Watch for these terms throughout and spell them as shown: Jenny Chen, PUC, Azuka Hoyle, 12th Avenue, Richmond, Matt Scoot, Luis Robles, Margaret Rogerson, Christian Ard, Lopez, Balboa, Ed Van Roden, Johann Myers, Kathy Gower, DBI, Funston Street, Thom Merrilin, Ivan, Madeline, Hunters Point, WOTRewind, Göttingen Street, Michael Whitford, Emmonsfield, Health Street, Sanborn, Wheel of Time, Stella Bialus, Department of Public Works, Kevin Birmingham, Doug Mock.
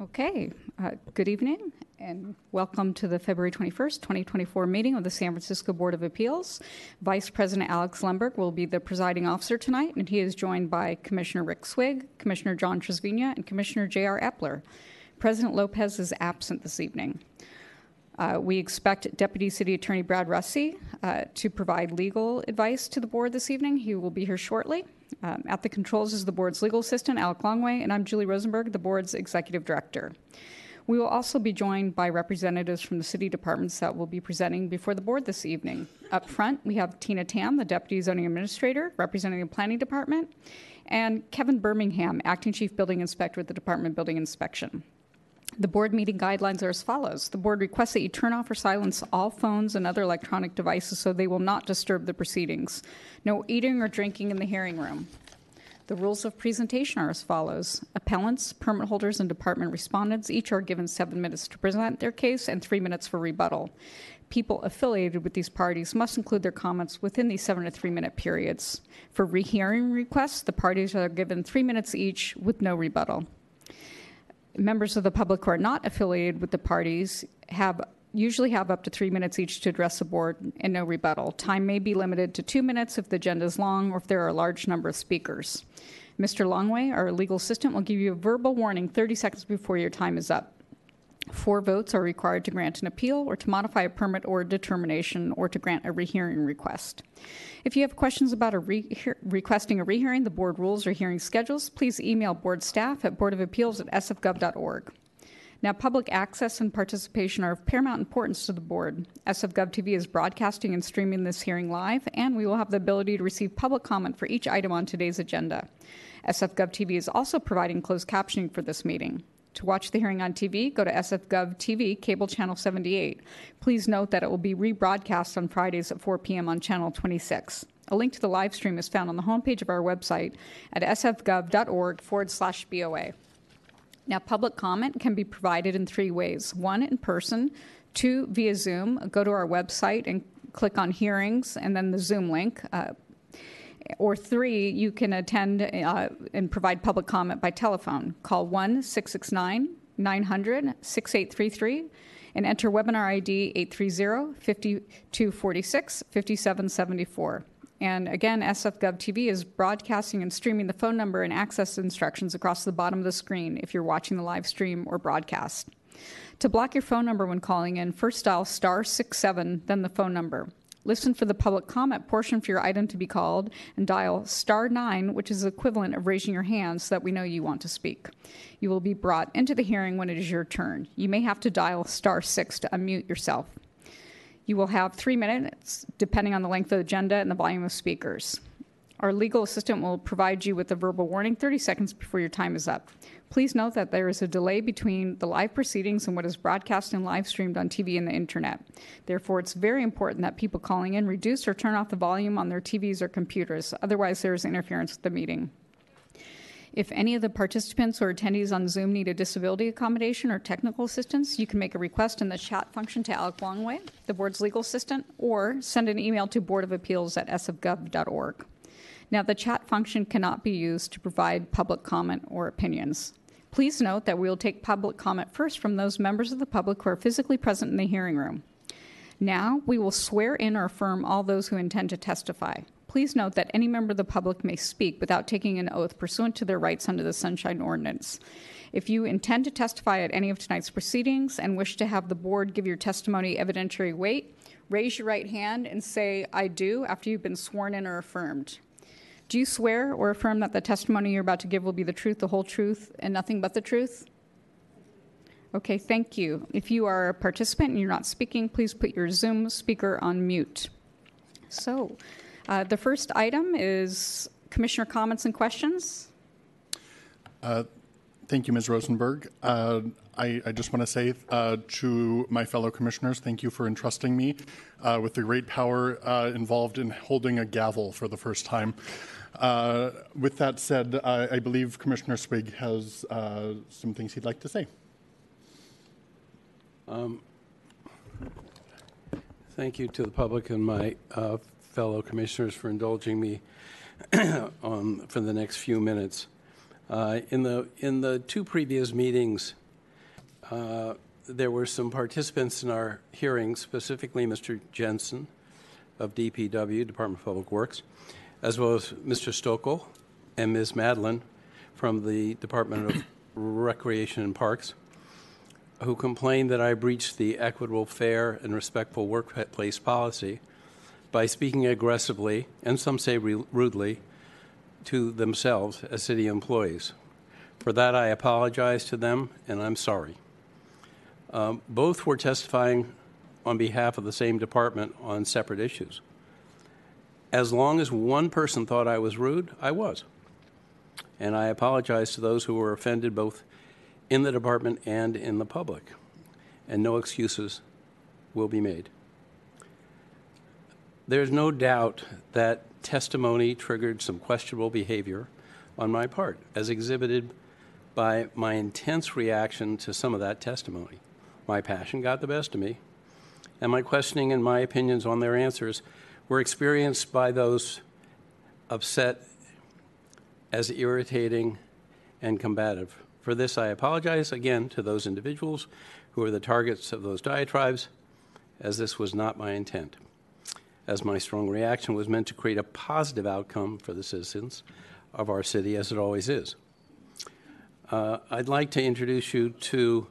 Okay, good evening and welcome to the February 21st, 2024 meeting of the San Francisco Board of Appeals. Vice President Alex Lemberg will be the presiding officer tonight, and he is joined by Commissioner Rick Swig, Commissioner John Trasvina, and Commissioner J.R. Eppler. President Lopez is absent this evening. We expect Deputy City Attorney Brad Russi to provide legal advice to the board this evening. He will be here shortly. At the controls is the board's legal assistant, Alec Longway, and I'm Julie Rosenberg, the board's executive director. We will also be joined by representatives from the city departments that will be presenting before the board this evening. Up front, we have Tina Tam, the deputy zoning administrator, representing the planning department, and Kevin Birmingham, acting chief building inspector at the Department of Building Inspection. The board meeting guidelines are as follows. The board requests that you turn off or silence all phones and other electronic devices so they will not disturb the proceedings. No eating or drinking in the hearing room. The rules of presentation are as follows. Appellants, permit holders, and department respondents each are given 7 minutes to present their case and 3 minutes for rebuttal. People affiliated with these parties must include their comments within these 7 to 3 minute periods. For rehearing requests, the parties are given 3 minutes each with no rebuttal. Members of the public who are not affiliated with the parties usually have up to 3 minutes each to address the board and no rebuttal. Time may be limited to 2 minutes if the agenda is long or if there are a large number of speakers. Mr. Longway, our legal assistant, will give you a verbal warning 30 seconds before your time is up. 4 votes are required to grant an appeal or to modify a permit or determination or to grant a rehearing request. If you have questions about requesting a rehearing, the board rules or hearing schedules, please email board staff at boardofappeals@sfgov.org. Now, public access and participation are of paramount importance to the board. SFGov TV is broadcasting and streaming this hearing live, and we will have the ability to receive public comment for each item on today's agenda. SFGov TV is also providing closed captioning for this meeting. To watch the hearing on TV, go to SFGov TV, cable channel 78. Please note that it will be rebroadcast on Fridays at 4 p.m. on channel 26. A link to the live stream is found on the homepage of our website at sfgov.org/BOA. Now, public comment can be provided in 3 ways. 1, in person. 2, via Zoom. Go to our website and click on hearings and then the Zoom link. Or 3, you can attend and provide public comment by telephone. Call 1-669-900-6833 and enter webinar ID 830-5246-5774. And again, SFGov TV is broadcasting and streaming the phone number and access instructions across the bottom of the screen if you're watching the live stream or broadcast. To block your phone number when calling in, first dial *67, then the phone number. Listen for the public comment portion for your item to be called and dial *9, which is the equivalent of raising your hand so that we know you want to speak. You will be brought into the hearing when it is your turn. You may have to dial *6 to unmute yourself. You will have 3 minutes, depending on the length of the agenda and the volume of speakers. Our legal assistant will provide you with a verbal warning 30 seconds before your time is up. Please note that there is a delay between the live proceedings and what is broadcast and live streamed on TV and the internet. Therefore, it's very important that people calling in reduce or turn off the volume on their TVs or computers. Otherwise, there is interference with the meeting. If any of the participants or attendees on Zoom need a disability accommodation or technical assistance, you can make a request in the chat function to Alec Longway, the board's legal assistant, or send an email to boardofappeals@sfgov.org. Now, the chat function cannot be used to provide public comment or opinions. Please note that we will take public comment first from those members of the public who are physically present in the hearing room. Now, we will swear in or affirm all those who intend to testify. Please note that any member of the public may speak without taking an oath pursuant to their rights under the Sunshine Ordinance. If you intend to testify at any of tonight's proceedings and wish to have the board give your testimony evidentiary weight, raise your right hand and say, "I do," after you've been sworn in or affirmed. Do you swear or affirm that the testimony you're about to give will be the truth, the whole truth, and nothing but the truth? Okay, thank you. If you are a participant and you're not speaking, please put your Zoom speaker on mute. So, the first item is commissioner comments and questions. Thank you, Ms. Rosenberg. I just want to say to my fellow commissioners, thank you for entrusting me with the great power involved in holding a gavel for the first time. With that said, I believe Commissioner Swig has some things he'd like to say. Thank you to the public and my fellow commissioners for indulging me for the next few minutes. In the 2 previous meetings, There were some participants in our hearing, specifically Mr. Jensen of DPW, Department of Public Works, as well as Mr. Stokel and Ms. Madeline from the Department of Recreation and Parks, who complained that I breached the equitable, fair, and respectful workplace policy by speaking aggressively, and some say rudely, to themselves as city employees. For that, I apologize to them, and I'm sorry. Both were testifying on behalf of the same department on separate issues. As long as one person thought I was rude, I was. And I apologize to those who were offended, both in the department and in the public. And no excuses will be made. There's no doubt that testimony triggered some questionable behavior on my part, as exhibited by my intense reaction to some of that testimony. My passion got the best of me, and my questioning and my opinions on their answers were experienced by those upset as irritating and combative. For this, I apologize again to those individuals who are the targets of those diatribes, as this was not my intent, as my strong reaction was meant to create a positive outcome for the citizens of our city, as it always is. I'd like to introduce you to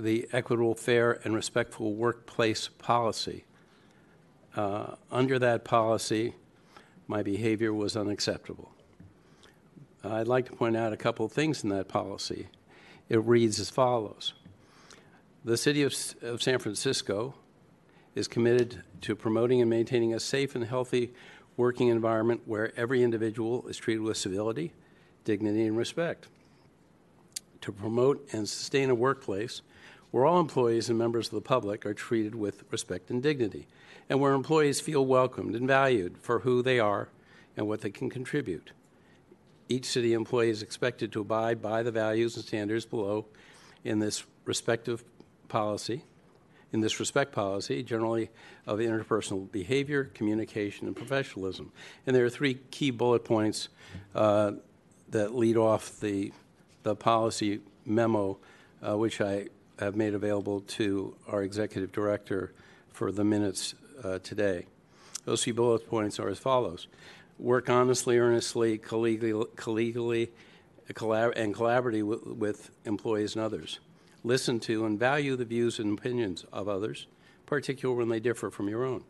the equitable, fair, and respectful workplace policy. Under that policy, my behavior was unacceptable. I'd like to point out a couple of things in that policy. It reads as follows. The City of San Francisco is committed to promoting and maintaining a safe and healthy working environment where every individual is treated with civility, dignity, and respect. To promote and sustain a workplace where all employees and members of the public are treated with respect and dignity, and where employees feel welcomed and valued for who they are and what they can contribute. Each city employee is expected to abide by the values and standards below in this respect policy, generally of interpersonal behavior, communication, and professionalism. And there are three key bullet points that lead off the policy memo, which I have made available to our executive director for the minutes today. Those three bullet points are as follows. Work honestly, earnestly, collegially, and collaboratively with employees and others. Listen to and value the views and opinions of others, particularly when they differ from your own.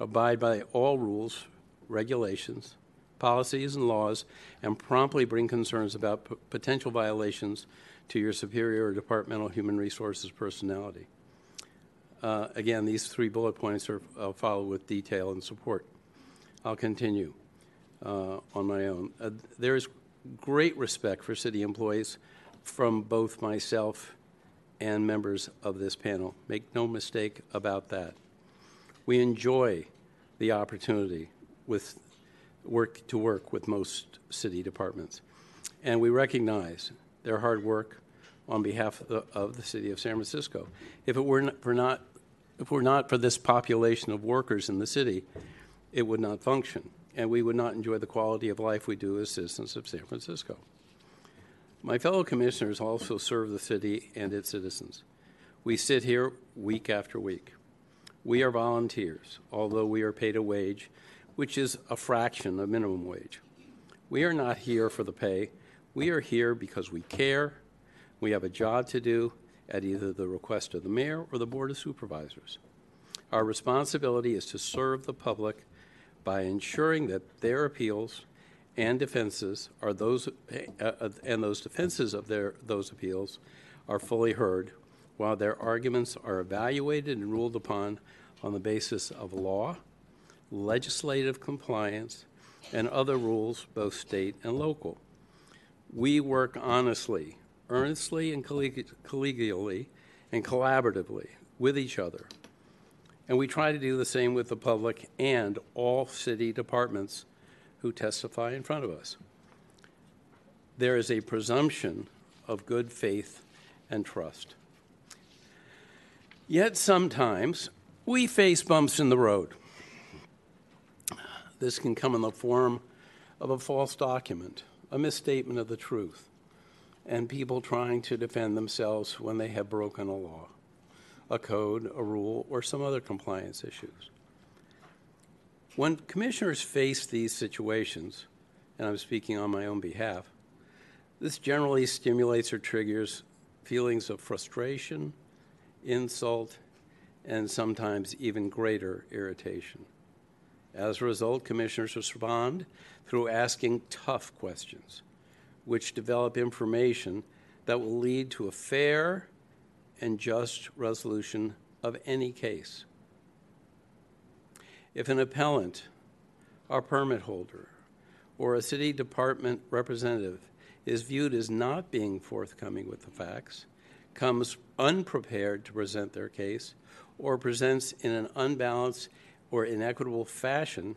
Abide by all rules, regulations, policies, and laws, and promptly bring concerns about potential violations to your superior or departmental human resources personality. Again, these three bullet points are followed with detail and support. I'll continue. On my own. There is great respect for city employees from both myself and members of this panel. Make no mistake about that. We enjoy the opportunity to work with most city departments, and we recognize their hard work on behalf of the city of San Francisco. If it were not for this population of workers in the city, it would not function, and we would not enjoy the quality of life we do as citizens of San Francisco. My fellow commissioners also serve the city and its citizens. We sit here week after week. We are volunteers, although we are paid a wage, which is a fraction of minimum wage. We are not here for the pay. We are here because we care. We have a job to do at either the request of the mayor or the Board of Supervisors. Our responsibility is to serve the public by ensuring that their appeals and defenses are those defenses of those appeals are fully heard, while their arguments are evaluated and ruled upon on the basis of law, legislative compliance, and other rules, both state and local. We work honestly, earnestly, and collegially, and collaboratively with each other. And we try to do the same with the public and all city departments who testify in front of us. There is a presumption of good faith and trust. Yet sometimes we face bumps in the road. This can come in the form of a false document, a misstatement of the truth, and people trying to defend themselves when they have broken a law, a code, a rule, or some other compliance issues. When commissioners face these situations, and I'm speaking on my own behalf, this generally stimulates or triggers feelings of frustration, insult, and sometimes even greater irritation. As a result, commissioners respond through asking tough questions, which develop information that will lead to a fair and just resolution of any case. If an appellant, our permit holder, or a city department representative is viewed as not being forthcoming with the facts, comes unprepared to present their case, or presents in an unbalanced or inequitable fashion,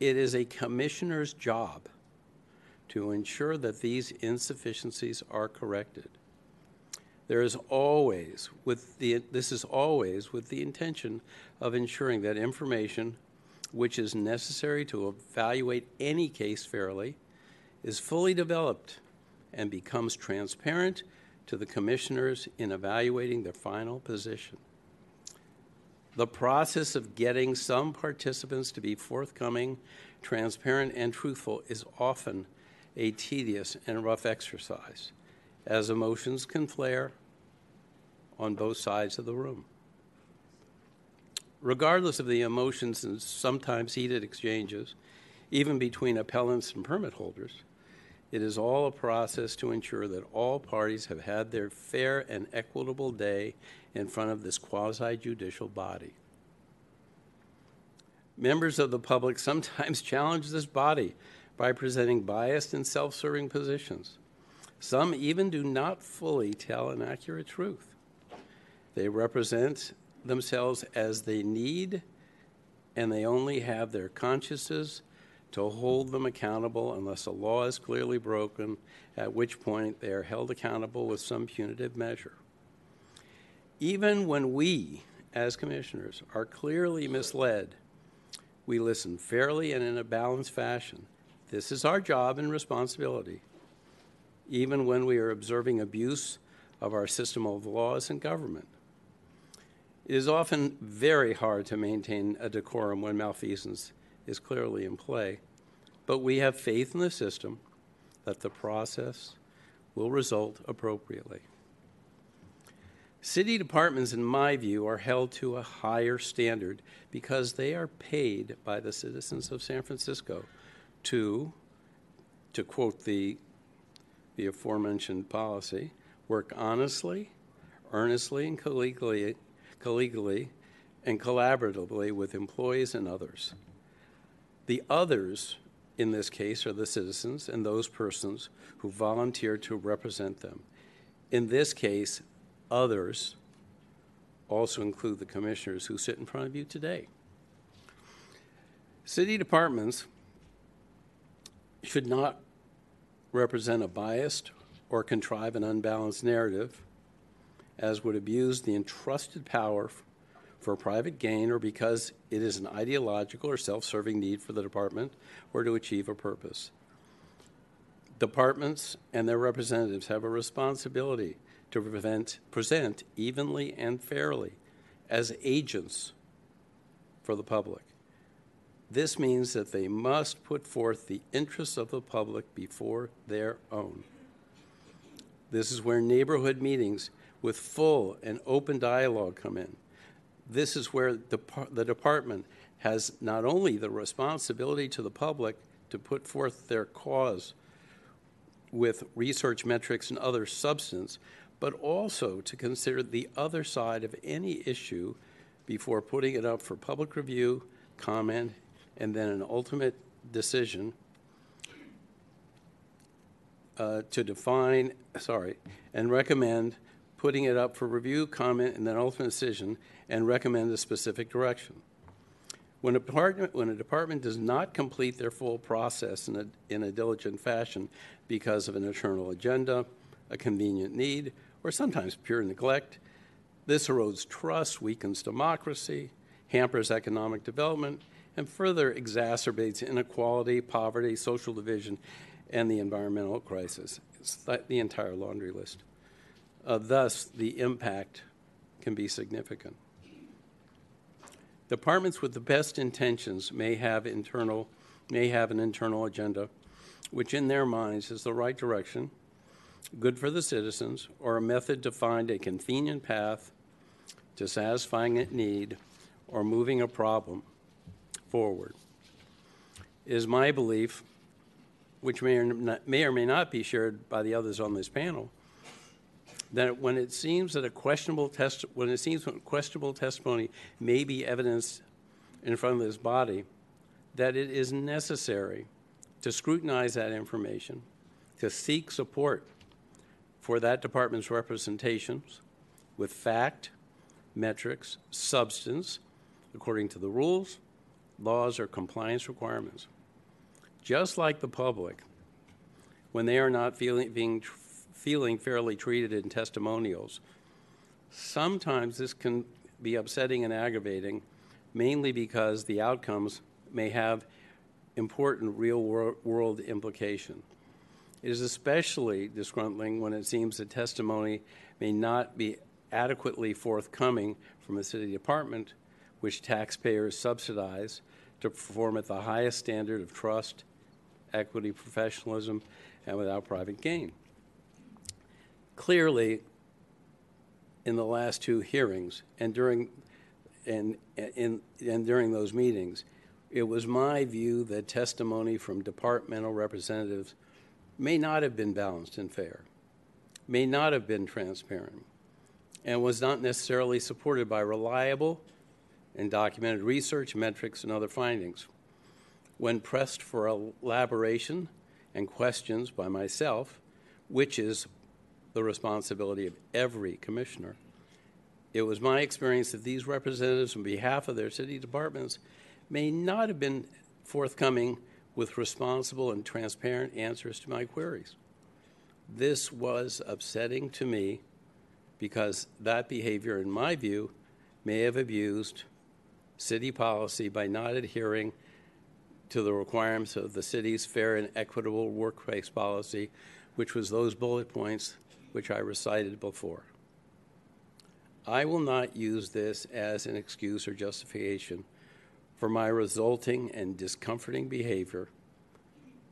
it is a commissioner's job to ensure that these insufficiencies are corrected. This is always with the intention of ensuring that information which is necessary to evaluate any case fairly is fully developed and becomes transparent to the commissioners in evaluating their final position. The process of getting some participants to be forthcoming, transparent, and truthful is often a tedious and rough exercise, as emotions can flare on both sides of the room. Regardless of the emotions and sometimes heated exchanges, even between appellants and permit holders, it is all a process to ensure that all parties have had their fair and equitable day in front of this quasi-judicial body. Members of the public sometimes challenge this body by presenting biased and self-serving positions. Some even do not fully tell an accurate truth. They represent themselves as they need, and they only have their consciences to hold them accountable unless a law is clearly broken, at which point they are held accountable with some punitive measure. Even when we, as commissioners, are clearly misled, we listen fairly and in a balanced fashion. This is our job and responsibility, even when we are observing abuse of our system of laws and government. It is often very hard to maintain a decorum when malfeasance is clearly in play, but we have faith in the system that the process will result appropriately. City departments, in my view, are held to a higher standard because they are paid by the citizens of San Francisco to quote the aforementioned policy, work honestly, earnestly, and collegially, and collaboratively with employees and others. The others in this case are the citizens and those persons who volunteer to represent them. In this case, others also include the commissioners who sit in front of you today. City departments should not represent a biased or contrive an unbalanced narrative, as would abuse the entrusted power for private gain or because it is an ideological or self-serving need for the department or to achieve a purpose. Departments and their representatives have a responsibility to present evenly and fairly as agents for the public. This means that they must put forth the interests of the public before their own. This is where neighborhood meetings with full and open dialogue come in. This is where the department has not only the responsibility to the public to put forth their cause with research metrics and other substance, but also to consider the other side of any issue before putting it up for public review, comment, and then an ultimate decision recommend putting it up for review, comment, and then ultimate decision, and recommend a specific direction. When a department does not complete their full process in a diligent fashion because of an internal agenda, a convenient need, or sometimes pure neglect, this erodes trust, weakens democracy, hampers economic development, and further exacerbates inequality, poverty, social division, and the environmental crisis. It's like the entire laundry list. Thus, the impact can be significant. Departments with the best intentions may have an internal agenda, which in their minds is the right direction, good for the citizens, or a method to find a convenient path to satisfying a need or moving a problem forward. It is my belief, which may or may not be shared by the others on this panel, that when questionable testimony may be evidenced in front of this body, that it is necessary to scrutinize that information, to seek support for that department's representations with fact, metrics, substance, according to the rules, laws, or compliance requirements. Just like the public, when they are not feeling fairly treated in testimonials, sometimes this can be upsetting and aggravating, mainly because the outcomes may have important real-world implications. It is especially disgruntling when it seems that testimony may not be adequately forthcoming from a city department, which taxpayers subsidize to perform at the highest standard of trust, equity, professionalism, and without private gain. Clearly, in the last two hearings and during those meetings, it was my view that testimony from departmental representatives may not have been balanced and fair, may not have been transparent, and was not necessarily supported by reliable and documented research, metrics, and other findings. When pressed for elaboration and questions by myself, which is the responsibility of every commissioner, it was my experience that these representatives on behalf of their city departments may not have been forthcoming with responsible and transparent answers to my queries. This was upsetting to me because that behavior, in my view, may have abused city policy by not adhering to the requirements of the city's fair and equitable workplace policy, which was those bullet points which I recited before. I will not use this as an excuse or justification for my resulting and discomforting behavior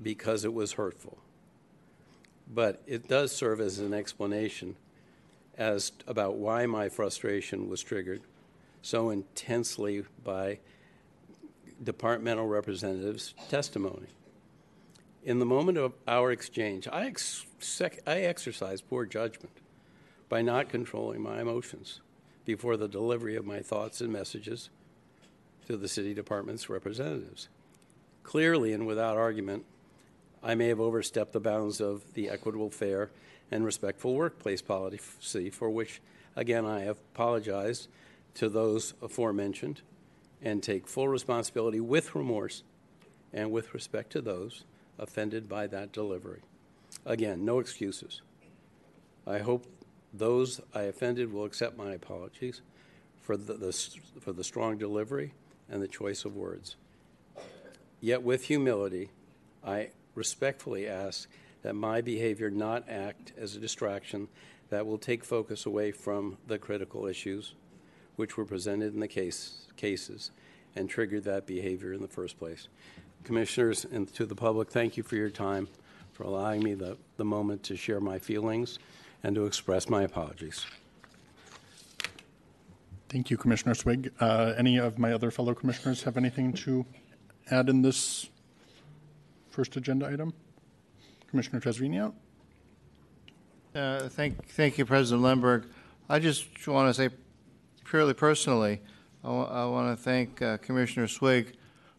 because it was hurtful. But it does serve as an explanation as about why my frustration was triggered so intensely by departmental representatives' testimony. In the moment of our exchange, I exercised poor judgment by not controlling my emotions before the delivery of my thoughts and messages to the city department's representatives. Clearly and without argument, I may have overstepped the bounds of the equitable, fair, and respectful workplace policy, for which, again, I have apologized to those aforementioned and take full responsibility with remorse and with respect to those offended by that delivery. Again, no excuses. I hope those I offended will accept my apologies for the strong delivery and the choice of words. Yet with humility, I respectfully ask that my behavior not act as a distraction that will take focus away from the critical issues which were presented in the cases and triggered that behavior in the first place. Commissioners and to the public, thank you for your time, for allowing me the moment to share my feelings and to express my apologies. Thank you, Commissioner Swig. Any of my other fellow commissioners have anything to add in this first agenda item? Commissioner Trasvina. Thank you, President Lemberg. I just want to say, purely personally, I want to thank Commissioner Swig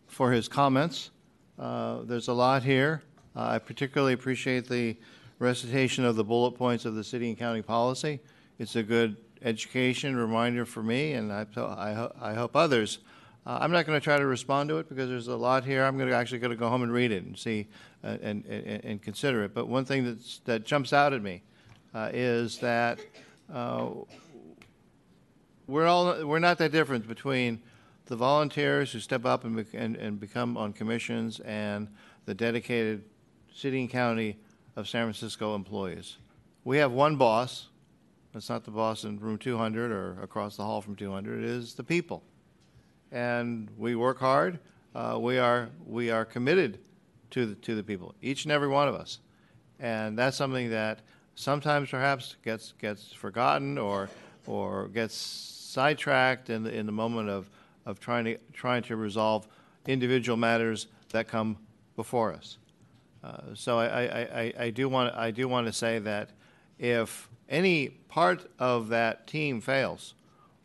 for his comments. There's a lot here. I particularly appreciate the recitation of the bullet points of the city and county policy. It's a good education reminder for me, and I hope others. I'm not going to try to respond to it because there's a lot here. I'm actually going to go home and read it and see and consider it. But one thing that jumps out at me is that we're not that different between the volunteers who step up and become on commissions and the dedicated city and county of San Francisco employees. We have one boss. It's not the boss in room 200 or across the hall from 200. It is the people. And we work hard. We are committed to the people, each and every one of us. And that's something that sometimes perhaps gets forgotten or gets sidetracked in the moment of trying to resolve individual matters that come before us. So I do want to say that if any part of that team fails,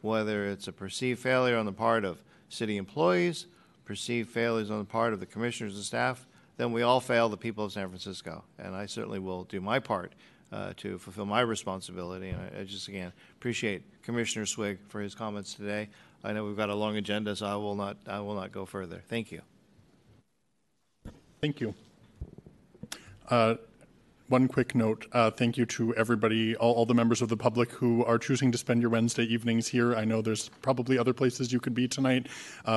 whether it's a perceived failure on the part of city employees, perceived failures on the part of the commissioners and staff, then we all fail the people of San Francisco. And I certainly will do my part to fulfill my responsibility. And I just, again, appreciate Commissioner Swig for his comments today. I know we've got a long agenda, so I will not go further. Thank you. Thank you. One quick note. Thank you to everybody, all the members of the public who are choosing to spend your Wednesday evenings here. I know there's probably other places you could be tonight,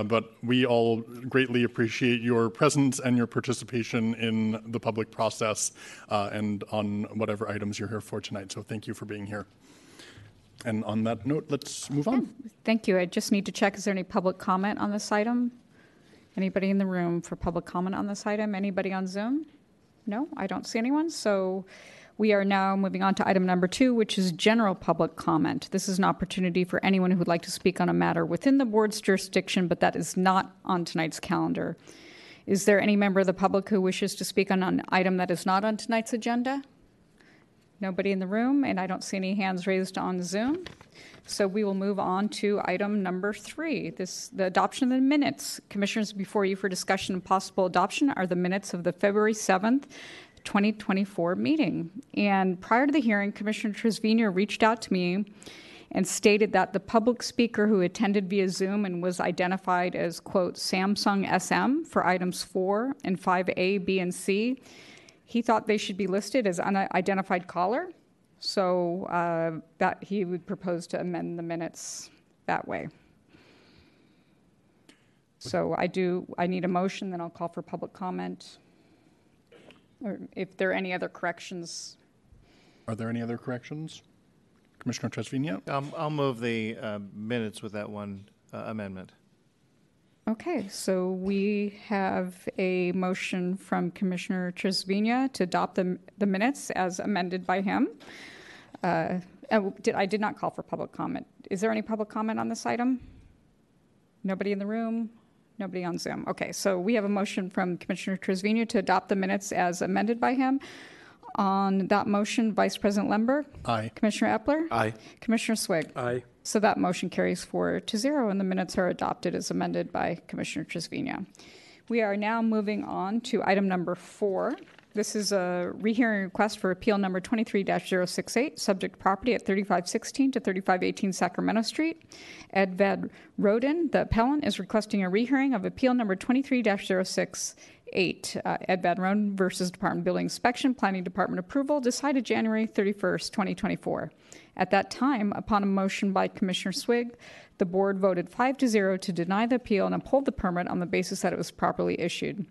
but we all greatly appreciate your presence and your participation in the public process and on whatever items you're here for tonight. So thank you for being here. And on that note, let's move on. Thank you. I just need to check. Is there any public comment on this item? Anybody in the room for public comment on this item? Anybody on Zoom? No, I don't see anyone. So we are now moving on to item number 2, which is general public comment. This is an opportunity for anyone who would like to speak on a matter within the board's jurisdiction, but that is not on tonight's calendar. Is there any member of the public who wishes to speak on an item that is not on tonight's agenda? Nobody in the room, and I don't see any hands raised on Zoom. So we will move on to item number 3, the adoption of the minutes. Commissioners, before you for discussion and possible adoption are the minutes of the February 7th, 2024 meeting. And prior to the hearing, Commissioner Trasvina reached out to me and stated that the public speaker who attended via Zoom and was identified as, quote, Samsung SM for items 4 and 5A, B, and C, he thought they should be listed as unidentified caller, so that he would propose to amend the minutes that way. So I need a motion, then I'll call for public comment. Or if there are any other corrections. Are there any other corrections? Commissioner Trasvina? I'll move the minutes with that one amendment. Okay, so we have a motion from Commissioner Trasvina to adopt the minutes as amended by him. I did not call for public comment. Is there any public comment on this item? Nobody in the room? Nobody on Zoom? Okay, so we have a motion from Commissioner Trasvina to adopt the minutes as amended by him. On that motion, Vice President Lemberg? Aye. Commissioner Eppler? Aye. Commissioner Swig? Aye. So that motion carries 4-0, and the minutes are adopted as amended by Commissioner Trasvina. We are now moving on to item number 4. This is a rehearing request for appeal number 23-068, subject property at 3516 to 3518 Sacramento Street. Ed Van Roden, the appellant, is requesting a rehearing of appeal number 23-068. Ed Van Roden versus Department of Building Inspection, Planning Department approval, decided January 31st, 2024. At that time, upon a motion by Commissioner Swig, the board voted 5-0 to deny the appeal and uphold the permit on the basis that it was properly issued.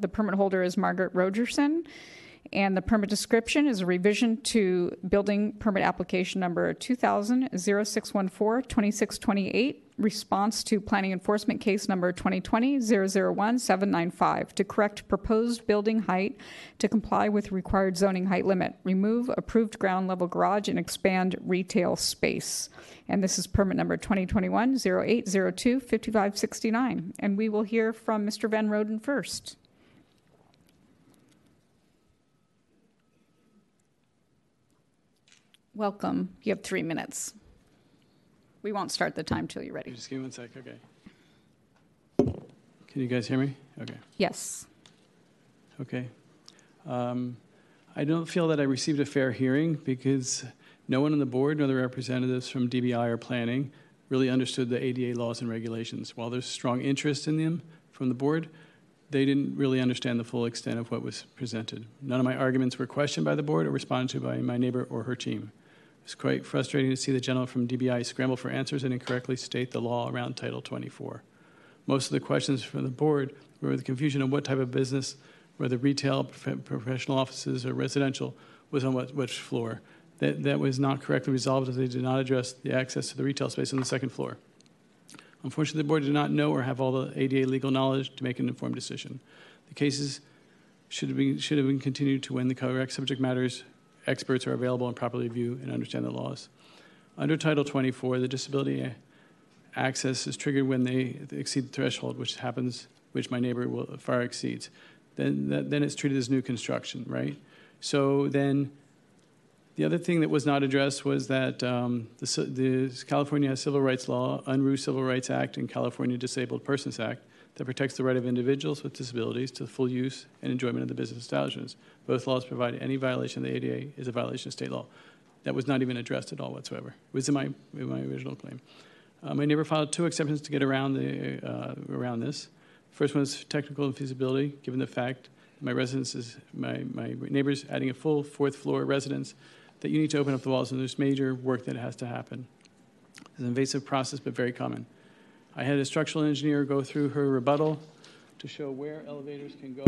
The permit holder is Margaret Rogerson, and the permit description is a revision to building permit application number 2000-0614-2628, response to planning enforcement case number 2020-001-795 to correct proposed building height to comply with required zoning height limit, remove approved ground level garage, and expand retail space. And this is permit number 2021-0802-5569. And we will hear from Mr. Van Roden first. Welcome. You have 3 minutes. We won't start the time till you're ready. Just give me one sec, okay. Can you guys hear me? Okay. Yes. Okay. I don't feel that I received a fair hearing because no one on the board nor the representatives from DBI or planning really understood the ADA laws and regulations. While there's strong interest in them from the board, they didn't really understand the full extent of what was presented. None of my arguments were questioned by the board or responded to by my neighbor or her team. It's quite frustrating to see the gentleman from DBI scramble for answers and incorrectly state the law around Title 24. Most of the questions from the board were the confusion of what type of business whether retail, professional offices, or residential, was on which floor. That was not correctly resolved as they did not address the access to the retail space on the second floor. Unfortunately, the board did not know or have all the ADA legal knowledge to make an informed decision. The cases should have been continued to when the correct subject matters experts are available and properly view and understand the laws. Under Title 24, the disability access is triggered when they exceed the threshold, which happens, which my neighbor will far exceeds. Then it's treated as new construction, right? So then the other thing that was not addressed was that the California Civil Rights Law, UNRU Civil Rights Act, and California Disabled Persons Act that protects the right of individuals with disabilities to the full use and enjoyment of the business establishments. Both laws provide any violation of the ADA is a violation of state law. That was not even addressed at all whatsoever. It was in my original claim. My neighbor filed two exceptions to get around around this. First one is technical and feasibility, given the fact that my neighbor's adding a full fourth floor residence, that you need to open up the walls, and there's major work that has to happen. It's an invasive process, but very common. I had a structural engineer go through her rebuttal to show where elevators can go.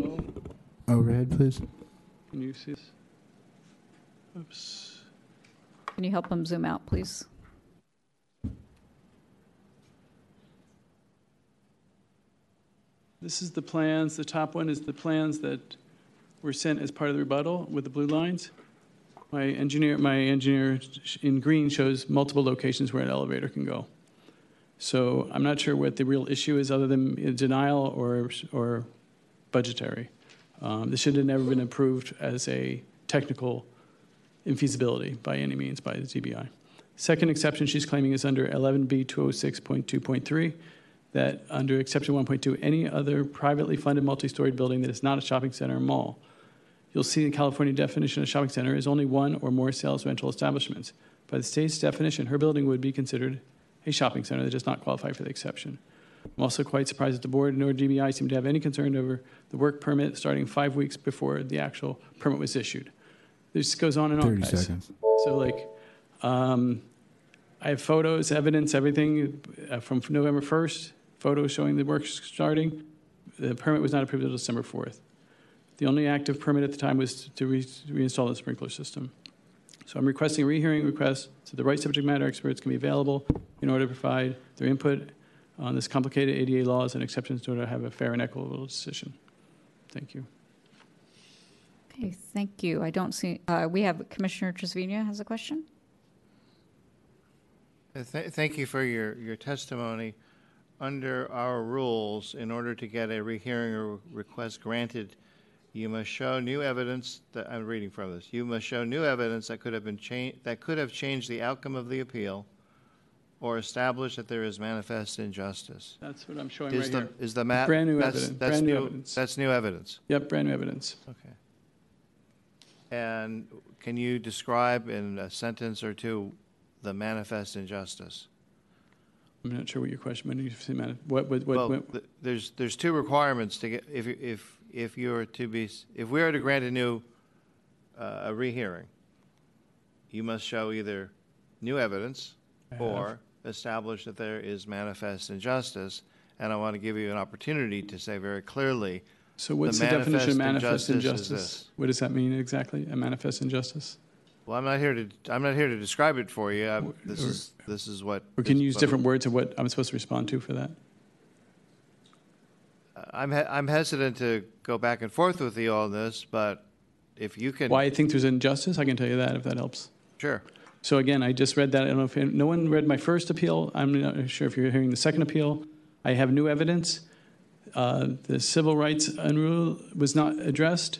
Overhead, please. Can you see this? Oops. Can you help them zoom out, please? This is the plans. The top one is the plans that were sent as part of the rebuttal with the blue lines. My engineer in green shows multiple locations where an elevator can go. So I'm not sure what the real issue is other than denial or budgetary. This should have never been approved as a technical infeasibility by any means by the ZBI. Second exception she's claiming is under 11B206.2.3, that under exception 1.2, any other privately funded multi-story building that is not a shopping center or mall. You'll see the California definition of shopping center is only one or more sales rental establishments. By the state's definition, her building would be considered a shopping center that does not qualify for the exception. I'm also quite surprised that the board nor DBI seem to have any concern over the work permit starting 5 weeks before the actual permit was issued. This goes on and on, guys. 30 seconds. So, I have photos, evidence, everything from November 1st, photos showing the work starting. The permit was not approved until December 4th. The only active permit at the time was to reinstall the sprinkler system. So I'm requesting a rehearing request so the right subject matter experts can be available in order to provide their input on this complicated ADA laws and exceptions in order to have a fair and equitable decision. Thank you. Okay, thank you. I don't see, we have Commissioner Trasvina has a question. Thank you for your testimony. Under our rules, in order to get a rehearing or request granted, you must show new evidence that I'm reading from this. You must show new evidence that could have been changed the outcome of the appeal, or establish that there is manifest injustice. That's what I'm showing right here. Is the map brand new evidence? Brand new evidence. That's new evidence. Yep, brand new evidence. Okay. And can you describe in a sentence or two the manifest injustice? I'm not sure what your question was. What? There's two requirements to get if we are to grant a new a rehearing, you must show either new evidence or establish that there is manifest injustice. And I want to give you an opportunity to say very clearly. So what's the definition of manifest injustice? What does that mean exactly? A manifest injustice? Well, I'm not here to describe it for you. This is what. Or can you use different words of what I'm supposed to respond to for that? I'm hesitant to go back and forth with you on this, but if you can... Why I think there's injustice, I can tell you that, if that helps. Sure. So again, I just read that. I don't know if no one read my first appeal. I'm not sure if you're hearing the second appeal. I have new evidence. The civil rights UNRU was not addressed.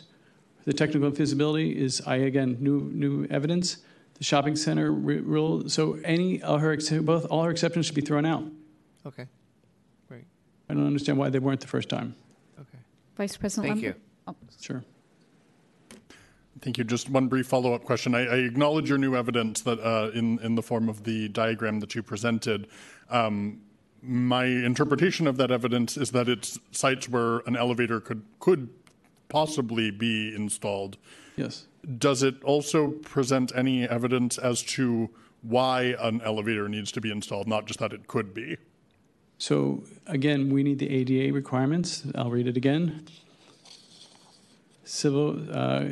The technical feasibility is, new evidence. The shopping center rule. So all her exceptions should be thrown out. Okay. I don't understand why they weren't the first time. Okay. Vice President Lemberg? Thank you. Oh. Sure. Thank you. Just one brief follow-up question. I acknowledge your new evidence that in the form of the diagram that you presented. My interpretation of that evidence is that it's sites where an elevator could possibly be installed. Yes. Does it also present any evidence as to why an elevator needs to be installed, not just that it could be? So, again, we need the ADA requirements. I'll read it again. Civil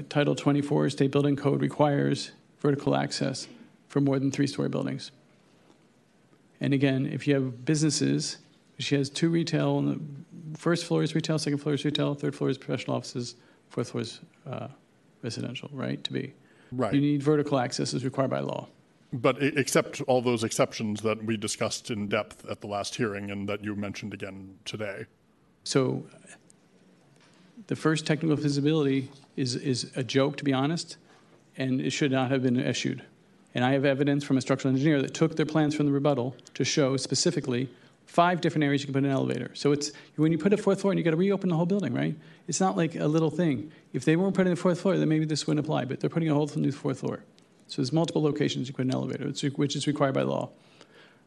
Title 24 State Building Code requires vertical access for more than three-story buildings. And again, if you have businesses, she has two retail, and the first floor is retail, second floor is retail, third floor is professional offices, fourth floor is residential, right, to be. Right. You need vertical access as required by law. But except all those exceptions that we discussed in depth at the last hearing and that you mentioned again today. So the first technical feasibility is a joke, to be honest, and it should not have been issued. And I have evidence from a structural engineer that took their plans from the rebuttal to show specifically 5 different areas you can put an elevator. So it's when you put a fourth floor and you got to reopen the whole building, right? It's not like a little thing. If they weren't putting the fourth floor, then maybe this wouldn't apply, but they're putting a whole new fourth floor. So there's multiple locations you put an elevator, which is required by law.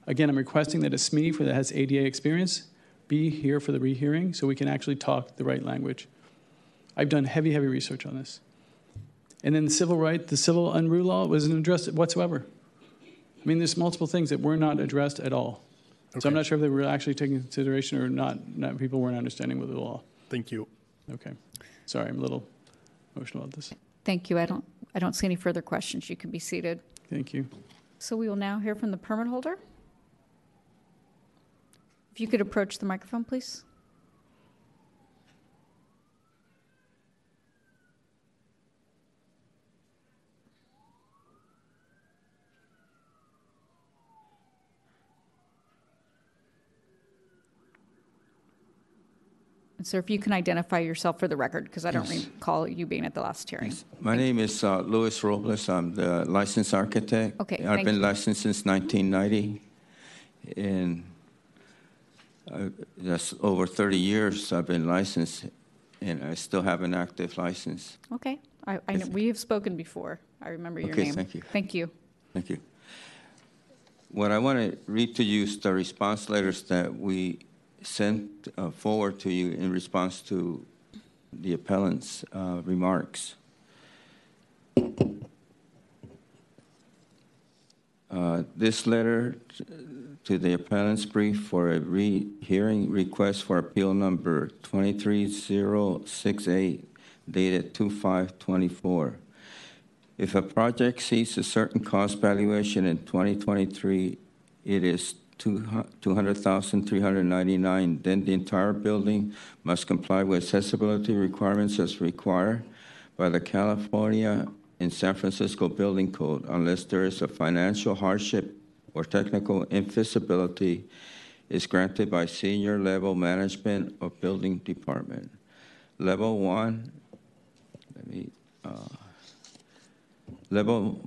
Again, I'm requesting that a SME that has ADA experience be here for the rehearing so we can actually talk the right language. I've done heavy, heavy research on this. And then the civil right, the civil unruh law wasn't addressed whatsoever. I mean, there's multiple things that were not addressed at all. Okay. So I'm not sure if they were actually taking into consideration or not people weren't understanding with the law. Thank you. Okay. Sorry, I'm a little emotional about this. Thank you. I don't see any further questions. You can be seated. Thank you. So we will now hear from the permit holder. If you could approach the microphone, please. Sir, if you can identify yourself for the record, because I don't recall you being at the last hearing. Yes. My name is Luis Robles. I'm the licensed architect. Okay, I've been licensed since 1990, and that's over 30 years I've been licensed, and I still have an active license. Okay, I know we have spoken before. I remember your name. Okay, thank you. Thank you. Thank you. What I want to read to you is the response letters that we sent forward to you in response to the appellant's remarks. This letter to the appellant's brief for a rehearing request for appeal number 23068 dated 2524. If a project sees a certain cost valuation in 2023, it is $200,399, then the entire building must comply with accessibility requirements as required by the California and San Francisco Building Code, unless there is a financial hardship or technical infeasibility is granted by senior level management of building department. Level one, level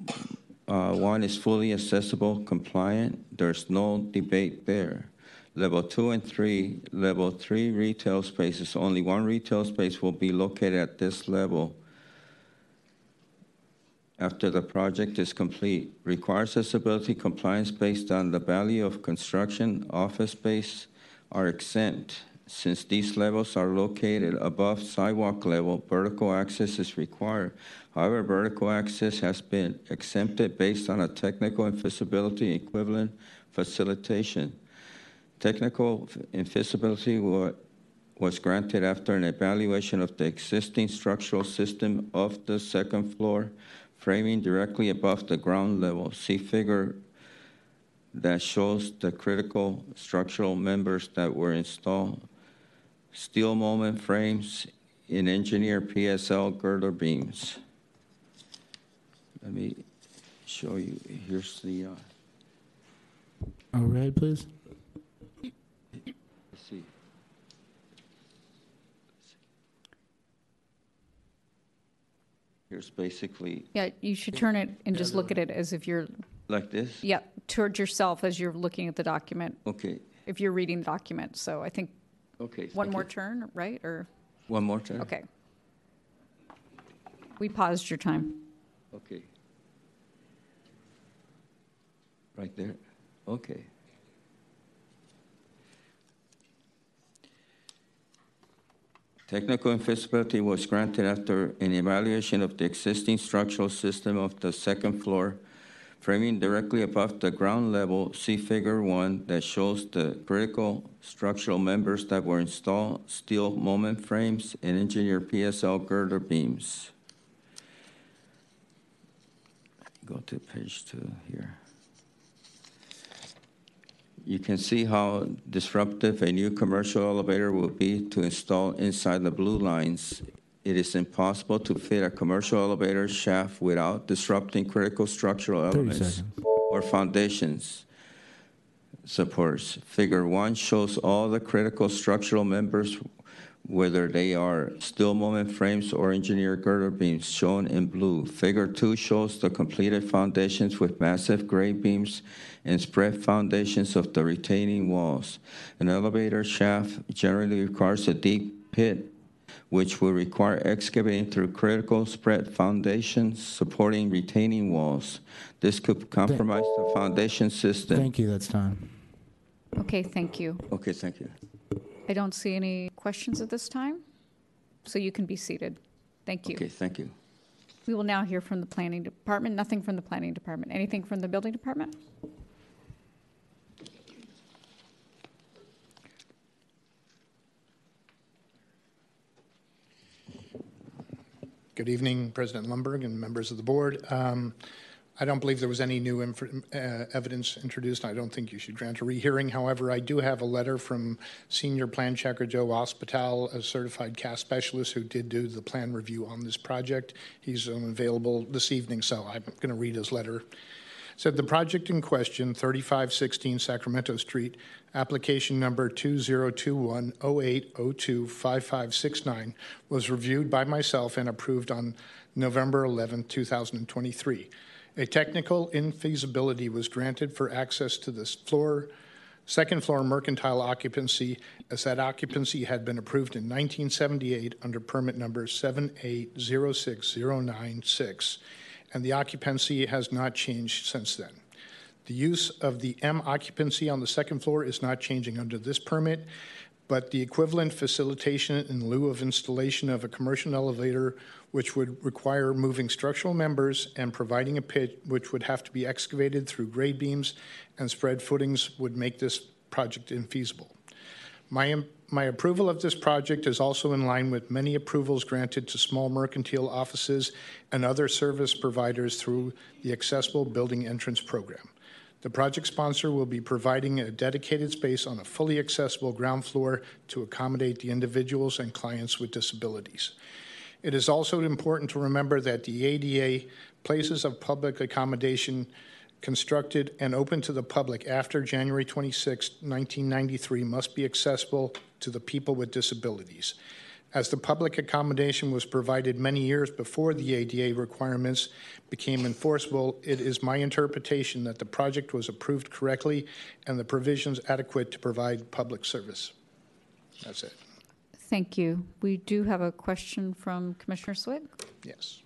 one is fully accessible, compliant. There's no debate there. Level 2 and 3, level 3 retail spaces. Only one retail space will be located at this level after the project is complete. Requires accessibility compliance based on the value of construction. Office space are exempt. Since these levels are located above sidewalk level, vertical access is required. However, vertical access has been exempted based on a technical infeasibility equivalent facilitation. Technical infeasibility was granted after an evaluation of the existing structural system of the second floor, framing directly above the ground level. See figure that shows the critical structural members that were installed. Steel moment frames in engineer PSL girder beams. Let me show you. Here's the. All right, please. Let's see. Here's basically. Yeah, you should turn it and just look at it as if you're. Like this? Yeah, towards yourself as you're looking at the document. Okay. If you're reading the document. So I think. Okay. One more turn, right? Or one more turn. Okay. We paused your time. Okay. Right there. Okay. Technical infeasibility was granted after an evaluation of the existing structural system of the second floor, framing directly above the ground level, see figure 1 that shows the critical structural members that were installed, steel moment frames, and engineered PSL girder beams. Go to page 2 here. You can see how disruptive a new commercial elevator will be to install inside the blue lines. It is impossible to fit a commercial elevator shaft without disrupting critical structural elements or foundations supports. Figure 1 shows all the critical structural members, whether they are steel moment frames or engineered girder beams, shown in blue. Figure 2 shows the completed foundations with massive gray beams and spread foundations of the retaining walls. An elevator shaft generally requires a deep pit, which will require excavating through critical spread foundations supporting retaining walls. This could compromise the foundation system. Thank you, that's time. Okay, thank you. Okay, thank you. I don't see any questions at this time, so you can be seated. Thank you. Okay, thank you. We will now hear from the Planning Department. Nothing from the Planning Department. Anything from the Building Department? Good evening, President Lemberg and members of the board. I don't believe there was any new evidence introduced. I don't think you should grant a rehearing. However, I do have a letter from senior plan checker Joe Ospital, a certified CAS specialist who did do the plan review on this project. He's available this evening, so I'm going to read his letter. Said the project in question, 3516 Sacramento Street, application number 2021-0802-5569, was reviewed by myself and approved on November 11, 2023. A technical infeasibility was granted for access to this floor, second floor mercantile occupancy, as that occupancy had been approved in 1978 under permit number 7806096. And the occupancy has not changed since then. The use of the M occupancy on the second floor is not changing under this permit, but the equivalent facilitation in lieu of installation of a commercial elevator, which would require moving structural members and providing a pit, which would have to be excavated through grade beams and spread footings, would make this project infeasible. My approval of this project is also in line with many approvals granted to small mercantile offices and other service providers through the Accessible Building Entrance Program. The project sponsor will be providing a dedicated space on a fully accessible ground floor to accommodate the individuals and clients with disabilities. It is also important to remember that the ADA places of public accommodation constructed and open to the public after January 26, 1993, must be accessible to the people with disabilities. As the public accommodation was provided many years before the ADA requirements became enforceable, it is my interpretation that the project was approved correctly and the provisions adequate to provide public service. That's it. Thank you. We do have a question from Commissioner Swig. Yes.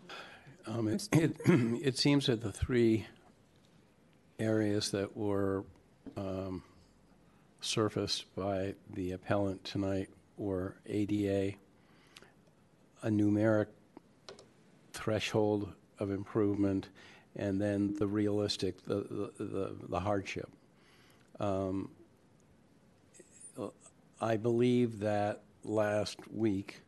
It seems that the three areas that were surfaced by the appellant tonight were ADA, a numeric threshold of improvement, and then the realistic, the hardship. I believe that last week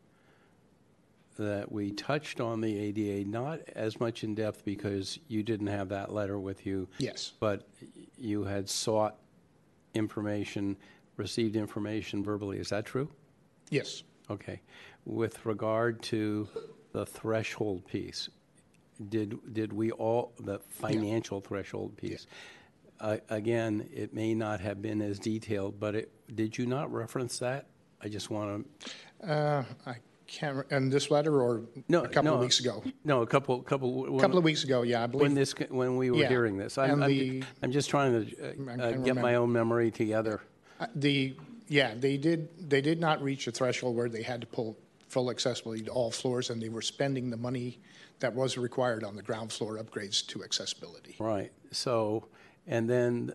that we touched on the ADA, not as much in depth because you didn't have that letter with you. Yes. But you had sought information, received information verbally. Is that true? Yes. Okay. With regard to the threshold piece, did we all, the financial threshold piece, again, it may not have been as detailed, but did you not reference that? I just want to... Can't, and this letter, or no, a couple of weeks ago? No, a couple of weeks ago. Yeah, I believe when we were hearing this. I'm just trying to get my own memory together. They did not reach a threshold where they had to pull full accessibility to all floors, and they were spending the money that was required on the ground floor upgrades to accessibility. Right. So, and then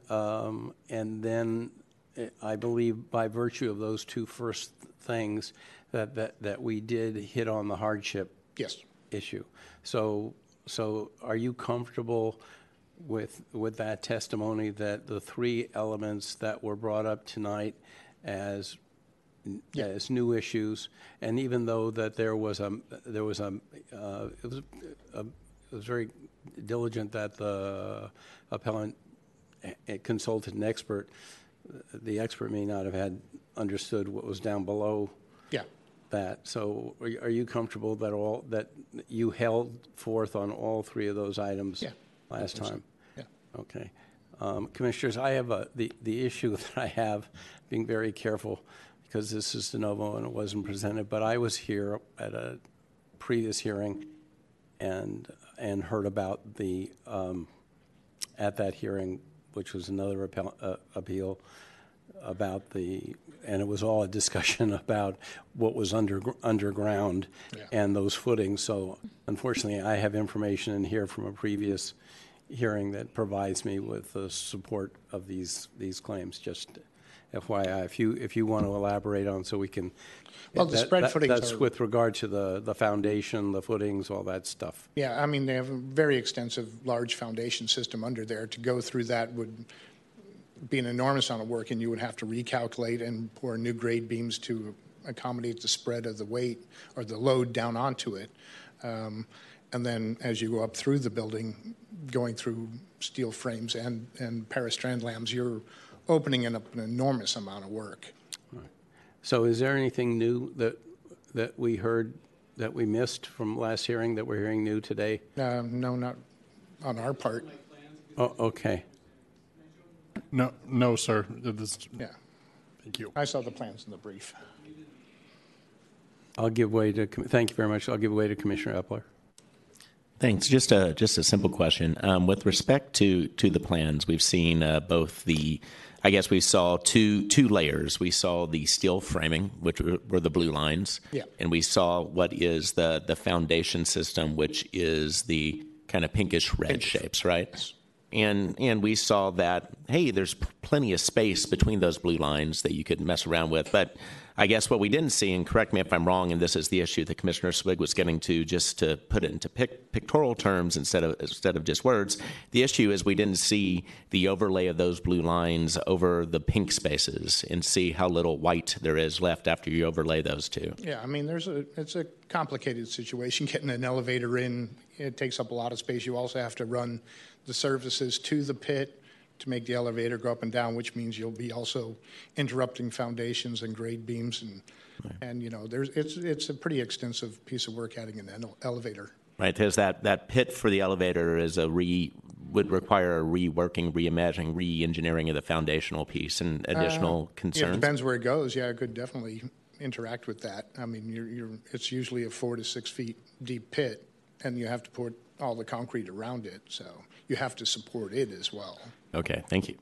I believe by virtue of those two first things, that we did hit on the hardship issue. So are you comfortable with that testimony that the three elements that were brought up tonight as new issues, and even though that it was very diligent that the appellant consulted an expert, the expert may not have understood what was down below. Yeah. That. So are you comfortable that you held forth on all three of those items last time? Yeah. Okay. Commissioners, I have the issue that I have, being very careful because this is de novo and it wasn't presented, but I was here at a previous hearing and heard about the, at that hearing, which was another appeal about the, and it was all a discussion about what was underground and those footings. So unfortunately, I have information in here from a previous hearing that provides me with the support of these claims. Just FYI, if you want to elaborate on, so we can. Well, the spread footings. That's with regard to the foundation, the footings, all that stuff. Yeah, I mean they have a very extensive, large foundation system under there. To go through that would be an enormous amount of work, and you would have to recalculate and pour new grade beams to accommodate the spread of the weight or the load down onto it. And then as you go up through the building, going through steel frames and peristrand lambs, you're opening it up an enormous amount of work. Right. So is there anything new that we heard that we missed from last hearing that we're hearing new today? No, not on our part. Oh, okay. No, sir. Thank you. I saw the plans in the brief. Thank you very much. I'll give way to Commissioner Eppler. Thanks. Just a simple question. With respect to the plans, we've seen both the, I guess we saw two layers. We saw the steel framing, which were the blue lines, and we saw what is the foundation system, which is the kind of pinkish red shapes, right? Yes. And we saw that, hey, there's plenty of space between those blue lines that you could mess around with. But I guess what we didn't see, and correct me if I'm wrong, and this is the issue that Commissioner Swig was getting to, just to put it into pictorial terms instead of just words, the issue is we didn't see the overlay of those blue lines over the pink spaces and see how little white there is left after you overlay those two. Yeah, I mean, it's a complicated situation. Getting an elevator in, it takes up a lot of space. You also have to run the services to the pit to make the elevator go up and down, which means you'll be also interrupting foundations and grade beams, and right. And you know, it's a pretty extensive piece of work adding an elevator. Right, there's that pit for the elevator is would require a reworking, reimagining, re-engineering of the foundational piece and additional concerns. It depends where it goes. Yeah, it could definitely interact with that. I mean, it's usually a 4 to 6 feet deep pit, and you have to put all the concrete around it, so you have to support it as well. Okay, thank you.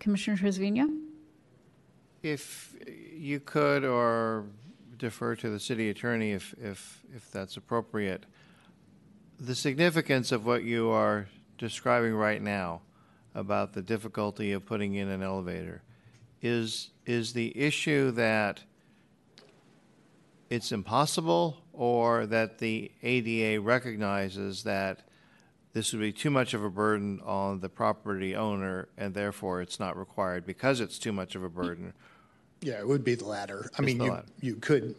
Commissioner Trasvina? If you could, or defer to the city attorney if that's appropriate, the significance of what you are describing right now about the difficulty of putting in an elevator is the issue that it's impossible, or that the ADA recognizes that this would be too much of a burden on the property owner, and therefore it's not required because it's too much of a burden? Yeah, it would be the latter. I mean, you could,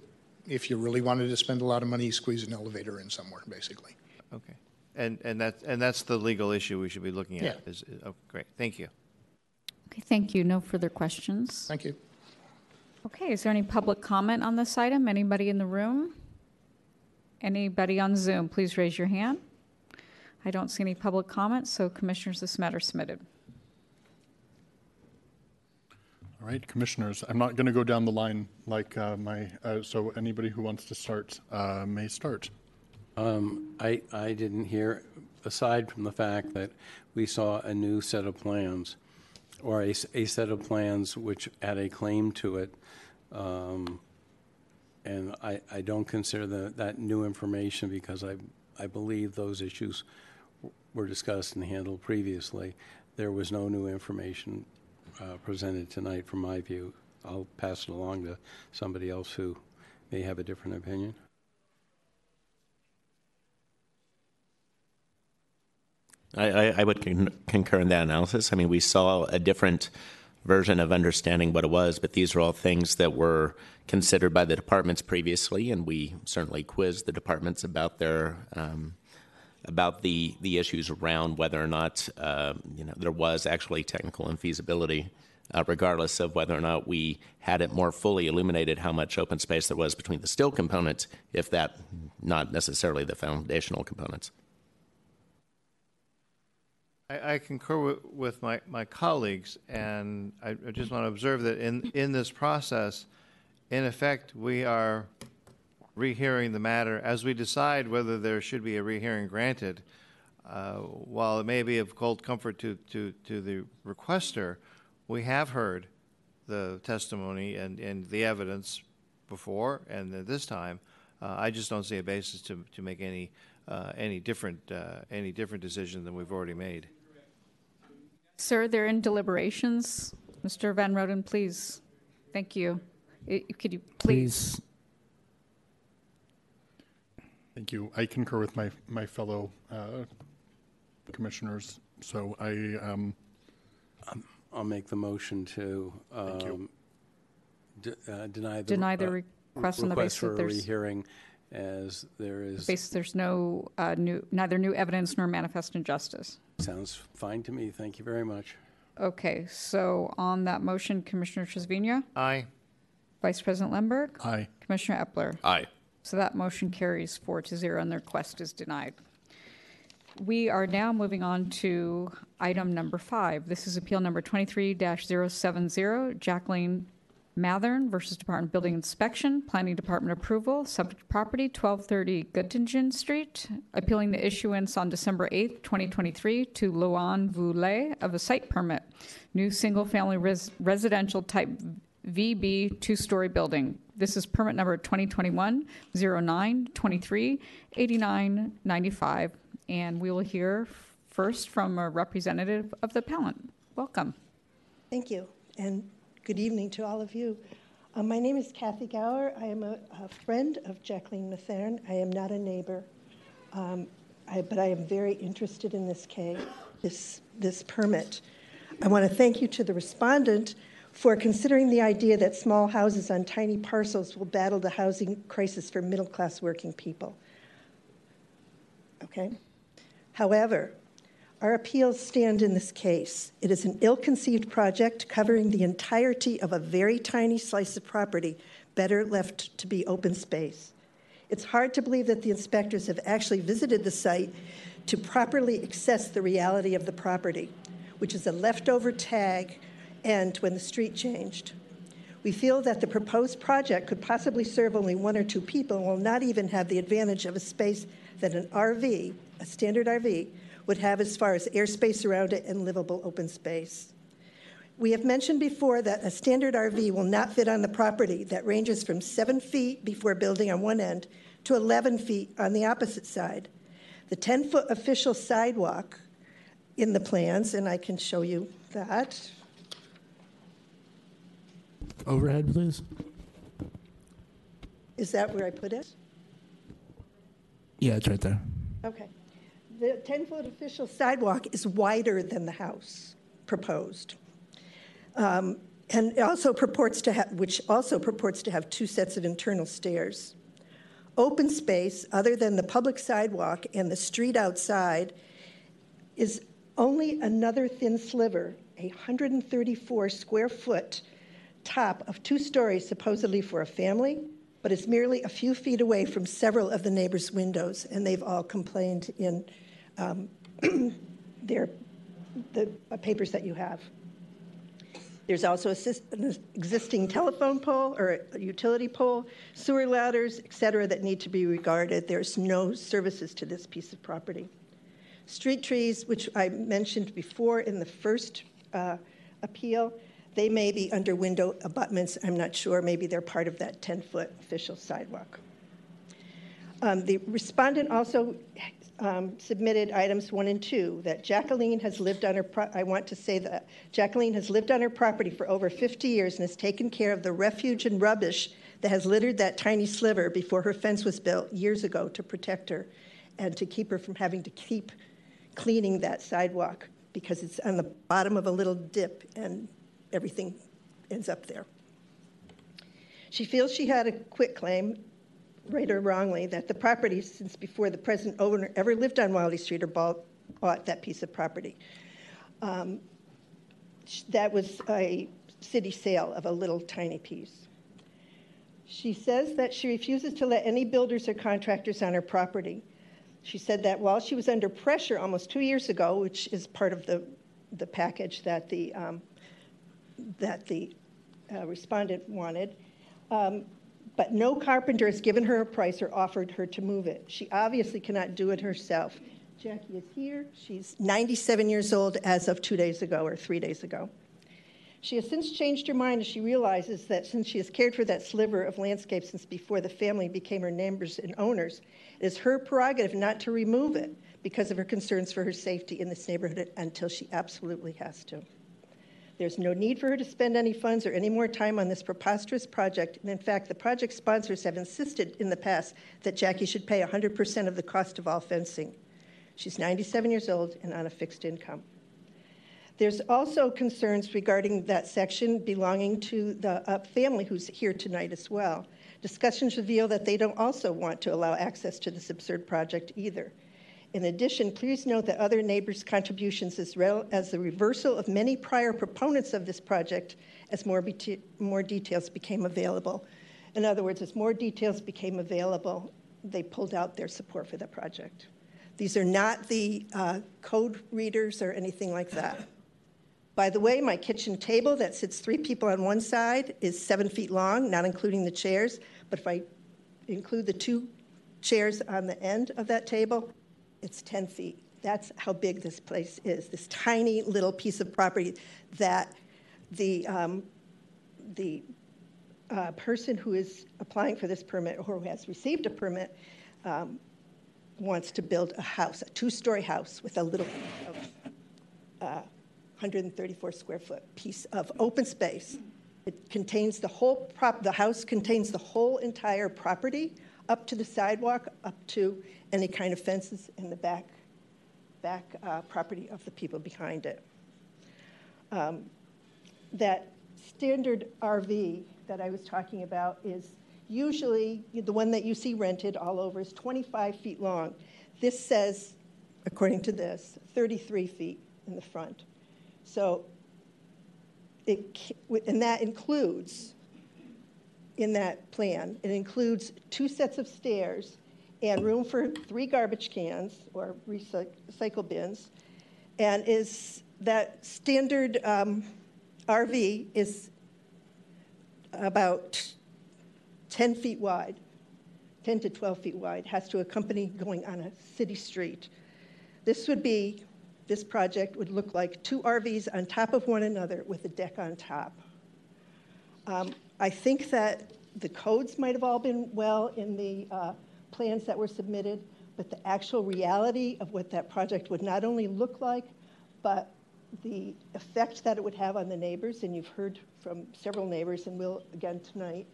if you really wanted to spend a lot of money, squeeze an elevator in somewhere, basically. Okay, and that's the legal issue we should be looking at. Yeah. Oh, great, thank you. Okay, thank you. No further questions. Thank you. Okay, is there any public comment on this item? Anybody in the room? Anybody on Zoom? Please raise your hand. I don't see any public comments, so commissioners, this matter submitted. All right, commissioners, I'm not going to go down the line like so anybody who wants to start may start. I didn't hear, aside from the fact that we saw a new set of plans, or a set of plans which had a claim to it, and I don't consider that new information because I believe those issues were discussed and handled previously. There was no new information presented tonight, from my view. I'll pass it along to somebody else who may have a different opinion. I would concur in that analysis. I mean, we saw a different version of understanding what it was, but these are all things that were considered by the departments previously, and we certainly quizzed the departments about their about the issues around whether or not there was actually technical infeasibility, regardless of whether or not we had it more fully illuminated how much open space there was between the still components, if that not necessarily the foundational components. I concur with my colleagues, and I just want to observe that in this process, in effect, we are rehearing the matter as we decide whether there should be a rehearing granted. While it may be of cold comfort to the requester, we have heard the testimony and the evidence before and this time. I just don't see a basis to make any different decision than we've already made. Sir, they're in deliberations. Mr. Van Roden, please. Thank you. Could you please? Thank you. I concur with my fellow commissioners. So I'll make the motion to deny the request on the basis for a rehearing, as there is. There's no neither new evidence nor manifest injustice. Sounds fine to me. Thank you very much. Okay. So on that motion, Commissioner Trasvina? Aye. Vice President Lemberg? Aye. Commissioner Eppler? Aye. So that motion carries 4-0 and the request is denied. We are now moving on to item number 5. This is appeal number 23-070, Jacqueline Mathern versus Department of Building Inspection, Planning Department approval, subject property 1230 Göttingen Street, appealing the issuance on December 8th, 2023 to Loan Voulet of a site permit, new single-family residential type VB two-story building. This is permit number 2021-09-23-8995. And we will hear first from a representative of the appellant. Welcome. Thank you, and good evening to all of you. My name is Kathy Gower. I am a friend of Jacqueline Mathern. I am not a neighbor, but I am very interested in this case, this permit. I want to thank you to the respondent for considering the idea that small houses on tiny parcels will battle the housing crisis for middle-class working people. Okay. However, our appeals stand in this case. It is an ill-conceived project covering the entirety of a very tiny slice of property, better left to be open space. It's hard to believe that the inspectors have actually visited the site to properly assess the reality of the property, which is a leftover tag and when the street changed. We feel that the proposed project could possibly serve only one or two people and will not even have the advantage of a space that an RV, a standard RV, would have as far as airspace around it and livable open space. We have mentioned before that a standard RV will not fit on the property that ranges from 7 feet before building on one end to 11 feet on the opposite side. The 10-foot official sidewalk in the plans, and I can show you that. Overhead, please. Is that where I put it? Yeah, it's right there. Okay. The 10-foot official sidewalk is wider than the house proposed, and also purports to have, which also purports to have two sets of internal stairs. Open space, other than the public sidewalk and the street outside, is only another thin sliver, 134 square foot top of two stories supposedly for a family, but it's merely a few feet away from several of the neighbors' windows, and they've all complained in the papers that you have. There's also an existing telephone pole or a utility pole, sewer ladders, et cetera, that need to be regarded. There's no services to this piece of property. Street trees, which I mentioned before in the first appeal, they may be under window abutments, I'm not sure. Maybe they're part of that 10-foot official sidewalk. The respondent also submitted items 1 and 2, that Jacqueline has lived on her property for over 50 years and has taken care of the refuge and rubbish that has littered that tiny sliver before her fence was built years ago to protect her and to keep her from having to keep cleaning that sidewalk because it's on the bottom of a little dip and everything ends up there. She feels she had a quitclaim, right or wrongly, that the property, since before the present owner ever lived on Wilde Street or bought that piece of property. That was a city sale of a little tiny piece. She says that she refuses to let any builders or contractors on her property. She said that while she was under pressure almost 2 years ago, which is part of the package that the respondent wanted, but no carpenter has given her a price or offered her to move it. She obviously cannot do it herself. Jackie is here. She's 97 years old as of 2 days ago or 3 days ago. She has since changed her mind as she realizes that since she has cared for that sliver of landscape since before the family became her neighbors and owners, it is her prerogative not to remove it because of her concerns for her safety in this neighborhood until she absolutely has to. There's no need for her to spend any funds or any more time on this preposterous project, and in fact, the project sponsors have insisted in the past that Jackie should pay 100% of the cost of all fencing. She's 97 years old and on a fixed income. There's also concerns regarding that section belonging to the family who's here tonight as well. Discussions reveal that they don't also want to allow access to this absurd project either. In addition, please note that other neighbors' contributions as the reversal of many prior proponents of this project as more details became available. In other words, as more details became available, they pulled out their support for the project. These are not the code readers or anything like that. By the way, my kitchen table that sits three people on one side is 7 feet long, not including the chairs, but if I include the two chairs on the end of that table, it's 10 feet. That's how big this place is, this tiny little piece of property that the person who is applying for this permit or who has received a permit wants to build a house, a two-story house with a little 134 square foot piece of open space. It contains the whole the house contains the whole entire property, up to the sidewalk, up to any kind of fences in the back property of the people behind it. That standard RV that I was talking about is usually the one that you see rented all over is 25 feet long. This says, according to this, 33 feet in the front. So, and that includes, in that plan, it includes two sets of stairs and room for three garbage cans or recycle bins, and is that standard RV is about 10 feet wide, 10 to 12 feet wide, has to accompany going on a city street. This project would look like two RVs on top of one another with a deck on top. I think that the codes might have all been well in the plans that were submitted, but the actual reality of what that project would not only look like, but the effect that it would have on the neighbors, and you've heard from several neighbors and will again tonight,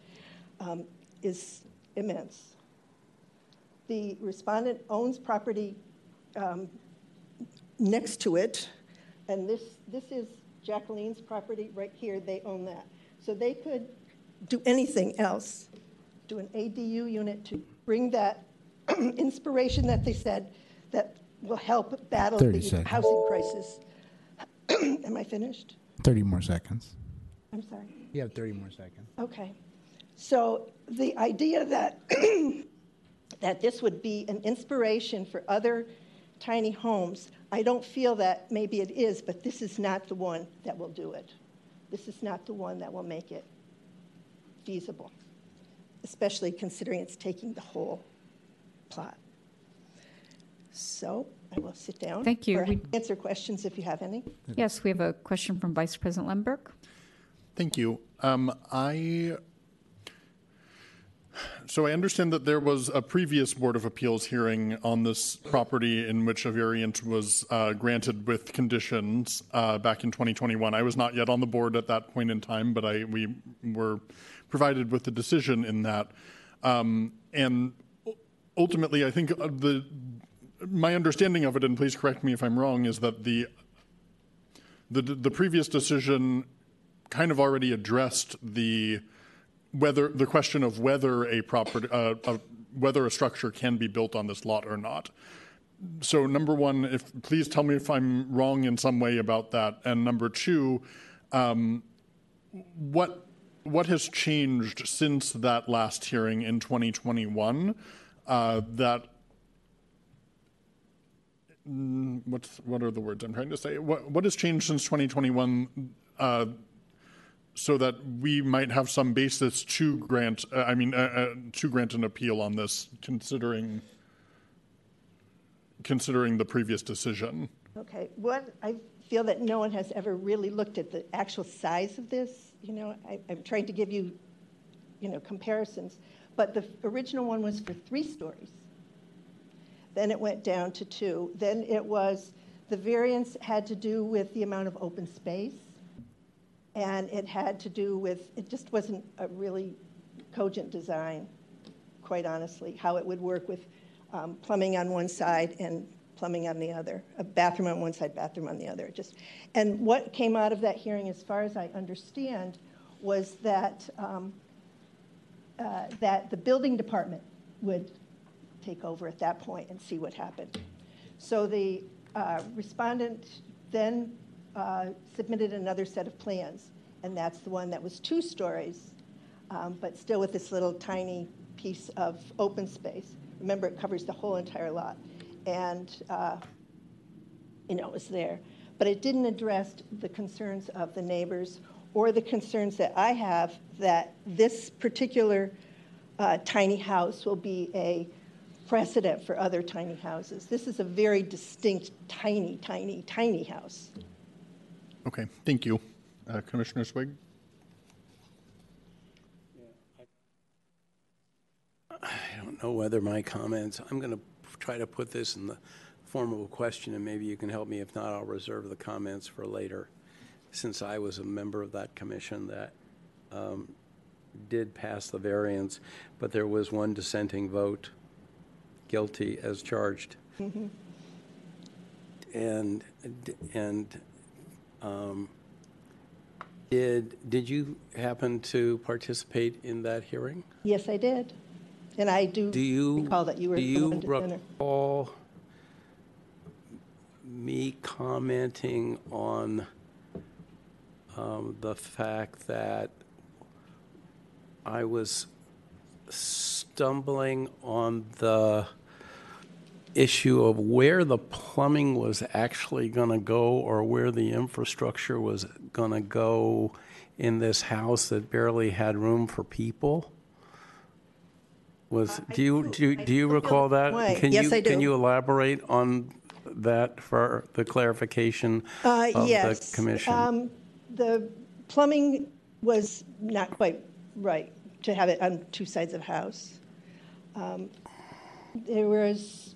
is immense. The respondent owns property next to it, and this is Jacqueline's property right here. They own that. So they could do anything else, do an ADU unit to bring that inspiration that they said that will help battle the housing crisis. Am I finished? 30 more seconds. I'm sorry. You have 30 more seconds. Okay. So the idea that that this would be an inspiration for other tiny homes, I don't feel that maybe it is, but this is not the one that will do it. This is not the one that will make it feasible, especially considering it's taking the whole plot. So I will sit down. Thank you. We answer questions if you have any. Yes, we have a question from Vice President Lemberg. Thank you. So I understand that there was a previous Board of Appeals hearing on this property in which a variance was granted with conditions back in 2021. I was not yet on the board at that point in time, but we were provided with a decision in that. And ultimately, I think my understanding of it, and please correct me if I'm wrong, is that the previous decision kind of already addressed the question of whether a property, whether a structure can be built on this lot or not. So number one, please tell me if I'm wrong in some way about that. And number two, what has changed since that last hearing in 2021? What are the words I'm trying to say? What has changed since 2021? So that we might have some basis to grant, to grant an appeal on this, considering the previous decision. Okay, one, I feel that no one has ever really looked at the actual size of this. You know, I'm trying to give you, comparisons, but the original one was for 3 stories. Then it went down to 2. Then it was, the variance had to do with the amount of open space. And it had to do with, it just wasn't a really cogent design, quite honestly, how it would work with plumbing on one side and plumbing on the other, a bathroom on one side, bathroom on the other. Just, and what came out of that hearing, as far as I understand, was that that the building department would take over at that point and see what happened. So the respondent then submitted another set of plans, and that's the one that was 2 stories, but still with this little tiny piece of open space. Remember, it covers the whole entire lot, and it was there, but it didn't address the concerns of the neighbors or the concerns that I have that this particular tiny house will be a precedent for other tiny houses. This is a very distinct, tiny, tiny, tiny house. Okay, thank you. Commissioner Swig? I don't know whether my comments, I'm going to try to put this in the form of a question, and maybe you can help me. If not, I'll reserve the comments for later, since I was a member of that commission that did pass the variance, but there was one dissenting vote, guilty as charged. Mm-hmm. Did you happen to participate in that hearing? Yes, I did, and I do recall that you were. Do you recall me commenting on the fact that I was stumbling on the issue of where the plumbing was actually going to go, or where the infrastructure was going to go in this house that barely had room for people? Do you recall that? Yes, I do. Can you elaborate on that for the clarification of the commission? The plumbing was not quite right to have it on 2 sides of house. There was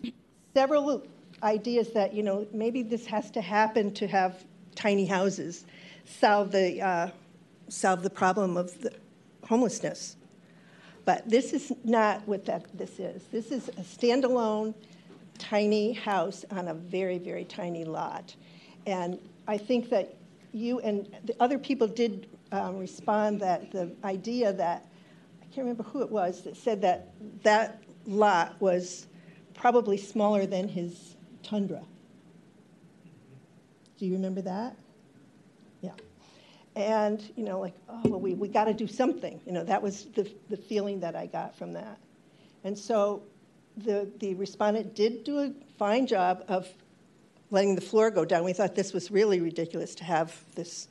several ideas that, maybe this has to happen to have tiny houses solve the problem of the homelessness. But this is not what this is. This is a standalone tiny house on a very, very tiny lot. And I think that you and the other people did respond that the idea that, I can't remember who it was, that said that lot was probably smaller than his Tundra. Do you remember that? Yeah. And, we got to do something. That was the feeling that I got from that. And so the respondent did do a fine job of letting the floor go down. We thought this was really ridiculous to have this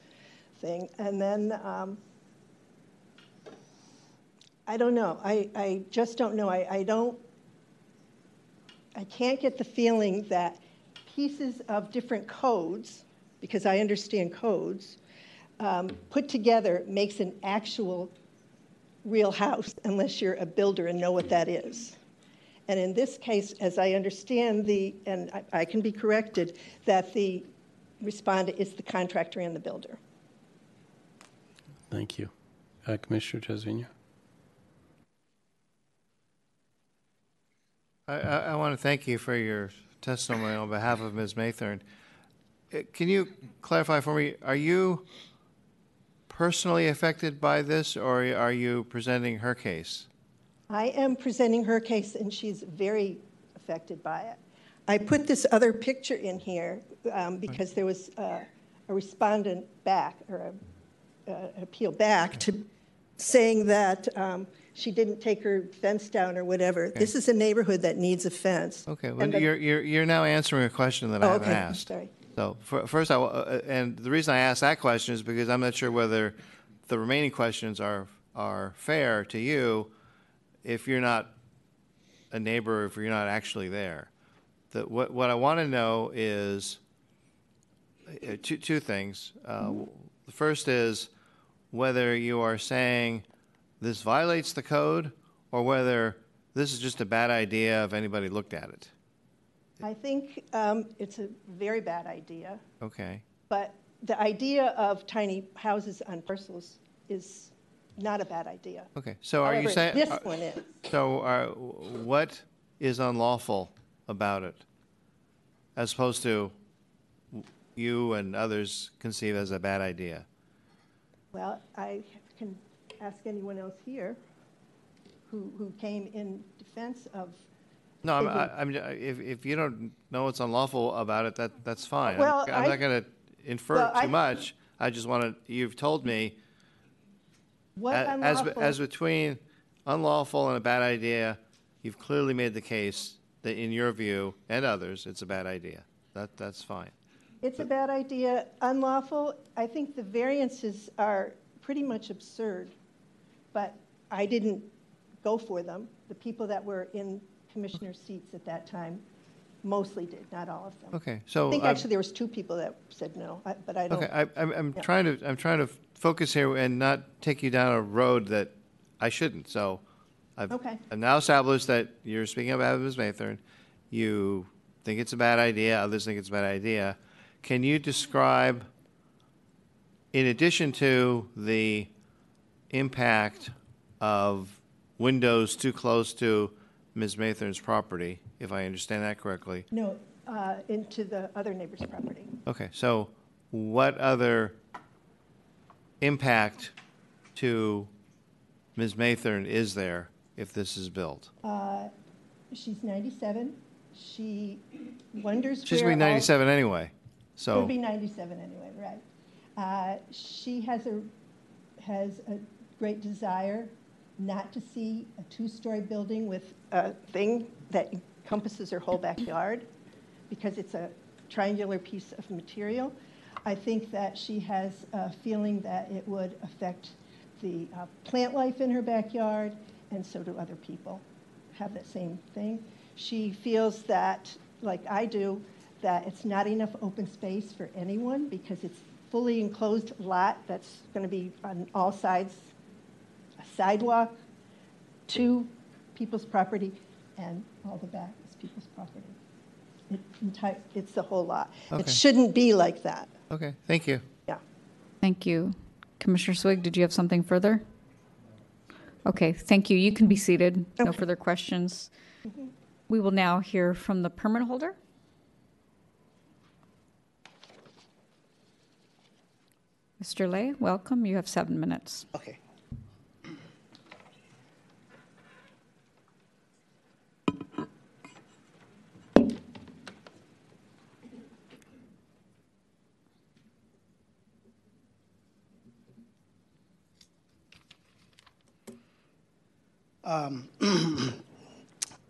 thing. And then I don't know. I just don't know. I can't get the feeling that pieces of different codes, because I understand codes, put together makes an actual real house, unless you're a builder and know what that is. And in this case, as I understand and I can be corrected, that the respondent is the contractor and the builder. Thank you. Commissioner Trasvina. I want to thank you for your testimony on behalf of Ms. Mathern. Can you clarify for me, are you personally affected by this, or are you presenting her case? I am presenting her case, and she's very affected by it. I put this other picture in here because there was a respondent back, or an appeal back, to saying that she didn't take her fence down or whatever. Okay. This is a neighborhood that needs a fence. Okay, well, you're now answering a question that I haven't asked. Sorry. So first, and the reason I asked that question is because I'm not sure whether the remaining questions are fair to you if you're not a neighbor, if you're not actually there. What I want to know is two things. The first is whether you are saying this violates the code or whether this is just a bad idea if anybody looked at it. I think it's a very bad idea. Okay. But the idea of tiny houses on parcels is not a bad idea. Okay. So however, are you saying this one is? So what is unlawful about it, as opposed to you and others conceive as a bad idea? Well, I can ask anyone else here who came in defense of. No, I'm if you don't know what's unlawful about it, that's fine. Well, I'm not going to infer too much. I just want to. You've told me what as between unlawful and a bad idea, you've clearly made the case that, in your view and others, it's a bad idea. That's fine. It's a bad idea. Unlawful. I think the variances are pretty much absurd, but I didn't go for them. The people that were in commissioner seats at that time mostly did, not all of them. Okay, so I think actually there was 2 people that said no, but I don't. Okay, I'm trying to focus here and not take you down a road that I shouldn't. So I've now established that you're speaking about Ms. Mathern. You think it's a bad idea. Others think it's a bad idea. Can you describe, in addition to the impact of windows too close to Ms. Mathern's property, if I understand that correctly? No, into the other neighbor's property. Okay, so what other impact to Ms. Mathern is there if this is built? She's 97. She wonders. She's going to be 97 anyway. So she'll be 97 anyway, right? She has a great desire not to see a 2-story building with a thing that encompasses her whole backyard because it's a triangular piece of material. I think that she has a feeling that it would affect the plant life in her backyard, and so do other people have that same thing. She feels that, like I do, that it's not enough open space for anyone because it's fully enclosed lot that's going to be on all sides, a sidewalk to people's property, and all the back is people's property. It's the whole lot. Okay. It shouldn't be like that. Okay, thank you. Yeah. Thank you. Commissioner Swig, did you have something further? Okay, thank you. You can be seated. Okay. No further questions. Mm-hmm. We will now hear from the permit holder. Mr. Lay, welcome. You have 7 minutes. Okay.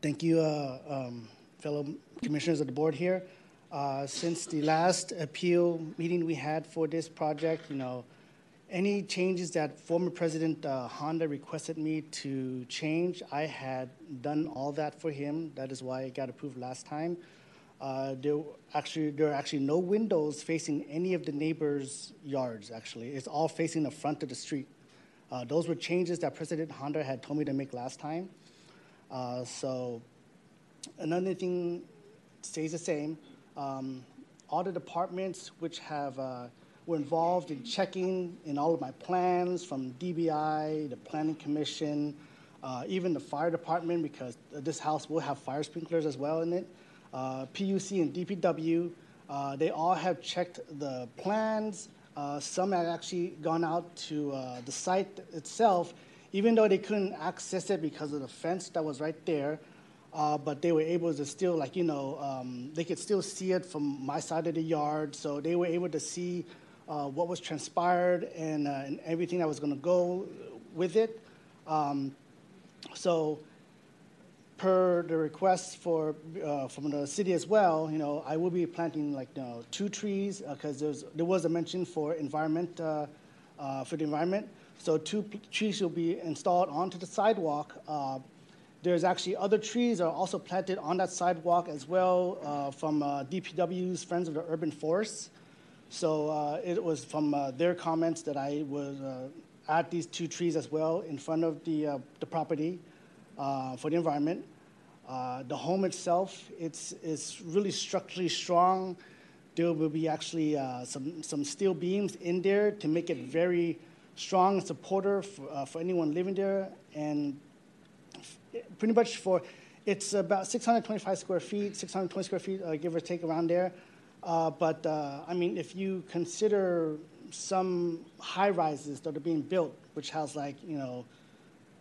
Thank you, fellow commissioners of the board here. Since the last appeal meeting we had for this project, any changes that former President Honda requested me to change, I had done all that for him. That is why it got approved last time. There are actually no windows facing any of the neighbors' yards, actually. It's all facing the front of the street. Those were changes that President Honda had told me to make last time. So another thing stays the same. All the departments which were involved in checking in all of my plans, from DBI, the Planning Commission, even the fire department, because this house will have fire sprinklers as well in it. PUC and DPW. They all have checked the plans. Some have actually gone out to the site itself, even though they couldn't access it because of the fence that was right there. But they were able to still, like, you know, they could still see it from my side of the yard. So they were able to see what was transpired and everything that was going to go with it. So per the request for, from the city as well, you know, I will be planting, like, you know, 2 trees because there was a mention for environment, for the environment. So 2 trees will be installed onto the sidewalk. There's actually other trees are also planted on that sidewalk as well from DPW's Friends of the Urban Forest. So it was from their comments that I would add these 2 trees as well in front of the property for the environment. The home itself, it's really structurally strong. There will be actually some steel beams in there to make it very strong supporter for anyone living there, and pretty much for, it's about 625 square feet, 620 square feet, give or take around there. But I mean, if you consider some high-rises that are being built, which has, like, you know,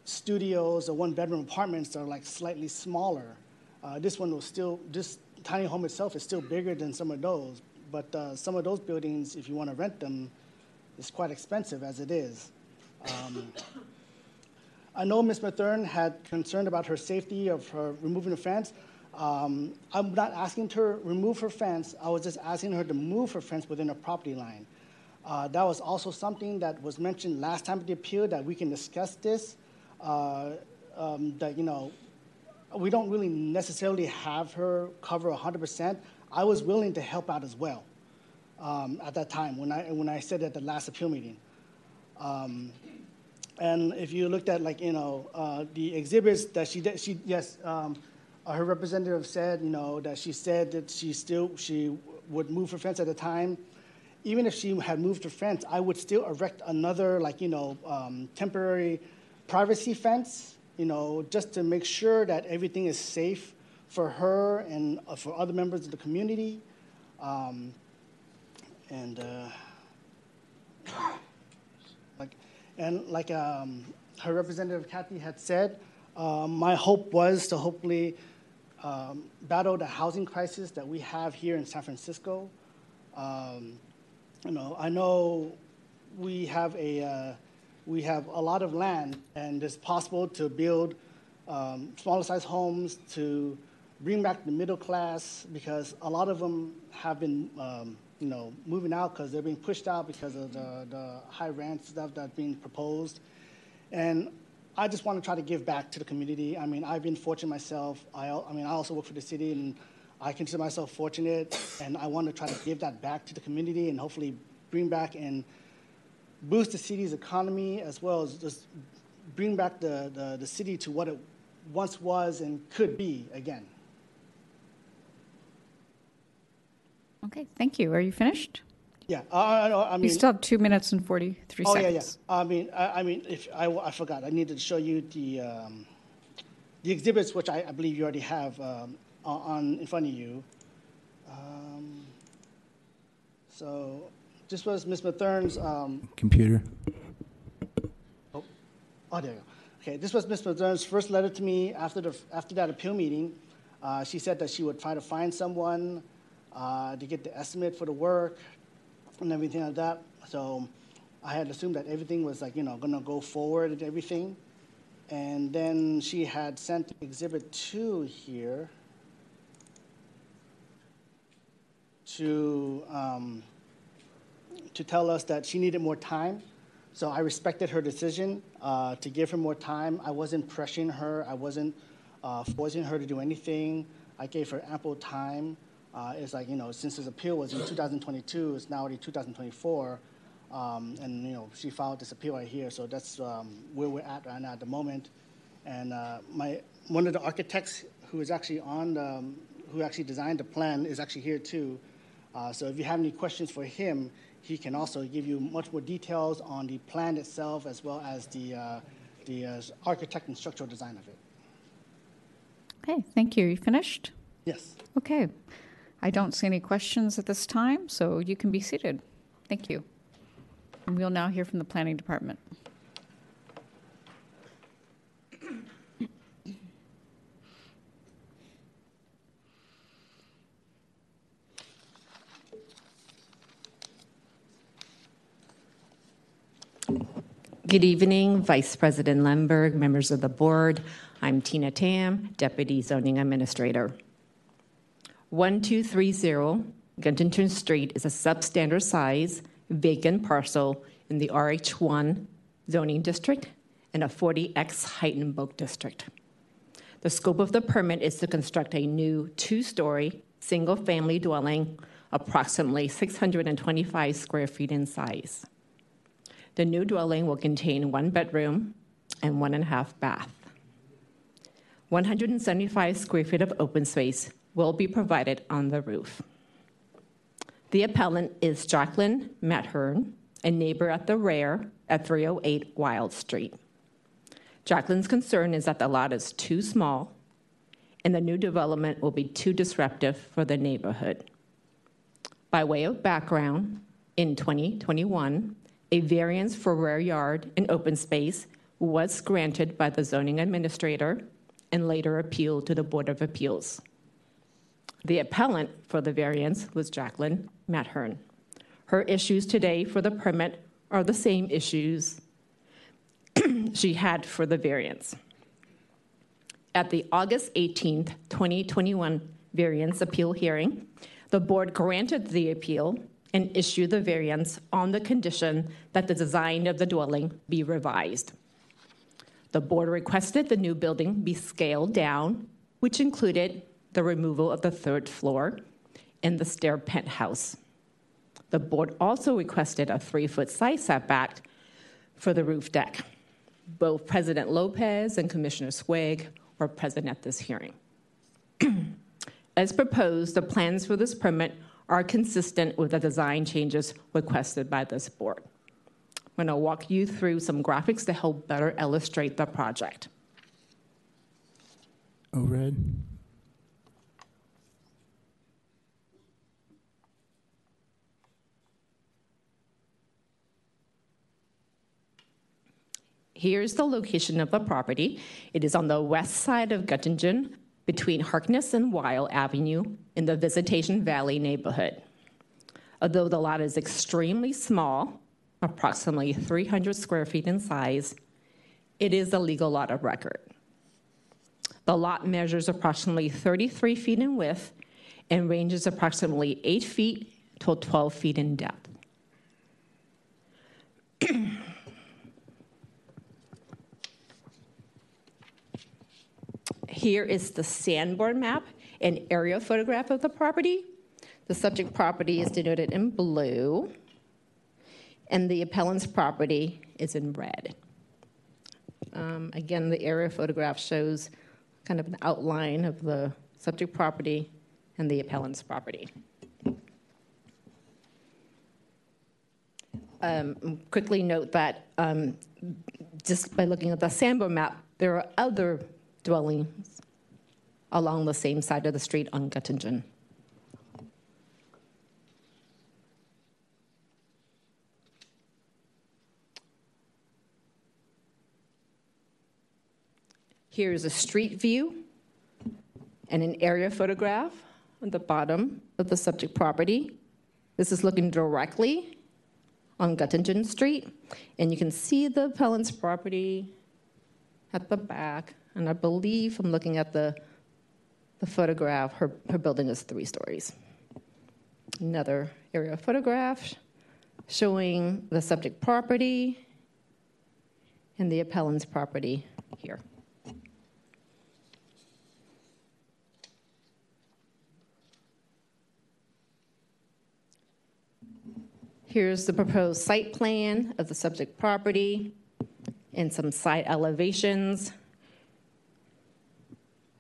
studios or one-bedroom apartments that are, like, slightly smaller, this one will still, this tiny home itself is still bigger than some of those. But some of those buildings, if you want to rent them, it's quite expensive as it is. I know Ms. Mathern had concern about her safety of her removing the fence. I'm not asking her to remove her fence. I was just asking her to move her fence within a property line. That was also something that was mentioned last time at the appeal, that we can discuss this. That, you know, we don't really necessarily have her cover 100%. I was willing to help out as well at that time when I said at the last appeal meeting. And if you looked at, like, you know, the exhibits that she did, her representative said, you know, that she said that she would move her fence at the time. Even if she had moved her fence, I would still erect another, like, you know, temporary privacy fence, you know, just to make sure that everything is safe for her and for other members of the community. And like her representative Kathy had said, my hope was to hopefully battle the housing crisis that we have here in San Francisco. You know, I know we have a lot of land, and it's possible to build smaller size homes to bring back the middle class, because a lot of them have been you know, moving out because they're being pushed out because of the high rent stuff that's being proposed. And I just want to try to give back to the community. I mean, I've been fortunate myself. I also work for the city, and I consider myself fortunate, and I want to try to give that back to the community and hopefully bring back and boost the city's economy, as well as just bring back the city to what it once was and could be again. Okay, thank you. Are you finished? Yeah. I mean, you still have 2 minutes and 43 seconds. Oh, yeah, yeah. I mean, if I forgot, I needed to show you the exhibits, which I believe you already have on in front of you. So this was Ms. Mathern's computer. Oh, there you go. Okay, this was Ms. Mathern's first letter to me after that appeal meeting. She said that she would try to find someone to get the estimate for the work and everything like that. So I had assumed that everything was, like, you know, going to go forward and everything. And then she had sent Exhibit 2 here to tell us that she needed more time. So I respected her decision to give her more time. I wasn't pressuring her. I wasn't forcing her to do anything. I gave her ample time. It's like, you know, since this appeal was in 2022, it's now already 2024, and, you know, she filed this appeal right here, so that's where we're at right now at the moment. And one of the architects who is actually who actually designed the plan is actually here too. So if you have any questions for him, he can also give you much more details on the plan itself, as well as the architect and structural design of it. Okay, thank you. You finished? Yes. Okay. I don't see any questions at this time, so you can be seated. Thank you. And we'll now hear from the Planning Department. Good evening, Vice President Lemberg, members of the board. I'm Tina Tam, Deputy Zoning Administrator. 1230 Göttingen Street is a substandard size vacant parcel in the RH1 zoning district and a 40X height and bulk district. The scope of the permit is to construct a new two-story single-family dwelling, approximately 625 square feet in size. The new dwelling will contain one bedroom and 1.5 bath. 175 square feet of open space will be provided on the roof. The appellant is Jacqueline Mathern, a neighbor at the rear at 308 Wilde Street. Jacqueline's concern is that the lot is too small and the new development will be too disruptive for the neighborhood. By way of background, in 2021, a variance for rear yard and open space was granted by the zoning administrator and later appealed to the Board of Appeals. The appellant for the variance was Jacqueline Mathern. Her issues today for the permit are the same issues she had for the variance. At the August 18, 2021 variance appeal hearing, the board granted the appeal and issue the variance on the condition that the design of the dwelling be revised. The board requested the new building be scaled down, which included the removal of the third floor and the stair penthouse. The board also requested a 3-foot side setback for the roof deck. Both President Lopez and Commissioner Swig were present at this hearing. As proposed, the plans for this permit are consistent with the design changes requested by this board. I'm going to walk you through some graphics to help better illustrate the project. Oh, red. Here's the location of the property. It is on the west side of Göttingen, between Harkness and Wilde Avenue in the Visitation Valley neighborhood. Although the lot is extremely small, approximately 300 square feet in size, it is the legal lot of record. The lot measures approximately 33 feet in width and ranges approximately 8 feet to 12 feet in depth. Here is the Sanborn map, an aerial photograph of the property. The subject property is denoted in blue, and the appellant's property is in red. Again, the aerial photograph shows kind of an outline of the subject property and the appellant's property. Quickly note that just by looking at the Sanborn map, there are other dwellings along the same side of the street on Göttingen. Here is a street view and an area photograph on the bottom of the subject property. This is looking directly on Göttingen Street, and you can see the appellant's property at the back. And I believe, from looking at the photograph, her building is 3 stories. Another aerial photograph showing the subject property and the appellant's property here. Here's the proposed site plan of the subject property and some site elevations.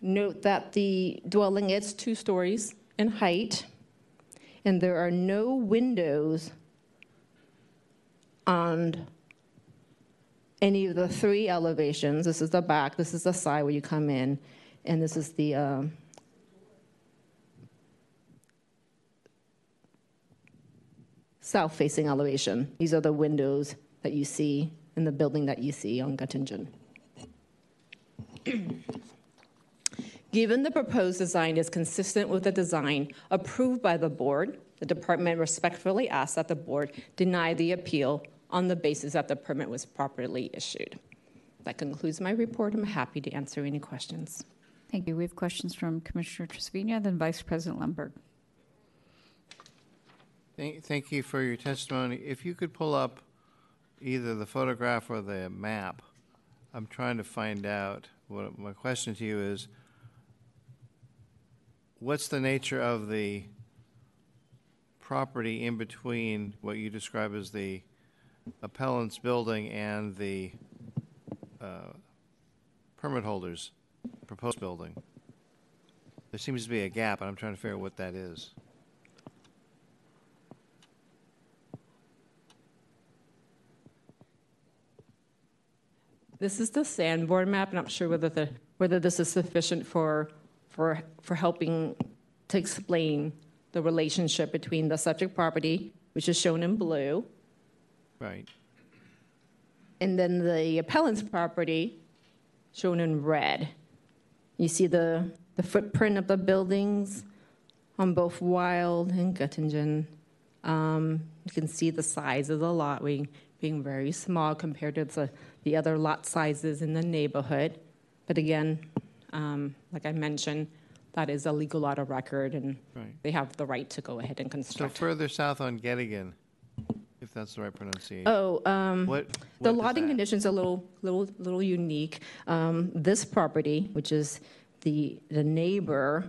Note that the dwelling is 2 stories in height, and there are no windows on any of the 3 elevations. This is the back, this is the side where you come in, and this is the south-facing elevation. These are the windows that you see in the building that you see on Göttingen. Given the proposed design is consistent with the design approved by the board, the department respectfully asks that the board deny the appeal on the basis that the permit was properly issued. That concludes my report. I'm happy to answer any questions. Thank you. We have questions from Commissioner Trasvina, then Vice President Lemberg. Thank you for your testimony. If you could pull up either the photograph or the map, I'm trying to find out. What my question to you is, what's the nature of the property in between what you describe as the appellant's building and the permit holder's proposed building? There seems to be a gap, and I'm trying to figure out what that is. This is the Sanborn map, and I'm not sure whether this is sufficient for helping to explain the relationship between the subject property, which is shown in blue, right, and then the appellant's property, shown in red. You see the footprint of the buildings on both Wilde and Göttingen. You can see the size of the lot being very small compared to the other lot sizes in the neighborhood. But again, like I mentioned, that is a legal lot of record, and right, they have the right to go ahead and construct. So further south on Göttingen, if that's the right pronunciation. Oh, the lotting conditions are a little unique. This property, which is the neighbor,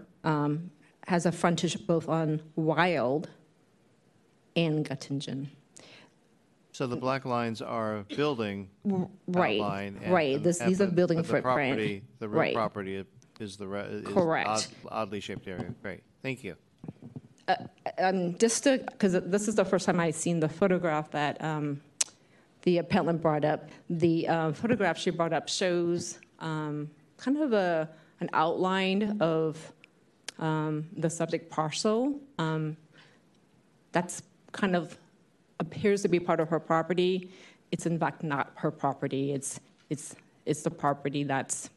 has a frontage both on Wilde and Göttingen. So the black lines are building outline, and these are building footprint. The real property is the oddly shaped area. Great, thank you. Just because this is the first time I've seen the photograph that the appellant brought up. The photograph she brought up shows kind of an outline of the subject parcel. That's kind of appears to be part of her property. It's in fact not her property. It's the property that's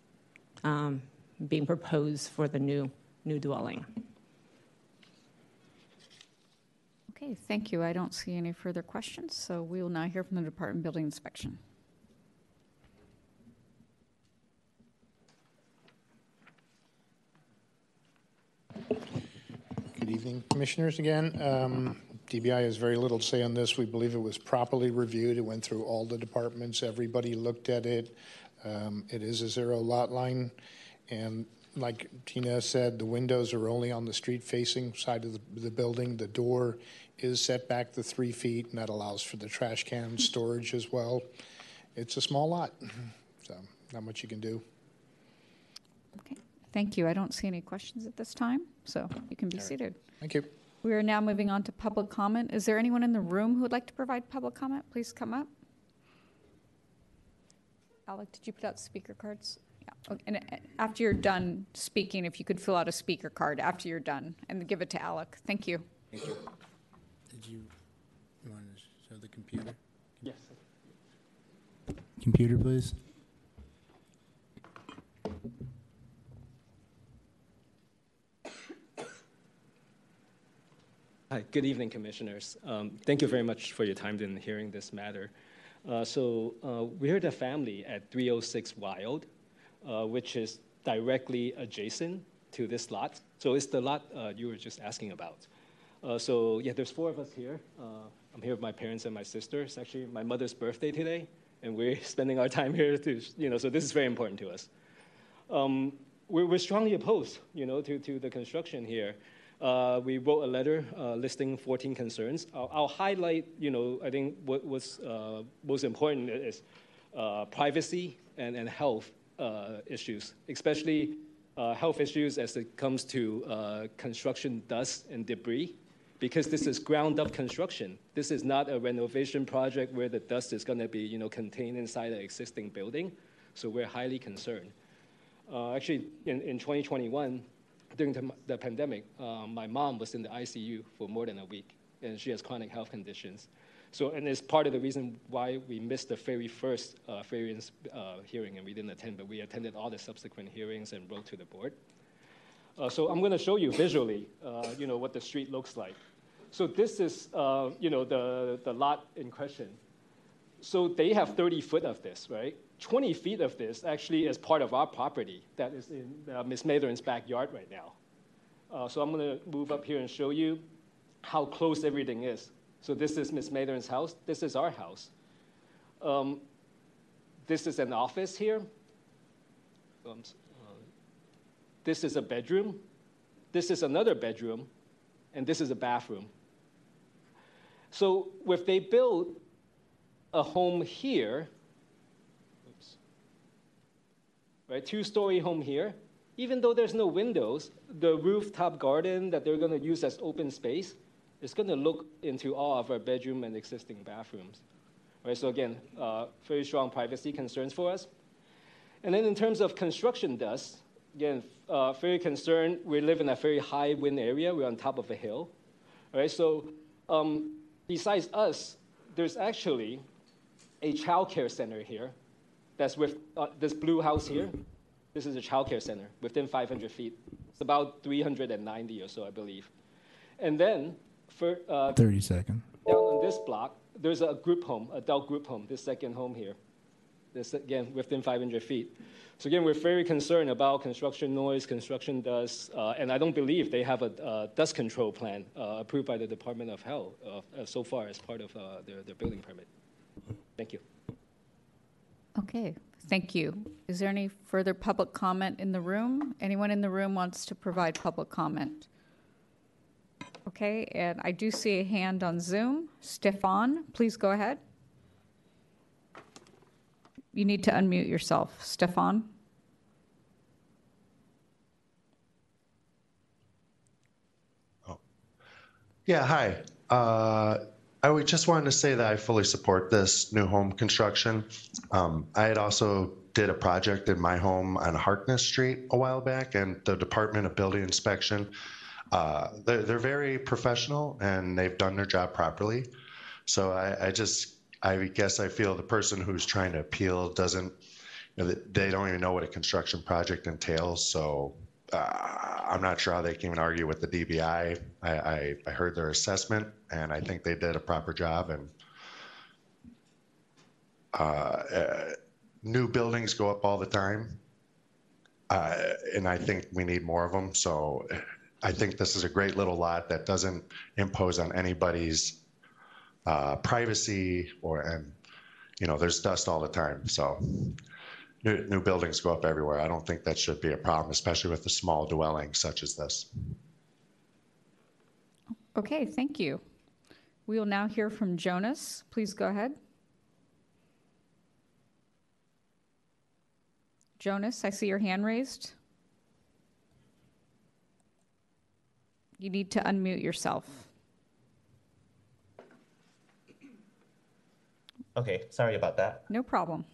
being proposed for the new dwelling. Okay, thank you. I don't see any further questions, so we will now hear from the Department of Building Inspection. Good evening, commissioners. Again, DBI has very little to say on this. We believe it was properly reviewed. It went through all the departments. Everybody looked at it. It is a zero lot line. And like Tina said, the windows are only on the street-facing side of the building. The door is set back to 3 feet, and that allows for the trash can storage as well. It's a small lot, so not much you can do. Okay. Thank you. I don't see any questions at this time, so you can be seated. Thank you. We are now moving on to public comment. Is there anyone in the room who would like to provide public comment? Please come up. Alec, did you put out speaker cards? Yeah. Okay. And after you're done speaking, if you could fill out a speaker card after you're done and give it to Alec. Thank you. Thank you. Did you want to show the computer? Yes. Computer, please. Hi, good evening, commissioners. Thank you very much for your time in hearing this matter. We're the family at 306 Wilde, which is directly adjacent to this lot. So it's the lot you were just asking about. There's four of us here. I'm here with my parents and my sister. It's actually my mother's birthday today, and we're spending our time here to, so this is very important to us. We're strongly opposed, to the construction here. We wrote a letter listing 14 concerns. I'll highlight, I think what was most important is privacy and health issues, especially health issues as it comes to construction dust and debris, because this is ground-up construction. This is not a renovation project where the dust is going to be, contained inside an existing building. So we're highly concerned. Actually, in 2021, during the pandemic, my mom was in the ICU for more than a week, and she has chronic health conditions. So, and it's part of the reason why we missed the very first variance hearing, and we didn't attend, but we attended all the subsequent hearings and wrote to the board. So I'm going to show you visually, you know, what the street looks like. So this is, you know, the lot in question. So they have 30 feet of this, right? 20 feet of this actually is part of our property that is in Ms. Mathern's backyard right now. So I'm going to move up here and show you how close everything is. So this is Ms. Mathern's house. This is our house. This is an office here. This is a bedroom, this is another bedroom, and this is a bathroom. So if they build a home here, oops, right, two-story home here, even though there's no windows, the rooftop garden that they're gonna use as open space is gonna look into all of our bedroom and existing bathrooms. Right, so again, very strong privacy concerns for us. And then in terms of construction dust, again, very concerned. We live in a very high wind area. We're on top of a hill. All right, so besides us, there's actually a child care center here that's with this blue house here. This is a child care center within 500 feet. It's about 390 or so, I believe. And then for 30 seconds. Down on this block, there's a group home, adult group home, this second home here. This, again, within 500 feet. So again, we're very concerned about construction noise, construction dust, and I don't believe they have a dust control plan approved by the Department of Health so far as part of their building permit. Thank you. Okay, thank you. Is there any further public comment in the room? Anyone in the room wants to provide public comment? Okay, and I do see a hand on Zoom. Stefan, please go ahead. You need to unmute yourself. Stefan? Oh. Yeah, hi. I just wanted to say that I fully support this new home construction. I had also did a project in my home on Harkness Street a while back, and the Department of Building Inspection, they're very professional, and they've done their job properly. So I guess I feel the person who's trying to appeal doesn't, you know, they don't even know what a construction project entails. So I'm not sure how they can even argue with the DBI. I heard their assessment, and I think they did a proper job. And new buildings go up all the time, and I think we need more of them. So I think this is a great little lot that doesn't impose on anybody's privacy, or, and you know, there's dust all the time. So new buildings go up everywhere. I don't think that should be a problem, especially with a small dwelling such as this. Okay, thank you. We will now hear from Jonas. Please go ahead. Jonas, I see your hand raised. You need to unmute yourself. Okay, sorry about that. No problem.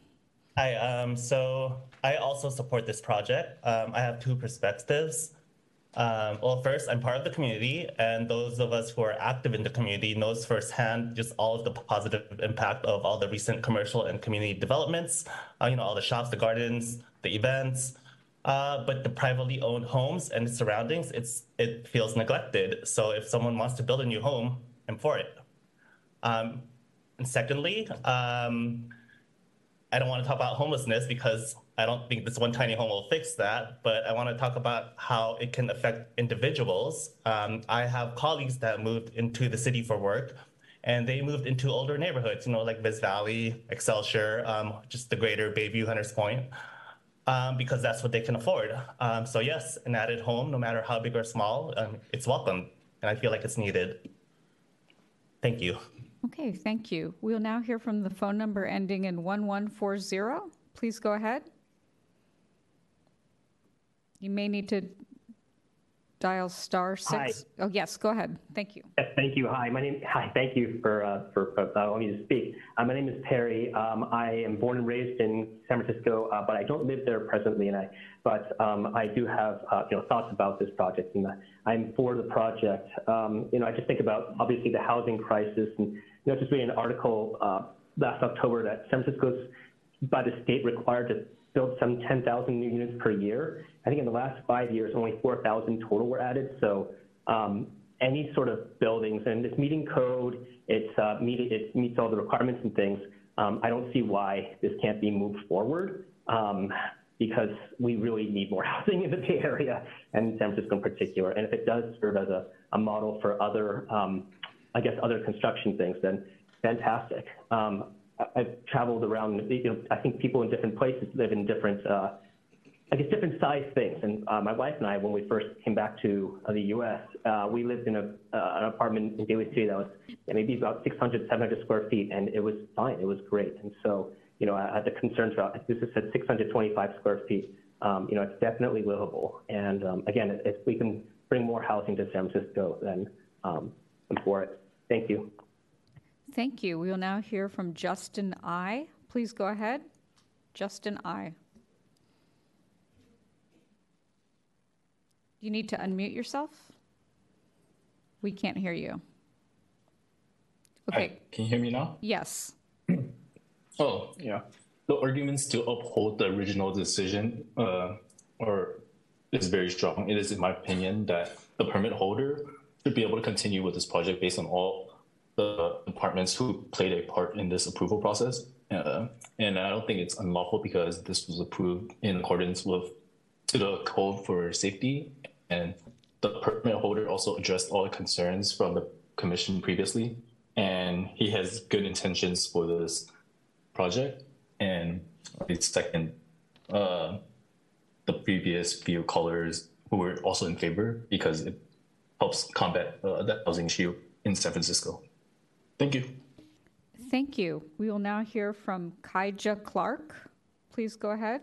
Hi, so I also support this project. I have two perspectives. Well, first, I'm part of the community, and those of us who are active in the community knows firsthand just all of the positive impact of all the recent commercial and community developments, you know, all the shops, the gardens, the events, but the privately owned homes and its surroundings, it feels neglected. So if someone wants to build a new home, I'm for it. And secondly, I don't want to talk about homelessness because I don't think this one tiny home will fix that, but I want to talk about how it can affect individuals. I have colleagues that moved into the city for work, and they moved into older neighborhoods, you know, like Vis Valley, Excelsior, just the greater Bayview, Hunters Point, because that's what they can afford. So yes, an added home, no matter how big or small, it's welcome, and I feel like it's needed. Thank you. Okay, thank you. We'll now hear from the phone number ending in 1140. Please go ahead. You may need to dial *6. Hi. Oh yes, go ahead. Thank you. Yes, thank you. Hi, my name. Hi, thank you for allowing me to speak. My name is Perry. I am born and raised in San Francisco, but I don't live there presently. But I do have thoughts about this project, and I'm for the project. I just think about obviously the housing crisis, and just reading an article last October that San Francisco's by the state required to build some 10,000 new units per year. I think in the last 5 years, only 4,000 total were added. So any sort of buildings, and it's meeting code, it meets all the requirements and things. I don't see why this can't be moved forward because we really need more housing in the Bay Area and San Francisco in particular. And if it does serve as a model for other, other construction things, then fantastic. I've traveled around, I think people in different places live in different, different size things. And my wife and I, when we first came back to the U.S., we lived in an apartment in Daly City that was maybe about 600, 700 square feet, and it was fine. It was great. And so, I had the concerns about, this is at 625 square feet. It's definitely livable. And again, if we can bring more housing to San Francisco, then I'm for it. Thank you. Thank you. We will now hear from Justin I. Please go ahead. Justin I. You need to unmute yourself. We can't hear you. Okay. Hi. Can you hear me now? Yes. Oh, yeah. The arguments to uphold the original decision is very strong. It is, in my opinion, that the permit holder should be able to continue with this project based on all the departments who played a part in this approval process, and I don't think it's unlawful because this was approved in accordance with the code for safety, and the permit holder also addressed all the concerns from the commission previously, and he has good intentions for this project. And second, the previous few callers who were also in favor because it helps combat the housing issue in San Francisco. Thank you. Thank you. We will now hear from Kaija Clark. Please go ahead.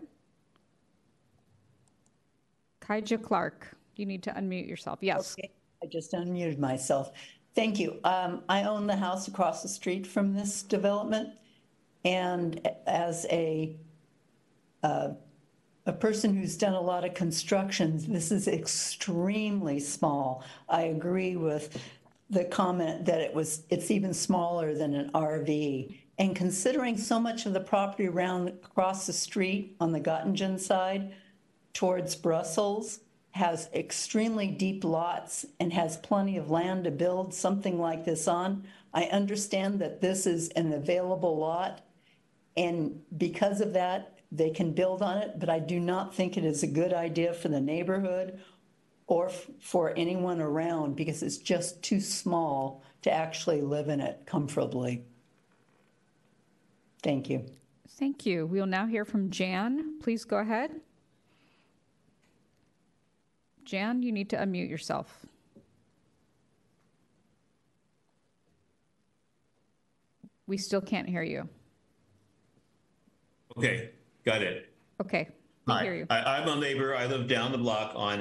Kaija Clark, you need to unmute yourself. Yes. Okay. I just unmuted myself. Thank you. I own the house across the street from this development. And as a person who's done a lot of constructions, this is extremely small. I agree with the comment that it's even smaller than an RV. And considering so much of the property around across the street on the Göttingen side towards Brussels has extremely deep lots and has plenty of land to build something like this on, I understand that this is an available lot. And because of that, they can build on it, but I do not think it is a good idea for the neighborhood or for anyone around because it's just too small to actually live in it comfortably. Thank you. Thank you. We'll now hear from Jan. Please go ahead. Jan, you need to unmute yourself. We still can't hear you. Okay, got it. Okay, we hear you. I'm a neighbor. I live down the block on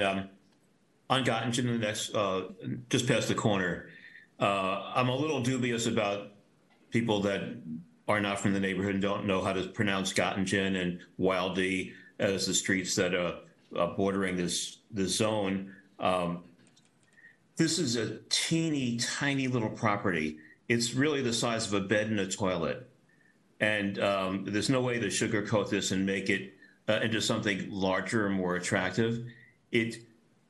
Göttingen, that's just past the corner. I'm a little dubious about people that are not from the neighborhood and don't know how to pronounce Göttingen and Wilde as the streets that are bordering this zone. This is a teeny tiny little property. It's really the size of a bed and a toilet. And there's no way to sugarcoat this and make it into something larger and more attractive.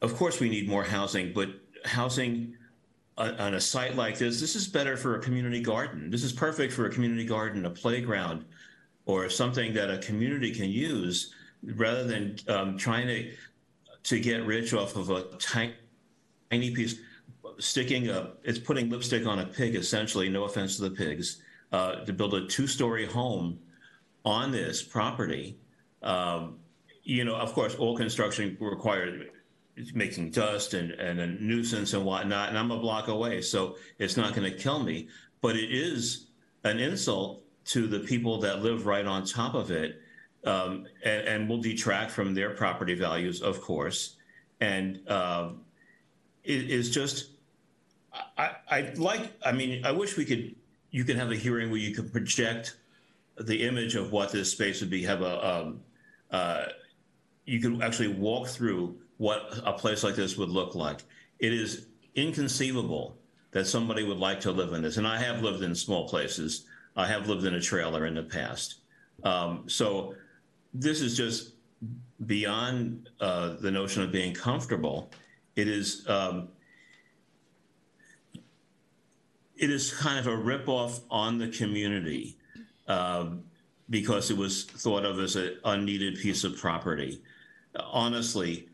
Of course, we need more housing, but housing on a site like this is better for a community garden. This is perfect for a community garden, a playground, or something that a community can use rather than trying to get rich off of a tiny piece. It's putting lipstick on a pig, essentially, no offense to the pigs, to build a two-story home on this property. Of course, all construction required. It's making dust and a nuisance and whatnot, and I'm a block away, so it's not going to kill me. But it is an insult to the people that live right on top of it, and will detract from their property values, of course. And is just, I wish we could, you can have a hearing where you can project the image of what this space would be, have a, you could actually walk through what a place like this would look like. It is inconceivable that somebody would like to live in this. And I have lived in small places. I have lived in a trailer in the past. So this is just beyond the notion of being comfortable. It is kind of a ripoff on the community because it was thought of as an unneeded piece of property. Honestly,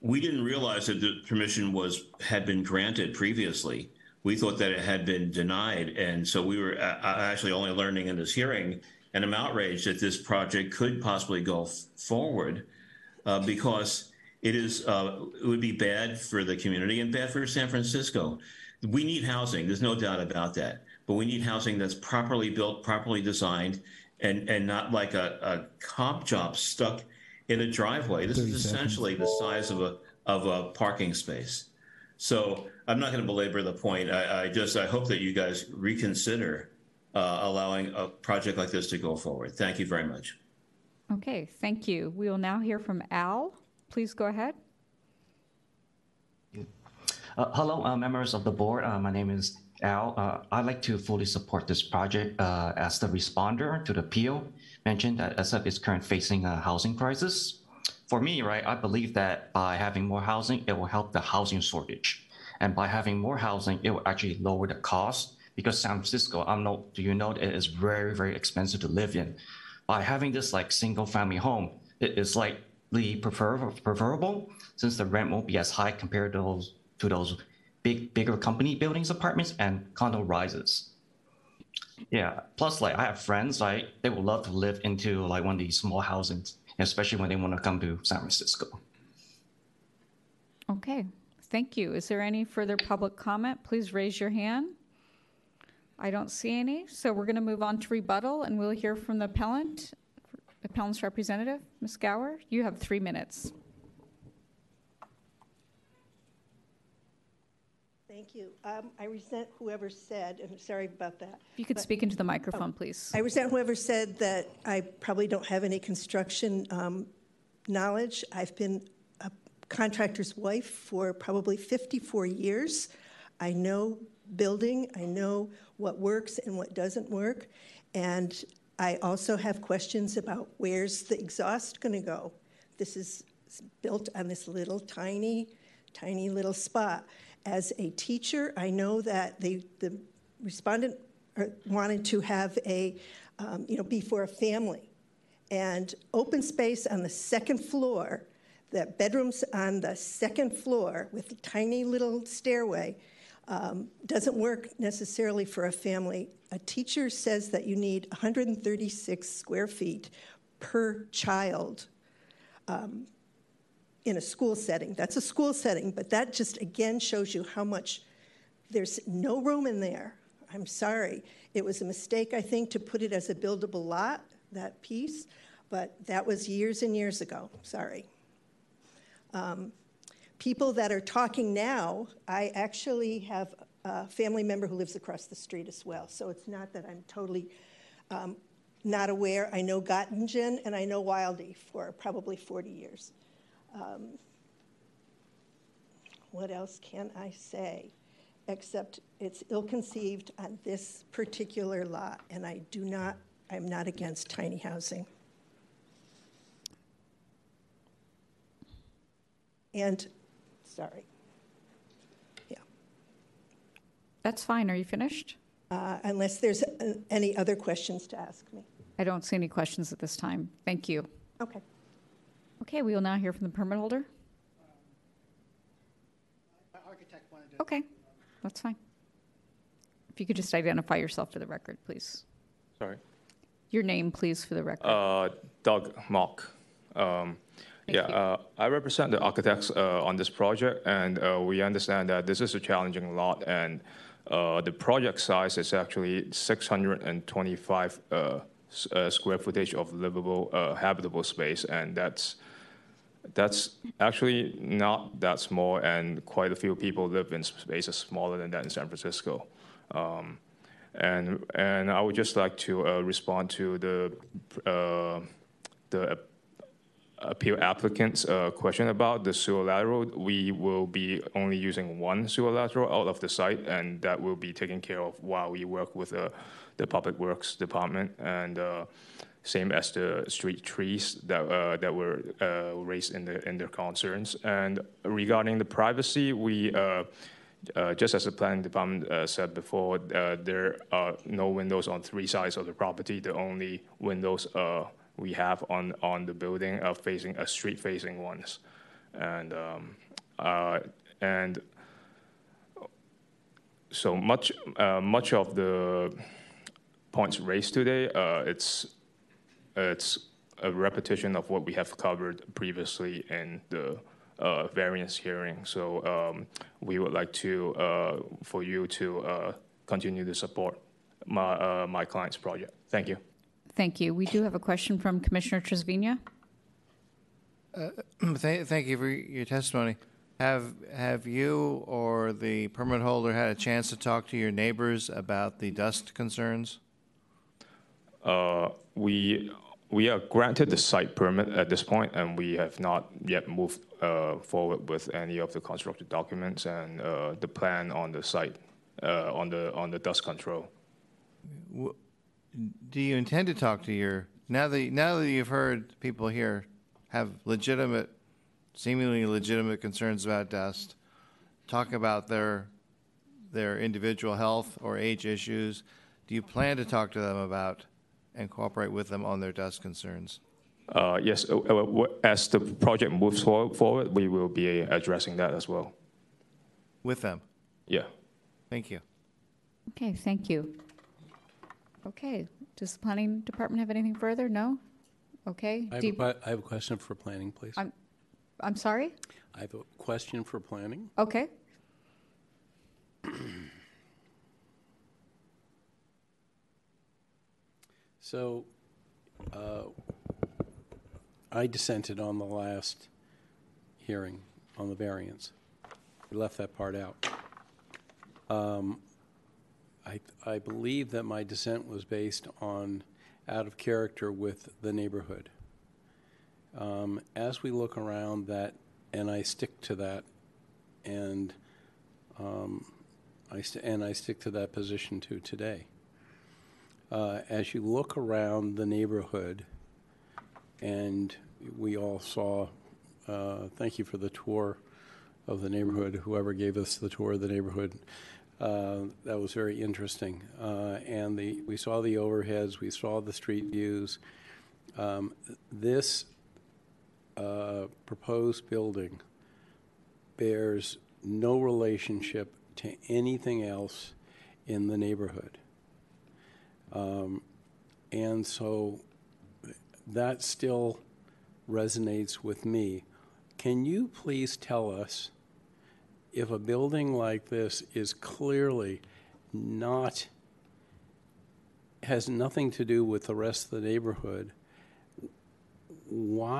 we didn't realize that the permission had been granted previously. We thought that it had been denied, and so we were actually only learning in this hearing, and I'm outraged that this project could possibly go forward because it would be bad for the community and bad for San Francisco. We need housing, there's no doubt about that, but we need housing that's properly built, properly designed, and not like a comp job stuck in a driveway. This is essentially the size of a parking space. So I'm not going to belabor the point. I hope that you guys reconsider allowing a project like this to go forward. Thank you very much. Okay, thank you. We will now hear from Al. Please go ahead. Hello, members of the board. My name is Al. I'd like to fully support this project as the responder to the appeal. Mentioned that SF is currently facing a housing crisis. For me, right, I believe that by having more housing, it will help the housing shortage. And by having more housing, it will actually lower the cost because San Francisco, it is very, very expensive to live in. By having this like single family home, it is slightly preferable since the rent won't be as high compared to those bigger company buildings, apartments, and condo rises. Yeah, plus I have friends, they would love to live into one of these small housings, especially when they want to come to San Francisco. Okay, thank you. Is there any further public comment? Please raise your hand. I don't see any, so we're gonna move on to rebuttal and we'll hear from the appellant's representative, Ms. Gower. You have 3 minutes. Thank you. I resent whoever said, and I'm sorry about that. If you could speak into the microphone, please. I resent whoever said that I probably don't have any construction knowledge. I've been a contractor's wife for probably 54 years. I know building, I know what works and what doesn't work. And I also have questions about where's the exhaust gonna go. This is built on this little tiny little spot. As a teacher, I know that the respondent wanted to have be for a family. And open space on the second floor, the bedrooms on the second floor with a tiny little stairway doesn't work necessarily for a family. A teacher says that you need 136 square feet per child. In a school setting. That's a school setting, but that just again shows you how much there's no room in there. I'm sorry. It was a mistake, I think, to put it as a buildable lot, that piece, but that was years and years ago. Sorry. People that are talking now, I actually have a family member who lives across the street as well, so it's not that I'm totally not aware. I know Göttingen and I know Wilde for probably 40 years. What else can I say except it's ill-conceived on this particular lot, and I'm not against tiny housing. And sorry. Yeah. That's fine. Are you finished? Unless there's any other questions to ask me. I don't see any questions at this time. Thank you. Okay. Okay, we will now hear from the permit holder. Architect wanted to... Okay, that's fine. If you could just identify yourself for the record, please. Sorry. Your name, please, for the record. Doug Mock. I represent the architects on this project, and we understand that this is a challenging lot, and the project size is actually 625 square footage of livable habitable space, and that's That's actually not that small, and quite a few people live in spaces smaller than that in San Francisco. And I would just like to respond to the appeal applicant's question about the sewer lateral. We will be only using one sewer lateral out of the site, and that will be taken care of while we work with the Public Works Department, and same as the street trees that were raised in their concerns. And regarding the privacy, we just as the planning department said before, there are no windows on three sides of the property. The only windows we have on the building are facing a street-facing ones, and so much of the points raised today, it's a repetition of what we have covered previously in the variance hearing. So we would like to for you to continue to support my my client's project. Thank you. Thank you. We do have a question from Commissioner Trasvina. Thank you for your testimony. Have you or the permit holder had a chance to talk to your neighbors about the dust concerns? We are granted the site permit at this point, and we have not yet moved forward with any of the constructed documents and the plan on the site on the dust control. Do you intend to talk to your, now that you've heard people here have legitimate, seemingly legitimate concerns about dust, talk about their individual health or age issues, do you plan to talk to them about and cooperate with them on their dust concerns? Yes, as the project moves forward, we will be addressing that as well. With them? Yeah. Thank you. Okay, thank you. Okay, does the planning department have anything further? No? Okay. I have a question for planning, please. I'm sorry? I have a question for planning. Okay. So I dissented on the last hearing on the variance. We left that part out. I believe that my dissent was based on out of character with the neighborhood. As we look around that, and I stick to that, and I stick to that position too today. As you look around the neighborhood, and we all saw, thank you for the tour of the neighborhood, whoever gave us the tour of the neighborhood. That was very interesting, and we saw the overheads, we saw the street views. This proposed building bears no relationship to anything else in the neighborhood, and so that still resonates with me. Can you please tell us if a building like this is clearly not, has nothing to do with the rest of the neighborhood, how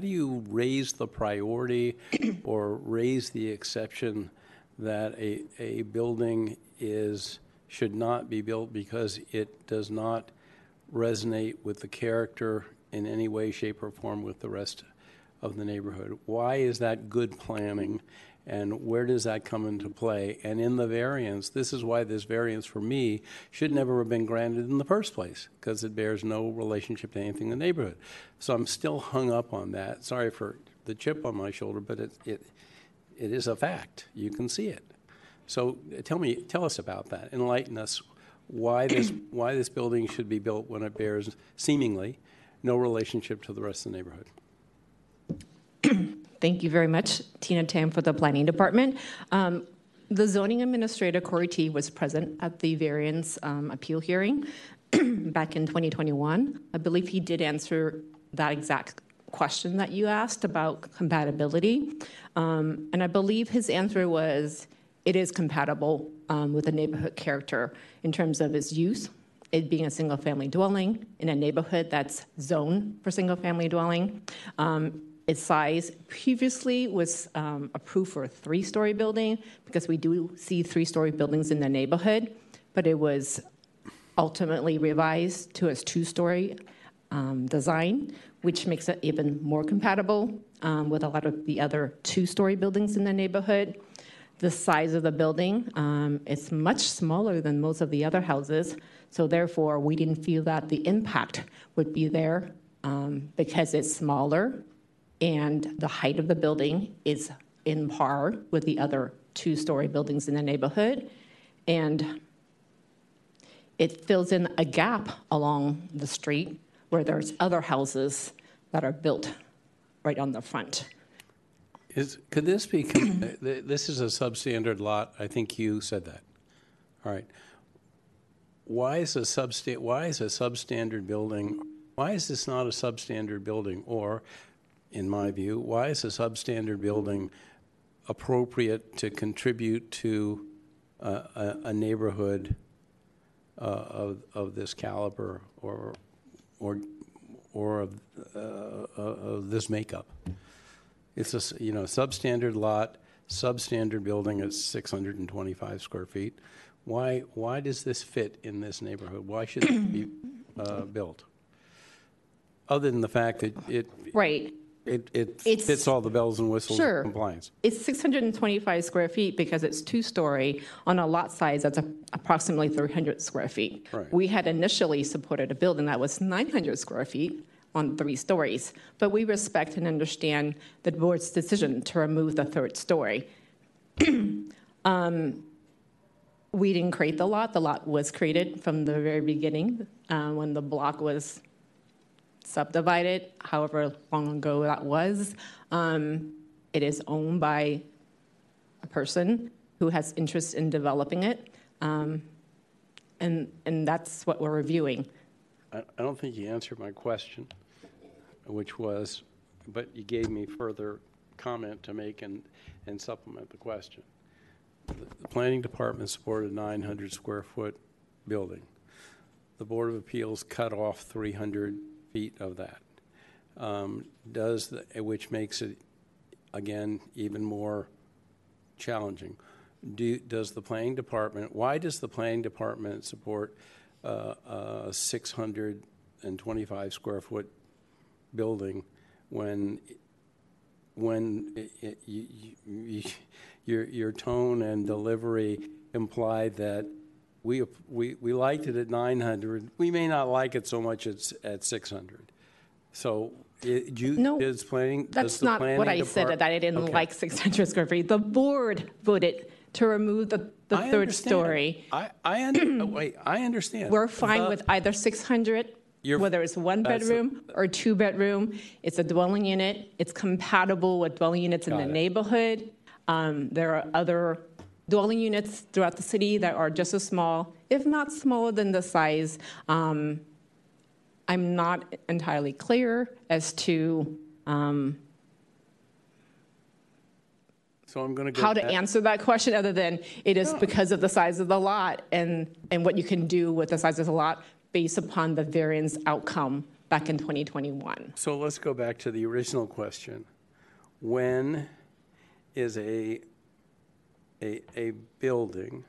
do you raise the priority or raise the exception that a building should not be built because it does not resonate with the character in any way, shape, or form with the rest of the neighborhood? Why is that good planning, and where does that come into play? And in the variance, this is why this variance for me should never have been granted in the first place, because it bears no relationship to anything in the neighborhood. So I'm still hung up on that. Sorry for the chip on my shoulder, but it is a fact. You can see it. So tell us about that. Enlighten us why this building should be built when it bears seemingly no relationship to the rest of the neighborhood. Thank you very much, Tina Tam, for the planning department. The zoning administrator, Corey T, was present at the variance appeal hearing back in 2021. I believe he did answer that exact question that you asked about compatibility. And I believe his answer was, it is compatible with the neighborhood character in terms of its use it being a single-family dwelling in a neighborhood that's zoned for single-family dwelling. Its size previously was approved for a three-story building because we do see three-story buildings in the neighborhood, but it was ultimately revised to its two-story design, which makes it even more compatible with a lot of the other two-story buildings in the neighborhood. The size of the building, it's much smaller than most of the other houses, so therefore we didn't feel that the impact would be there because it's smaller and the height of the building is in par with the other two-story buildings in the neighborhood. And it fills in a gap along the street where there's other houses that are built right on the front. Could this be, this is a substandard lot, I think you said that. All right. Why is this not a substandard building? Or, in my view, why is a substandard building appropriate to contribute to a neighborhood of this caliber or of this makeup? It's a, you know, substandard lot, substandard building at 625 square feet. Why does this fit in this neighborhood? Why should it be built? Other than the fact that it fits all the bells and whistles of compliance. It's 625 square feet because it's two-story on a lot size that's approximately 300 square feet. Right. We had initially supported a building that was 900 square feet on three stories, but we respect and understand the board's decision to remove the third story. We didn't create the lot. The lot was created from the very beginning when the block was subdivided, however long ago that was. It is owned by a person who has interest in developing it, and that's what we're reviewing. I don't think you answered my question, which was, but you gave me further comment to make and supplement the question. The planning department supported a 900 square foot building. The Board of Appeals cut off 300 feet of that, which makes it, again, even more challenging. Why does the planning department support 625 square foot building when your tone and delivery imply that we liked it at 900, we may not like it so much at 600. So I didn't like 600 square feet. The board voted to remove the third story. I understand. We're fine with either 600, whether it's one bedroom or two bedroom. It's a dwelling unit. It's compatible with dwelling units in the neighborhood. There are other dwelling units throughout the city that are just as small, if not smaller than the size. I'm not entirely clear as to answer that question, other than it is because of the size of the lot and what you can do with the size of the lot based upon the variance outcome back in 2021. So let's go back to the original question. When is a building,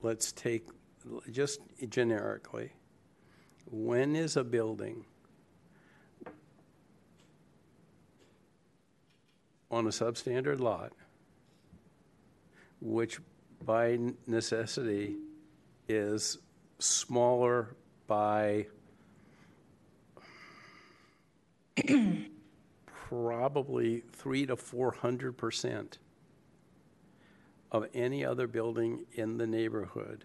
let's take just generically, when is a building on a substandard lot, which by necessity is smaller by probably 300 to 400% of any other building in the neighborhood,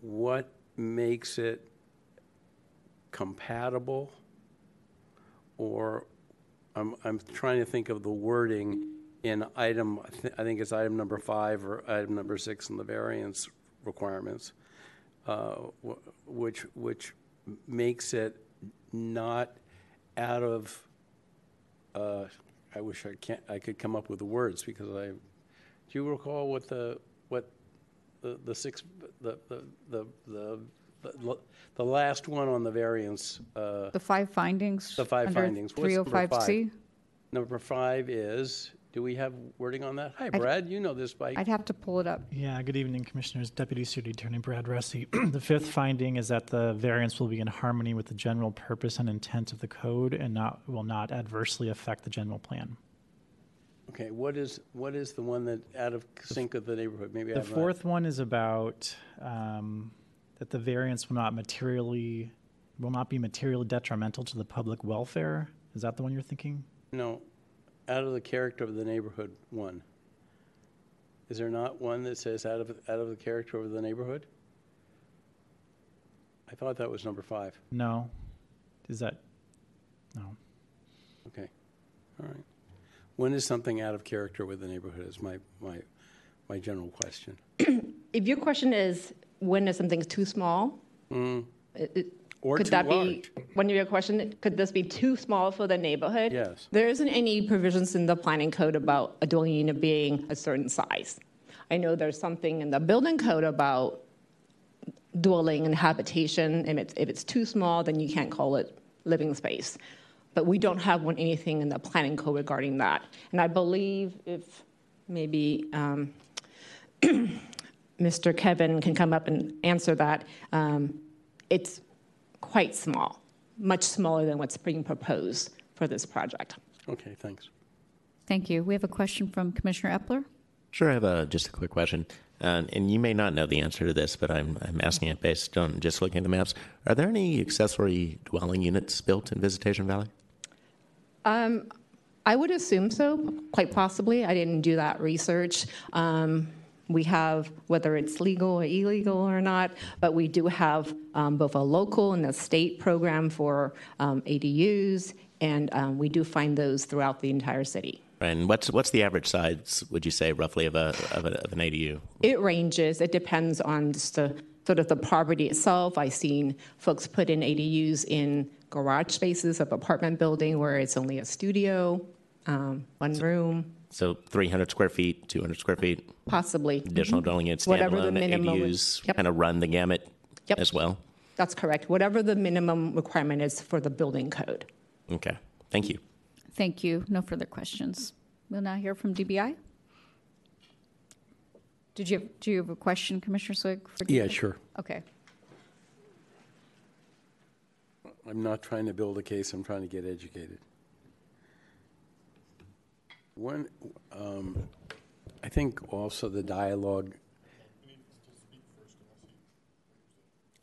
what makes it compatible? Or I'm trying to think of the wording in item, I think it's item number 5 or item number 6 in the variance requirements, which makes it not out of, I wish I could come up with the words, because do you recall what the last one on the variance. The five findings. The five findings. What's 305C. Number five is. Do we have wording on that? Hi, Brad. You know this bike. I'd have to pull it up. Yeah, good evening, Commissioners. Deputy City Attorney Brad Russi. The fifth finding is that the variance will be in harmony with the general purpose and intent of the code and will not adversely affect the general plan. Okay, what is the one that out of sync of the neighborhood? Maybe the fourth one is about that the variance will not be materially detrimental to the public welfare. Is that the one you're thinking? No. Out of the character of the neighborhood one. Is there not one that says out of the character of the neighborhood? I thought that was number five. No. Is that? No. Okay. All right. When is something out of character with the neighborhood is my general question. If your question is when is something too small, or could that be one of your questions? Could this be too small for the neighborhood? Yes. There isn't any provisions in the planning code about a dwelling unit being a certain size. I know there's something in the building code about dwelling and habitation, and if it's too small, then you can't call it living space. But we don't have anything in the planning code regarding that. And I believe if maybe Mr. Kevin can come up and answer that, it's quite small, much smaller than what's being proposed for this project. Okay, thanks. Thank you. We have a question from Commissioner Eppler. Sure, I have just a quick question. And you may not know the answer to this, but I'm asking it based on just looking at the maps. Are there any accessory dwelling units built in Visitation Valley? I would assume so, quite possibly. I didn't do that research. We have, whether it's legal or illegal or not, but we do have both a local and a state program for ADUs, and we do find those throughout the entire city. And what's the average size, would you say, roughly of an ADU? It ranges. It depends on just the property itself. I've seen folks put in ADUs in garage spaces of apartment building where it's only a studio, one room. So 300 square feet, 200 square feet? Possibly. Additional dwelling units, standalone ADUs, kind of run the gamut as well? That's correct. Whatever the minimum requirement is for the building code. Okay. Thank you. Thank you. No further questions. We'll now hear from DBI. Do you have a question, Commissioner Swig? Yeah, sure. Okay. I'm not trying to build a case. I'm trying to get educated. One, I think also the dialogue.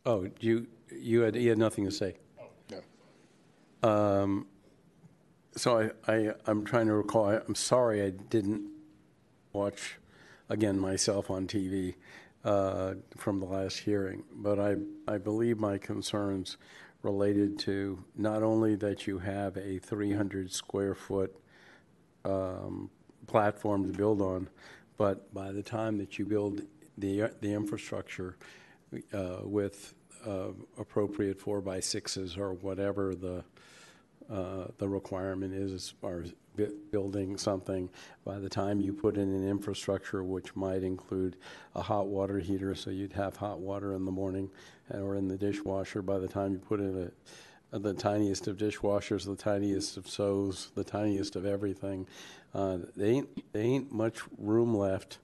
Oh, you had nothing to say. Oh, no. So I'm trying to recall. I'm sorry I didn't watch again myself on TV from the last hearing, but I believe my concerns related to not only that you have a 300 square foot. Platform to build on, but by the time that you build the infrastructure with appropriate 4x6s or whatever the requirement is as far as building something, by the time you put in an infrastructure which might include a hot water heater, so you'd have hot water in the morning or in the dishwasher, by the time you put in the tiniest of dishwashers, the tiniest of sows, the tiniest of everything. There ain't much room left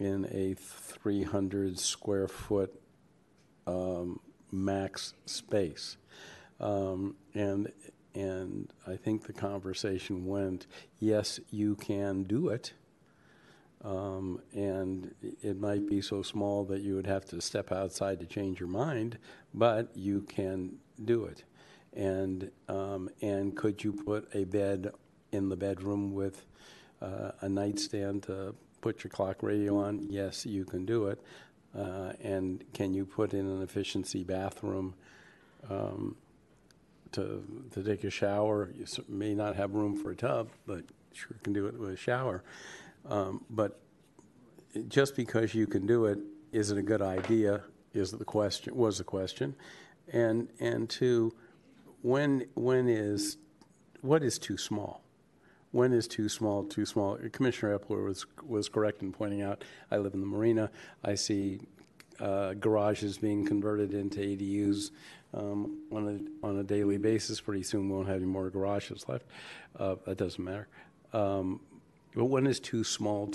in a 300 square foot max space. And I think the conversation went, yes, you can do it. And it might be so small that you would have to step outside to change your mind, but you can do it. And could you put a bed in the bedroom with a nightstand to put your clock radio on? Yes, you can do it. And can you put in an efficiency bathroom to take a shower? You may not have room for a tub, but sure can do it with a shower. But just because you can do it, is it a good idea? Is the question was the question, and two. What is too small? When is too small, too small? Commissioner Eppler was correct in pointing out, I live in the marina. I see garages being converted into ADUs on a daily basis. Pretty soon we won't have any more garages left. That doesn't matter. But one is too small,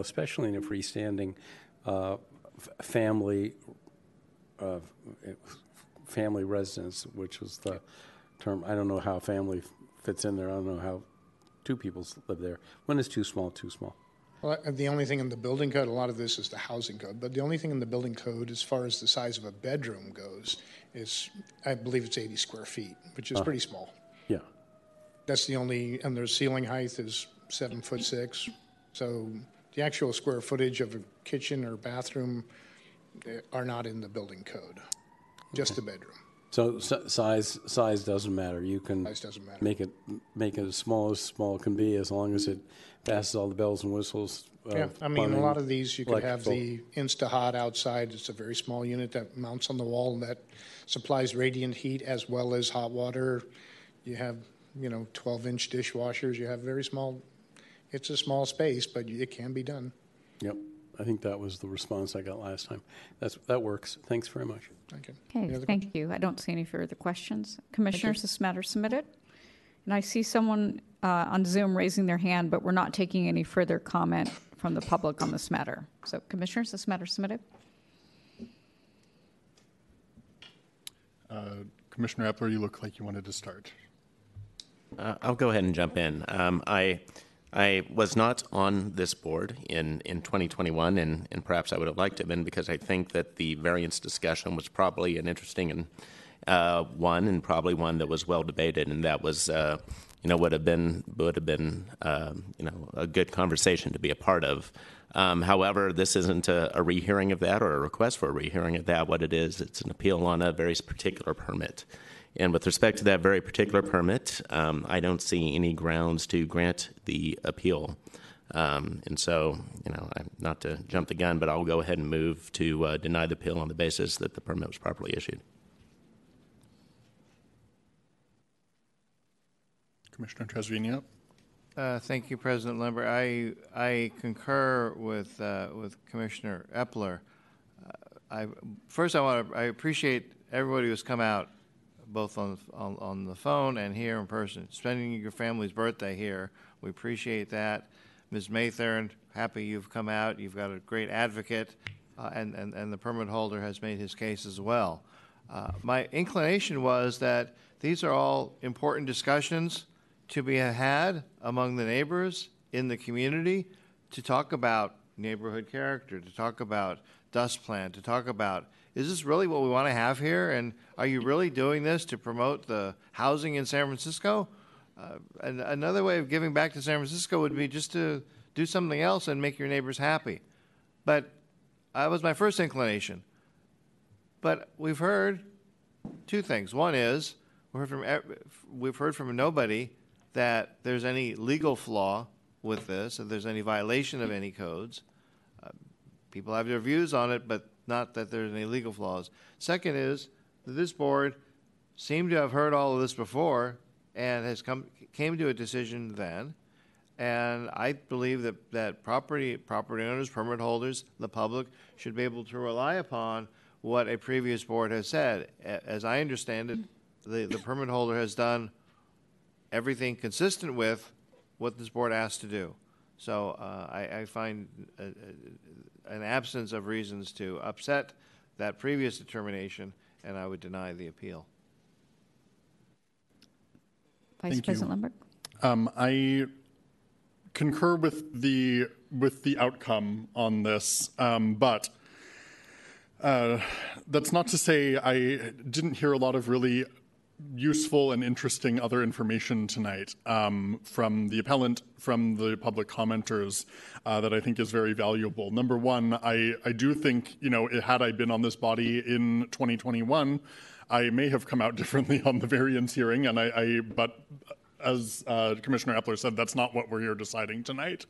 especially in a freestanding family residence, which was the term. I don't know how family fits in there. I don't know how two people live there. One is too small, too small. Well, the only thing in the building code, a lot of this is the housing code, but the only thing in the building code as far as the size of a bedroom goes is, I believe it's 80 square feet, which is pretty small. Yeah. That's the only, and their ceiling height is 7'6". So the actual square footage of a kitchen or bathroom are not in the building code, just the bedroom. So size doesn't matter. You can make it as small can be, as long as it passes all the bells and whistles. Yeah, I mean, plumbing, a lot of these you could have the Instahot outside. It's a very small unit that mounts on the wall and that supplies radiant heat as well as hot water. You have, 12-inch dishwashers. You have very small. It's a small space, but it can be done. Yep. I think that was the response I got last time. That works. Thanks very much. Thank you. Okay, thank you. I don't see any further questions. Commissioners, this matter submitted. And I see someone on Zoom raising their hand, but we're not taking any further comment from the public on this matter. So, commissioners, this matter submitted. Commissioner Eppler, you look like you wanted to start. I'll go ahead and jump in. I was not on this board in 2021, and perhaps I would have liked to have been, because I think that the variance discussion was probably an interesting one, and probably one that was well debated, and that was, would have been a good conversation to be a part of. However, this isn't a rehearing of that or a request for a rehearing of that. What it is, it's an appeal on a very particular permit. And with respect to that very particular permit, I don't see any grounds to grant the appeal. And so, not to jump the gun, but I'll go ahead and move to deny the appeal on the basis that the permit was properly issued. Commissioner Trasvina. Thank you, President Lemberg. I concur with Commissioner Eppler. I appreciate everybody who's come out, both on the phone and here in person. Spending your family's birthday here, we appreciate that. Ms. Mathern, happy you've come out. You've got a great advocate, and the permit holder has made his case as well. My inclination was that these are all important discussions to be had among the neighbors in the community, to talk about neighborhood character, to talk about dust plan, to talk about, is this really what we want to have here? And are you really doing this to promote the housing in San Francisco? And another way of giving back to San Francisco would be just to do something else and make your neighbors happy. But that was my first inclination. But we've heard two things. One is we've heard from nobody that there's any legal flaw with this, that there's any violation of any codes. People have their views on it, but not that there's any legal flaws. Second is that this board seemed to have heard all of this before and has came to a decision then. And I believe that property owners, permit holders, the public should be able to rely upon what a previous board has said. As I understand it, the permit holder has done everything consistent with what this board asked to do. So I find an absence of reasons to upset that previous determination, and I would deny the appeal. Vice President Lemberg. I concur with the outcome on this, but that's not to say I didn't hear a lot of really useful and interesting other information tonight from the appellant, from the public commenters, that I think is very valuable. Number one, I do think, had I been on this body in 2021, I may have come out differently on the variance hearing, and but as Commissioner Eppler said, that's not what we're here deciding tonight.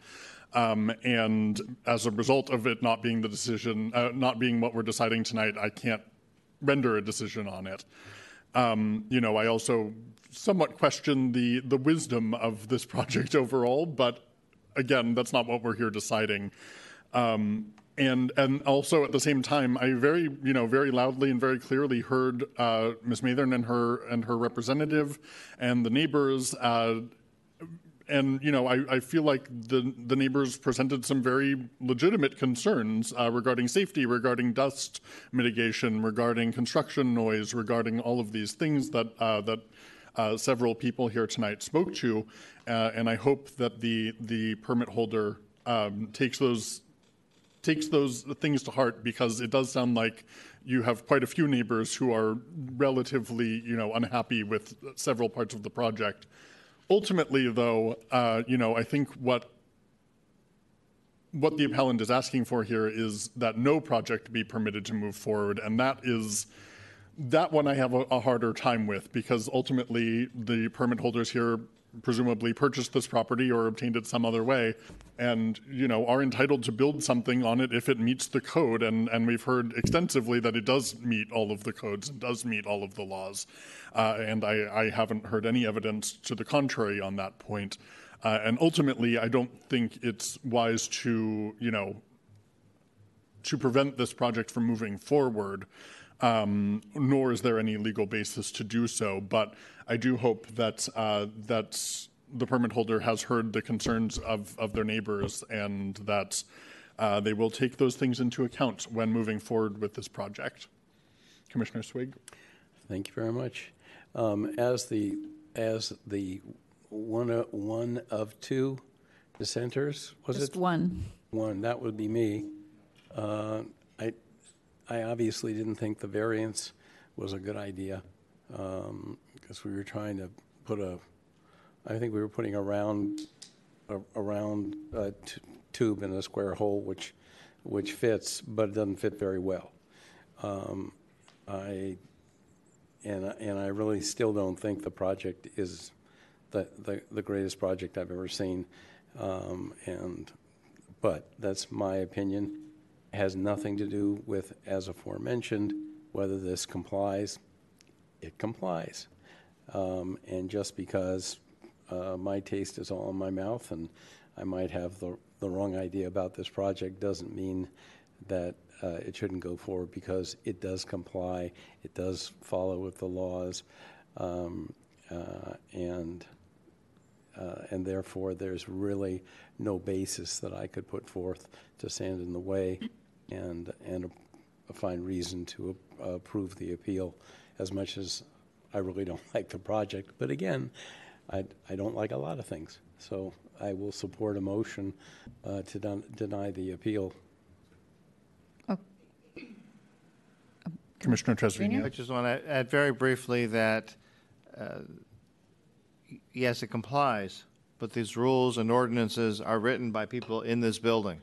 And as a result of it not being the decision, not being what we're deciding tonight, I can't render a decision on it. I also somewhat question the wisdom of this project overall, but again, that's not what we're here deciding. And also at the same time, I very loudly and very clearly heard Ms. Mathern and her representative and the neighbors, and I feel like the neighbors presented some very legitimate concerns regarding safety, regarding dust mitigation, regarding construction noise, regarding all of these things that several people here tonight spoke to, and I hope that the permit holder takes those things to heart, because it does sound like you have quite a few neighbors who are relatively, unhappy with several parts of the project. Ultimately, though, I think what the appellant is asking for here is that no project be permitted to move forward, and that one I have a harder time with, because ultimately the permit holders here presumably purchased this property or obtained it some other way, and are entitled to build something on it if it meets the code, and we've heard extensively that it does meet all of the codes and does meet all of the laws, and I haven't heard any evidence to the contrary on that point, and ultimately I don't think it's wise to prevent this project from moving forward, nor is there any legal basis to do so, but I do hope that the permit holder has heard the concerns of their neighbors, and that they will take those things into account when moving forward with this project. Commissioner Swig. Thank you very much. As the one of two dissenters, was just it? One. That would be me. I obviously didn't think the variance was a good idea. Because we were trying to put I think we were putting a round tube in a square hole, which fits, but it doesn't fit very well. I really still don't think the project is the greatest project I've ever seen. But that's my opinion. It has nothing to do with, as aforementioned, whether this complies. It complies, and just because my taste is all in my mouth and I might have the wrong idea about this project doesn't mean that it shouldn't go forward, because it does comply, it does follow with the laws, and therefore there's really no basis that I could put forth to stand in the way and find reason to approve the appeal. As much as I really don't like the project, but again, I don't like a lot of things, so I will support a motion to deny the appeal. Oh. Commissioner Trasvina. I just want to add very briefly that yes, it complies, but these rules and ordinances are written by people in this building,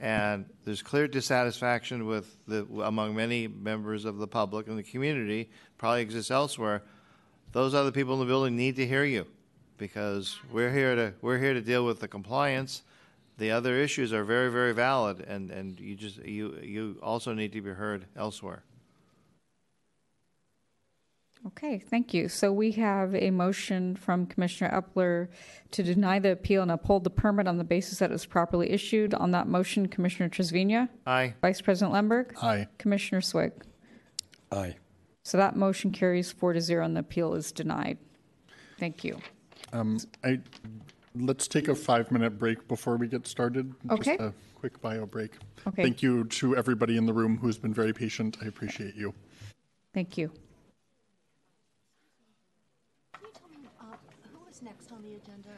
and there's clear dissatisfaction with among many members of the public, and the community probably exists elsewhere. Those other people in the building need to hear you, because we're here to deal with the compliance. The other issues are very, very valid, and you also need to be heard elsewhere. Okay, thank you. So we have a motion from Commissioner Eppler to deny the appeal and uphold the permit on the basis that it was properly issued. On that motion, Commissioner Trasvina? Aye. Vice President Lemberg? Aye. Commissioner Swig? Aye. So that motion carries 4-0 and the appeal is denied. Thank you. Let's take a 5-minute break before we get started. Okay. Just a quick bio break. Okay. Thank you to everybody in the room who's been very patient. I appreciate you. Thank you. Next on the agenda.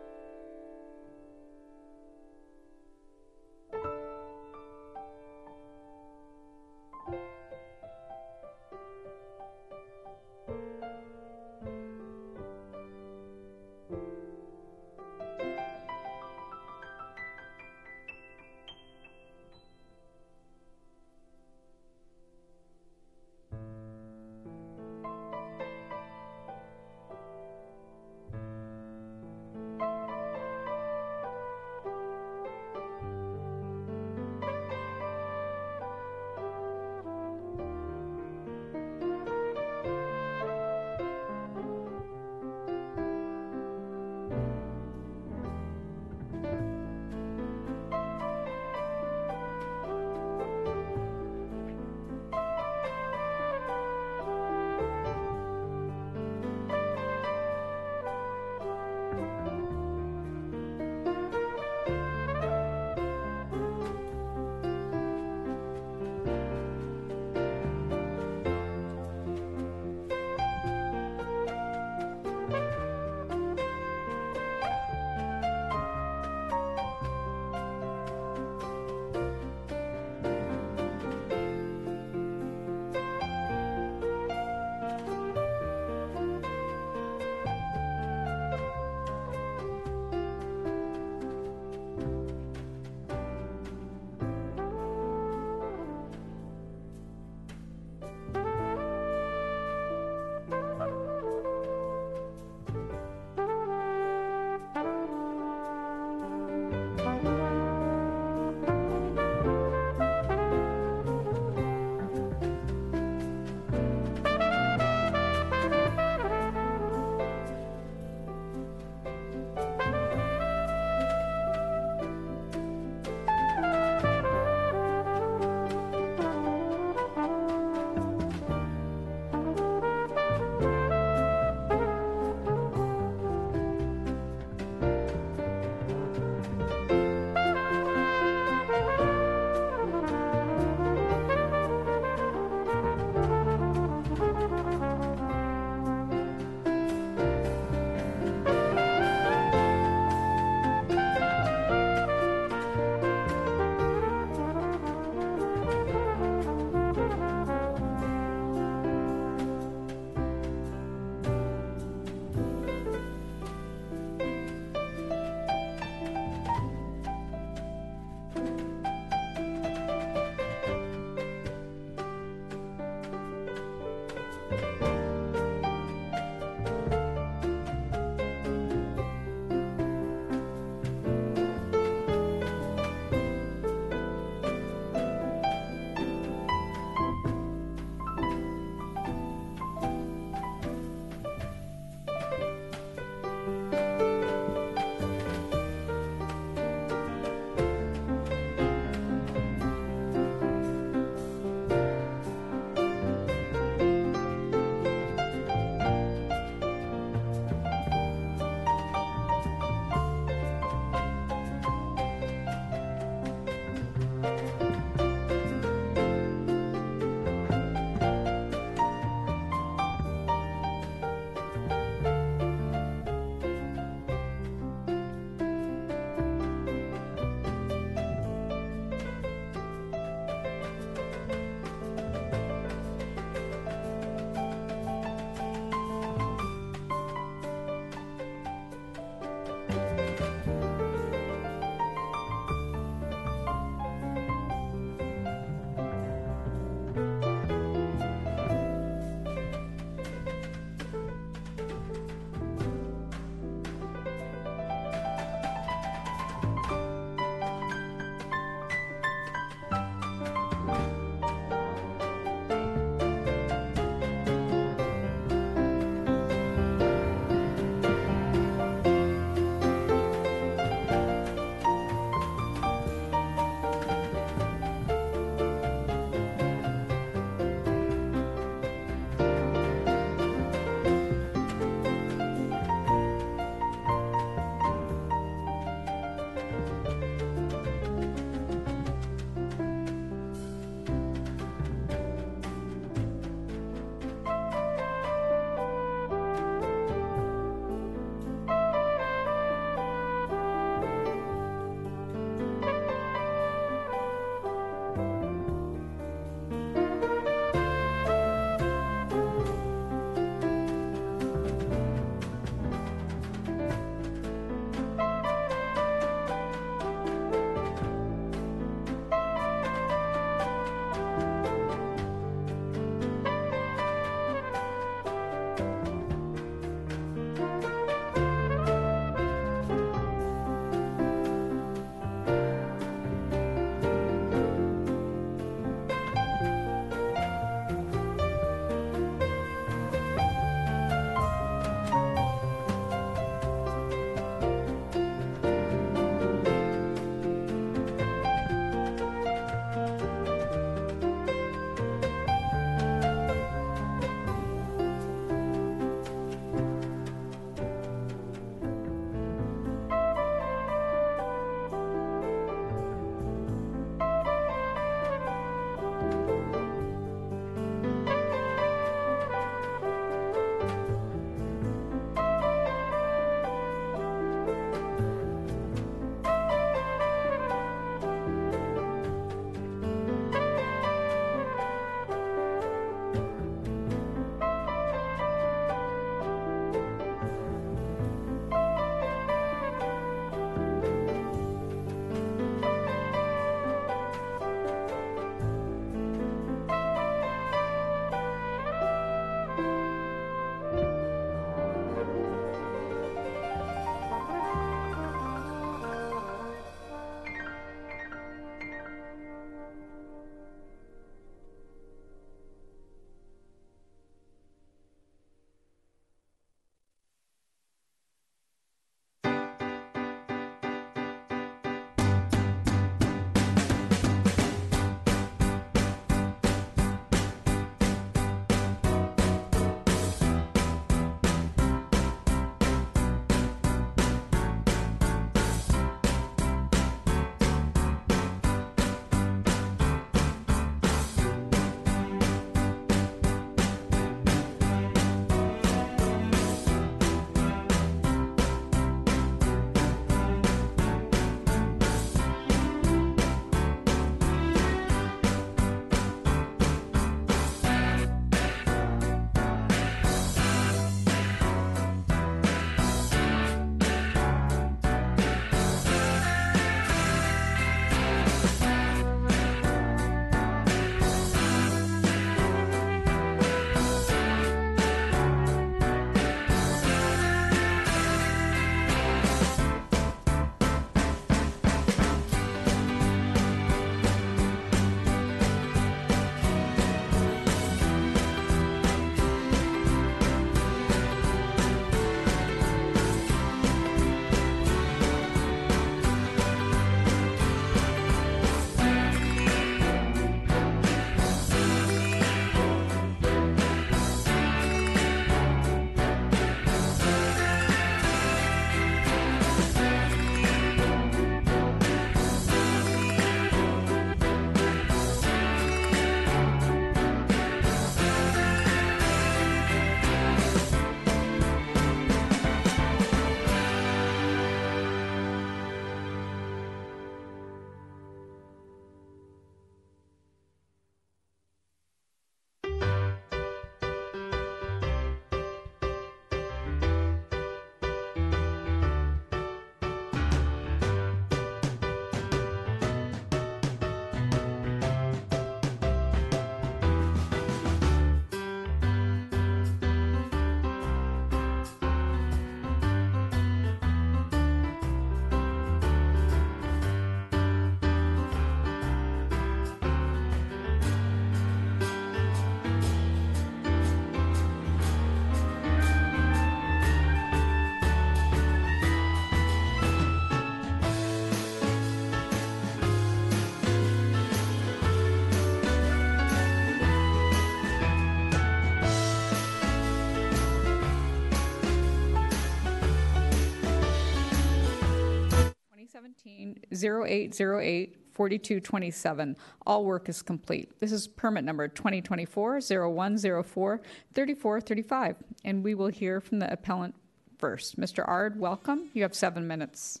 0808-4227. All work is complete. This is permit number 2024-0104-3435, and we will hear from the appellant first. Mr. Ard, welcome. You have 7 minutes.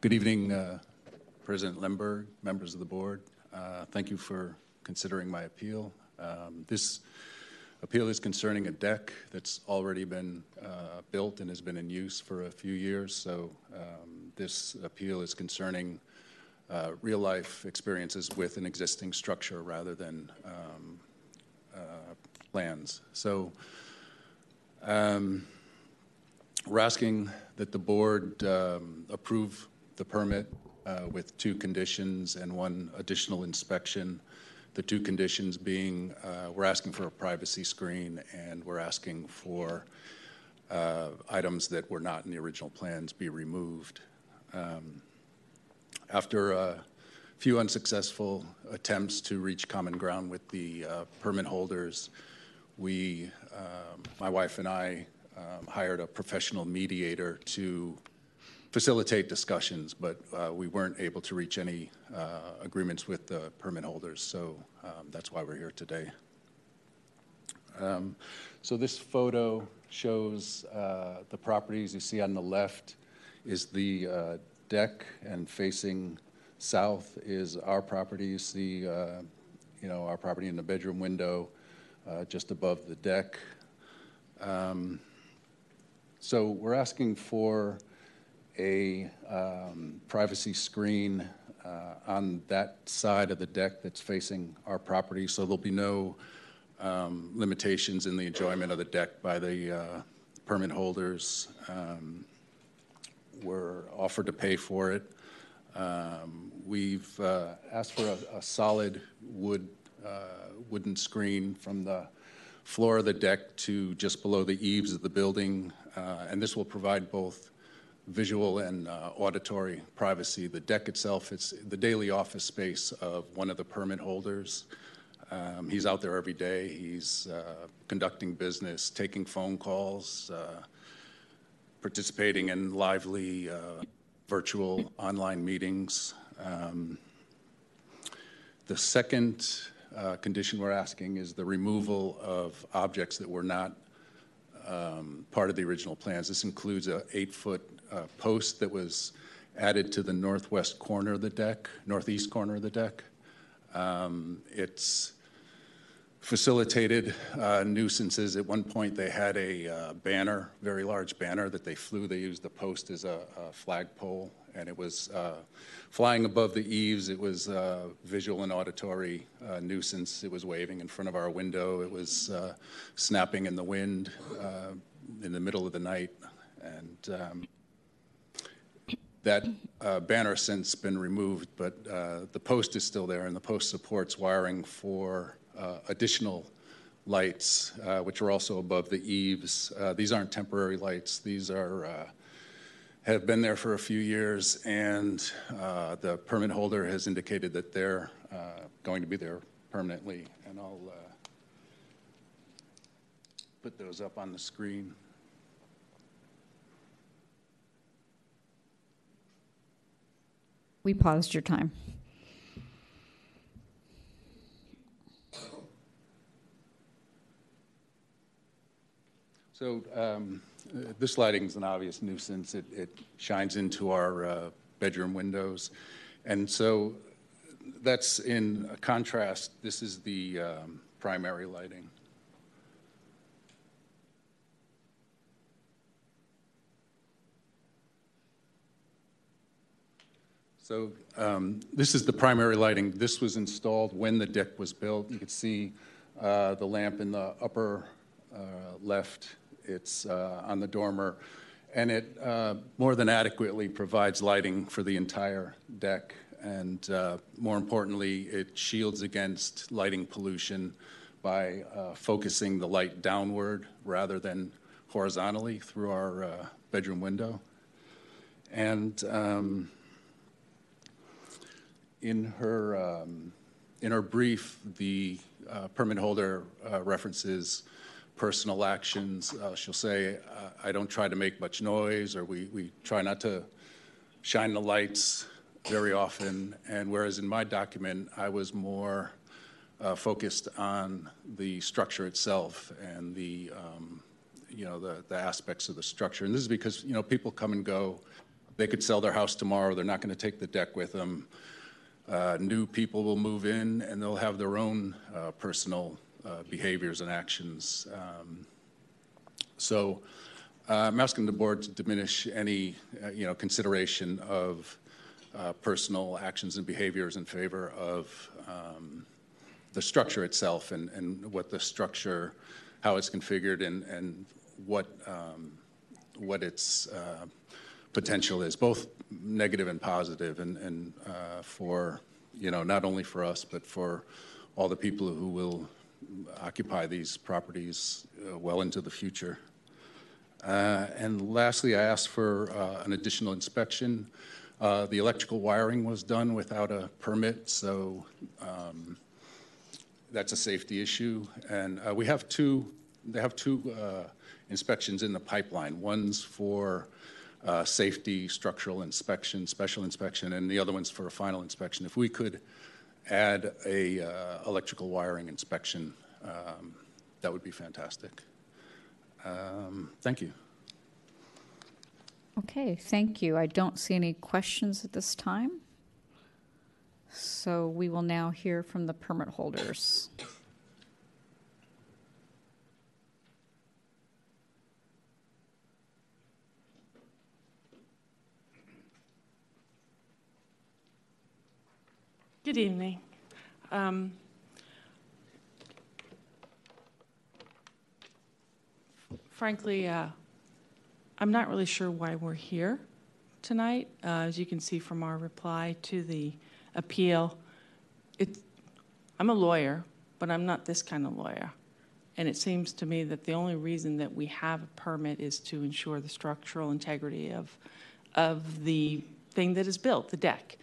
Good evening, President Lemberg, members of the board. Thank you for considering my appeal. This appeal is concerning a deck that's already been built and has been in use for a few years. So this appeal is concerning real life experiences with an existing structure rather than plans. So we're asking that the board approve the permit with two conditions and one additional inspection. The two conditions being we're asking for a privacy screen and we're asking for items that were not in the original plans be removed. After a few unsuccessful attempts to reach common ground with the permit holders, we, my wife and I, hired a professional mediator to facilitate discussions, but we weren't able to reach any agreements with the permit holders, so that's why we're here today. So this photo shows the properties. You see on the left is the deck, and facing south is our property. You see, you know, our property in the bedroom window just above the deck. So we're asking for a privacy screen on that side of the deck that's facing our property, so there'll be no limitations in the enjoyment of the deck by the permit holders. We're offered to pay for it. We've asked for a solid wooden screen from the floor of the deck to just below the eaves of the building, and this will provide both visual and auditory privacy. The deck itself, it's the daily office space of one of the permit holders. He's out there every day. He's conducting business, taking phone calls, participating in lively virtual online meetings. The second condition we're asking is the removal of objects that were not part of the original plans. This includes an 8-foot post that was added to the northeast corner of the deck. It's facilitated nuisances. At one point they had a banner, very large banner that they flew. They used the post as a flagpole, and it was flying above the eaves. It was visual and auditory nuisance. It was waving in front of our window. It was snapping in the wind in the middle of the night, and that banner has since been removed, but the post is still there, and the post supports wiring for additional lights, which are also above the eaves. These aren't temporary lights. These are have been there for a few years, and the permit holder has indicated that they're going to be there permanently. And I'll put those up on the screen. We paused your time. So this lighting is an obvious nuisance. It shines into our bedroom windows. And so that's in contrast. This is the primary lighting. So this is the primary lighting. This was installed when the deck was built. You can see the lamp in the upper left. It's on the dormer, and it more than adequately provides lighting for the entire deck, and more importantly, it shields against lighting pollution by focusing the light downward rather than horizontally through our bedroom window. And in her brief, the permit holder references personal actions. She'll say, I don't try to make much noise, or we try not to shine the lights very often. And whereas in my document, I was more focused on the structure itself and the, you know, the aspects of the structure. And this is because, you know, people come and go. They could sell their house tomorrow. They're not going to take the deck with them. New people will move in, and they'll have their own personal behaviors and actions. So I'm asking the board to diminish any, you know, consideration of personal actions and behaviors in favor of the structure itself and what the structure, how it's configured, and what its potential is, both negative and positive, and for, you know, not only for us, but for all the people who will occupy these properties well into the future. And lastly, I asked for an additional inspection. The electrical wiring was done without a permit, so that's a safety issue. And they have two inspections in the pipeline. One's for safety structural inspection, special inspection, and the other one's for a final inspection. If we could add a electrical wiring inspection, that would be fantastic. Thank you. Okay, thank you. I don't see any questions at this time. So we will now hear from the permit holders. Good evening. Frankly, I'm not really sure why we're here tonight. As you can see from our reply to the appeal, I'm a lawyer, but I'm not this kind of lawyer. And it seems to me that the only reason that we have a permit is to ensure the structural integrity of the thing that is built, the deck.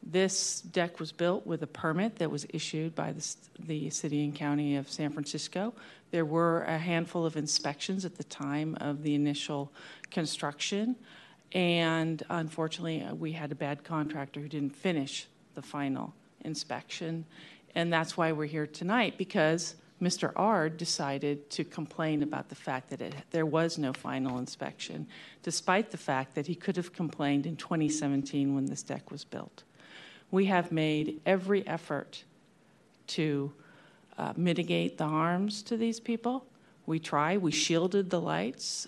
This deck was built with a permit that was issued by the City and County of San Francisco. There were a handful of inspections at the time of the initial construction, and unfortunately, we had a bad contractor who didn't finish the final inspection, and that's why we're here tonight, because Mr. Ard decided to complain about the fact that there was no final inspection, despite the fact that he could have complained in 2017 when this deck was built. We have made every effort to mitigate the harms to these people. We try. We shielded the lights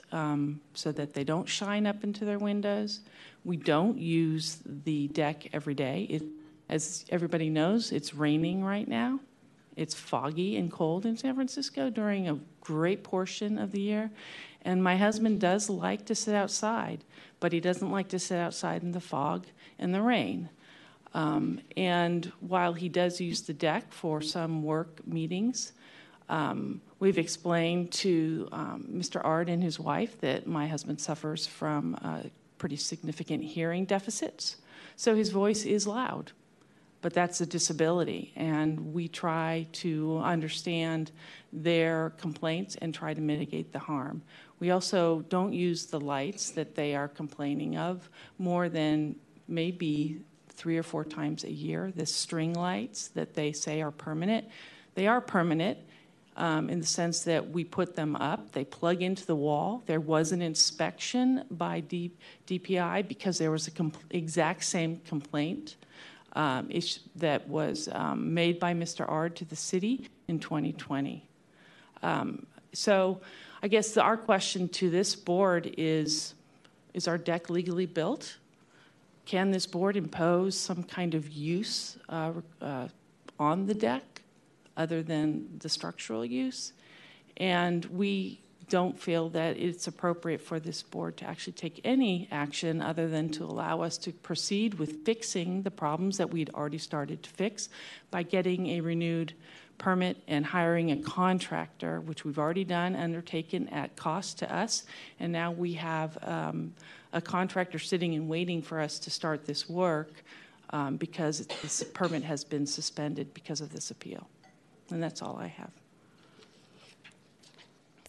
so that they don't shine up into their windows. We don't use the deck every day. As everybody knows, it's raining right now. It's foggy and cold in San Francisco during a great portion of the year. And my husband does like to sit outside, but he doesn't like to sit outside in the fog and the rain. And while he does use the deck for some work meetings, we've explained to Mr. Ard and his wife that my husband suffers from pretty significant hearing deficits, so his voice is loud, but that's a disability, and we try to understand their complaints and try to mitigate the harm. We also don't use the lights that they are complaining of more than maybe 3 or 4 times a year. The string lights that they say are permanent, they are permanent in the sense that we put them up, they plug into the wall. There was an inspection by DPI because there was a exact same complaint that was made by Mr. Ard to the city in 2020. So I guess our question to this board is our deck legally built? Can this board impose some kind of use on the deck other than the structural use? And we don't feel that it's appropriate for this board to actually take any action other than to allow us to proceed with fixing the problems that we'd already started to fix by getting a renewed permit and hiring a contractor, which we've already done, undertaken at cost to us. And now we have a contractor sitting and waiting for us to start this work because this permit has been suspended because of this appeal. And that's all I have.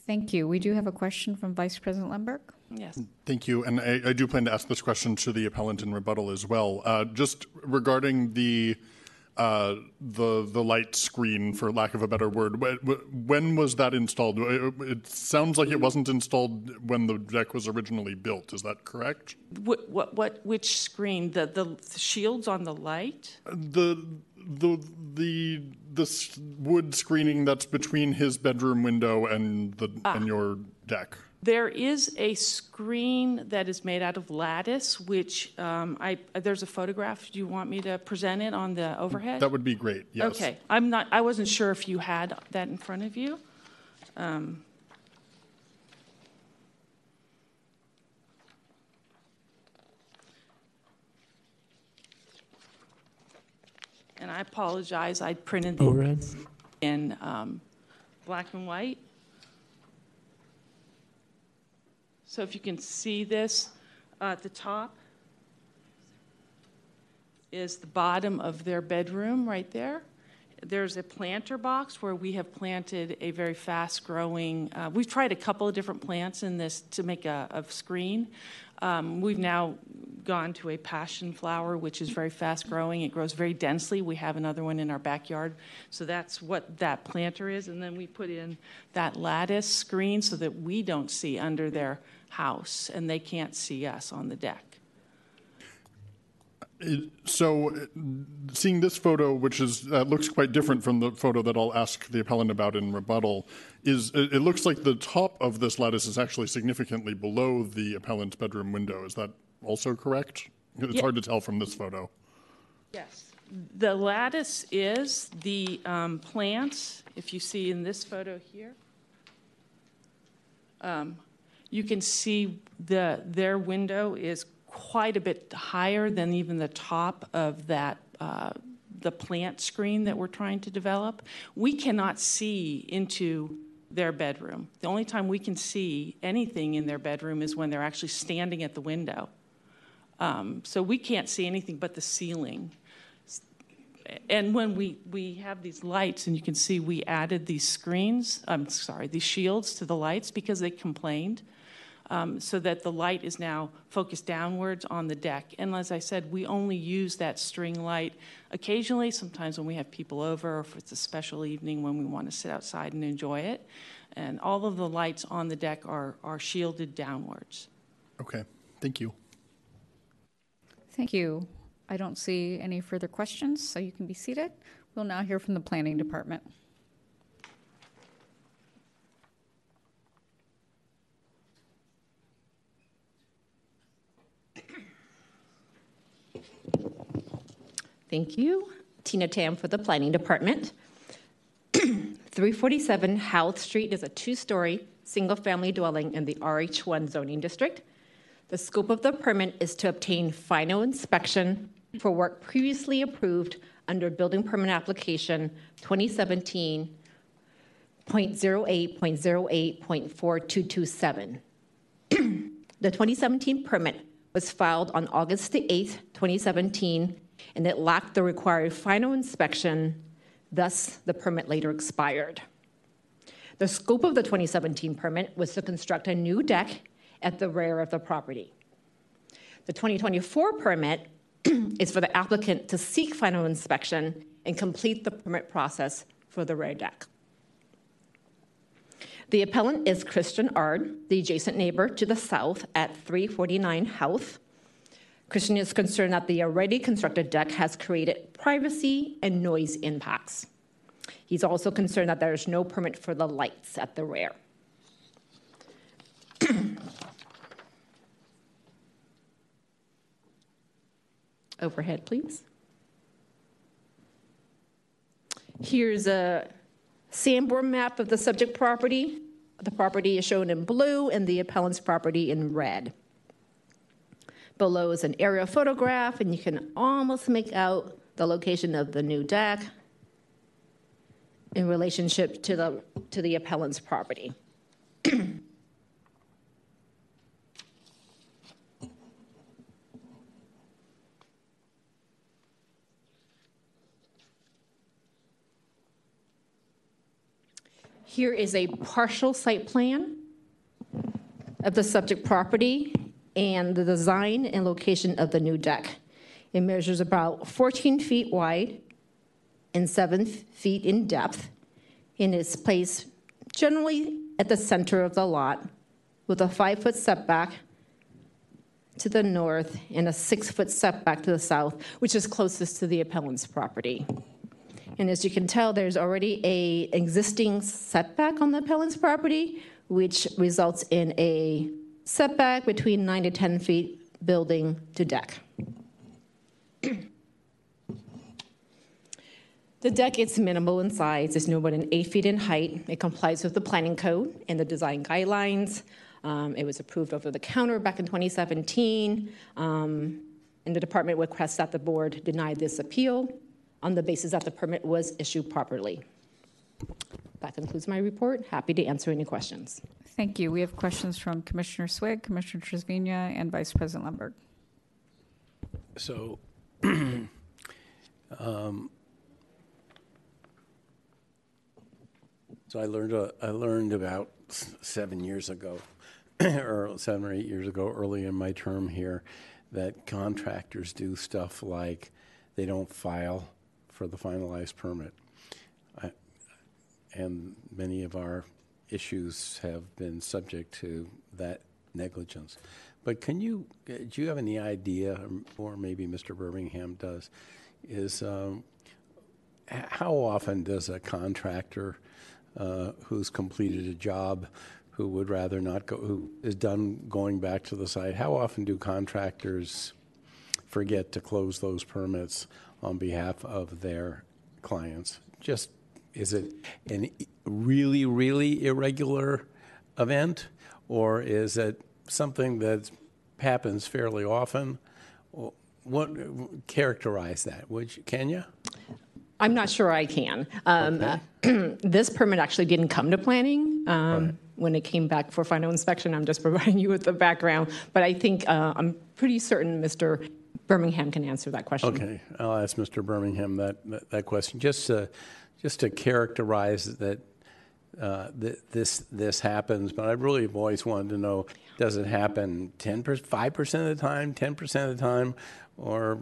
Thank you. We do have a question from Vice President Lemberg. Yes. Thank you. And I do plan to ask this question to the appellant in rebuttal as well. Just regarding the light screen, for lack of a better word, when was that installed? It sounds like it wasn't installed when the deck was originally built. Is that correct? Which screen? The shields on the light? The wood screening that's between his bedroom window and and your deck. There is a screen that is made out of lattice, which there's a photograph. Do you want me to present it on the overhead? That would be great, yes. Okay. I wasn't sure if you had that in front of you. And I apologize. I printed the overheads in black and white. So if you can see this, at the top is the bottom of their bedroom right there. There's a planter box where we have planted a very fast-growing... we've tried a couple of different plants in this to make a screen. We've now gone to a passion flower, which is very fast-growing. It grows very densely. We have another one in our backyard. So that's what that planter is. And then we put in that lattice screen so that we don't see under their house, and they can't see us on the deck. So seeing this photo, which looks quite different from the photo that I'll ask the appellant about in rebuttal, it looks like the top of this lattice is actually significantly below the appellant's bedroom window. Is that also correct? It's hard to tell from this photo. Yes. The lattice is the plants, if you see in this photo here. You can see their window is quite a bit higher than even the top of that the plant screen that we're trying to develop. We cannot see into their bedroom. The only time we can see anything in their bedroom is when they're actually standing at the window. So we can't see anything but the ceiling. And when we have these lights, and you can see we added these shields to the lights because they complained. So that the light is now focused downwards on the deck. And as I said, we only use that string light occasionally, sometimes when we have people over, or if it's a special evening when we want to sit outside and enjoy it. And all of the lights on the deck are shielded downwards. Okay. Thank you. Thank you. I don't see any further questions, so you can be seated. We'll now hear from the Planning Department. Thank you. Tina Tam for the Planning Department. 347 Health Street is a two-story, single-family dwelling in the RH1 zoning district. The scope of the permit is to obtain final inspection for work previously approved under Building Permit Application 2017.08.08.4227. The 2017 permit was filed on August the 8th, 2017, and it lacked the required final inspection, thus the permit later expired. The scope of the 2017 permit was to construct a new deck at the rear of the property. The 2024 permit is for the applicant to seek final inspection and complete the permit process for the rear deck. The appellant is Christian Ard, the adjacent neighbor to the south at 349 Health. Christian is concerned that the already constructed deck has created privacy and noise impacts. He's also concerned that there is no permit for the lights at the rear. Overhead, please. Here's a Sanborn map of the subject property. The property is shown in blue and the appellant's property in red. Below is an aerial photograph, and you can almost make out the location of the new deck in relationship to the appellant's property. Here is a partial site plan of the subject property and the design and location of the new deck. It measures about 14 feet wide and 7 feet in depth, and is placed generally at the center of the lot with a 5-foot setback to the north and a 6-foot setback to the south, which is closest to the appellant's property. And as you can tell, there's already an existing setback on the appellant's property, which results in a setback between 9 to 10 feet building to deck. The deck is minimal in size. It's no more than 8 feet in height. It complies with the planning code and the design guidelines. It was approved over the counter back in 2017, and the department requests that the board deny this appeal on the basis that the permit was issued properly. That concludes my report. Happy to answer any questions. Thank you. We have questions from Commissioner Swig, Commissioner Trasvina, and Vice President Lemberg. So, I learned about 7 years ago, or 7 or 8 years ago, early in my term here, that contractors do stuff like they don't file for the finalized permit. And many of our issues have been subject to that negligence. But do you have any idea, or maybe Mr. Birmingham does, how often does a contractor who's completed a job, who would rather not go, who is done going back to the site, how often do contractors forget to close those permits on behalf of their clients? Just, is it an really, really irregular event, or is it something that happens fairly often? What characterize that? Can you? I'm not sure I can. This permit actually didn't come to planning when it came back for final inspection. I'm just providing you with the background, but I think I'm pretty certain Mr. Birmingham can answer that question. Okay, I'll ask Mr. Birmingham that question. Just to characterize that this happens, but I really have always wanted to know: does it happen 10%, 5% of the time, 10% of the time, or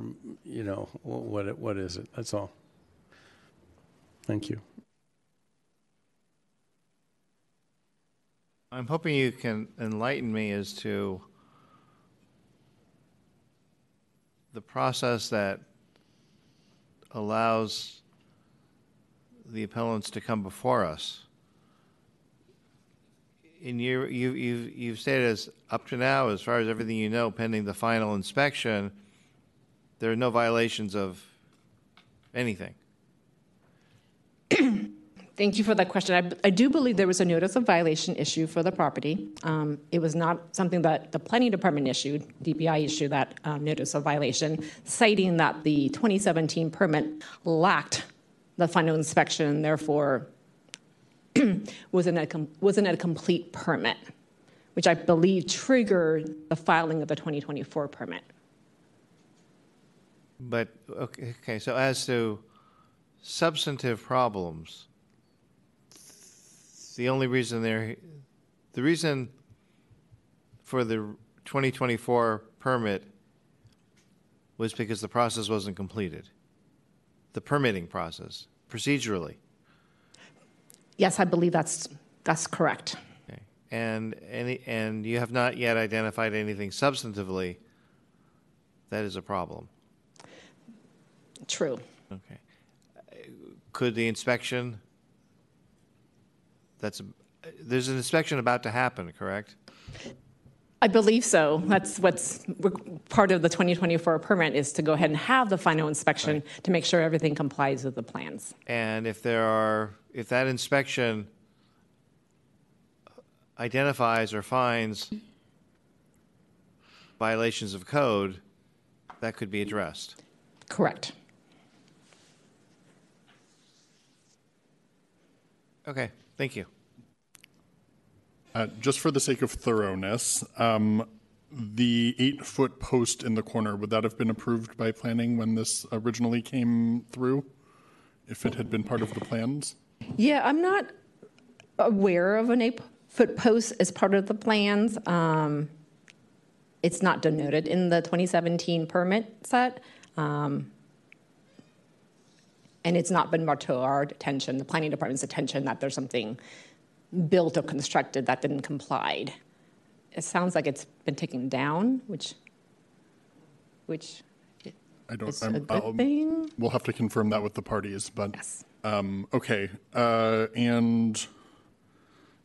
what is it? That's all. Thank you. I'm hoping you can enlighten me as to the process that allows the appellants to come before us. You've stated as up to now, as far as everything you know, pending the final inspection, there are no violations of anything. Thank you for that question. I do believe there was a notice of violation issue for the property. It was not something that the planning department issued. DPI issued that notice of violation, citing that the 2017 permit lacked the final inspection, therefore wasn't a complete permit, which I believe triggered the filing of the 2024 permit. But, okay, so as to substantive problems, the reason for the 2024 permit was because the process wasn't completed, the permitting process procedurally. Yes, I believe that's correct. Okay. And you have not yet identified anything substantively that is a problem. True. Okay. Could the inspection? There's an inspection about to happen, correct? I believe so. That's what's part of the 2024 permit, is to go ahead and have the final inspection, right, to make sure everything complies with the plans. And if that inspection identifies or finds violations of code, that could be addressed. Correct. Okay. Thank you. Just for the sake of thoroughness, the 8-foot post in the corner, would that have been approved by planning when this originally came through, if it had been part of the plans? Yeah, I'm not aware of an 8-foot post as part of the plans. It's not denoted in the 2017 permit set. And it's not been brought to our attention, the planning department's attention, that there's something built or constructed that didn't comply. It sounds like it's been taken down, which I don't, is a good thing. We'll have to confirm that with the parties, but yes. Okay. And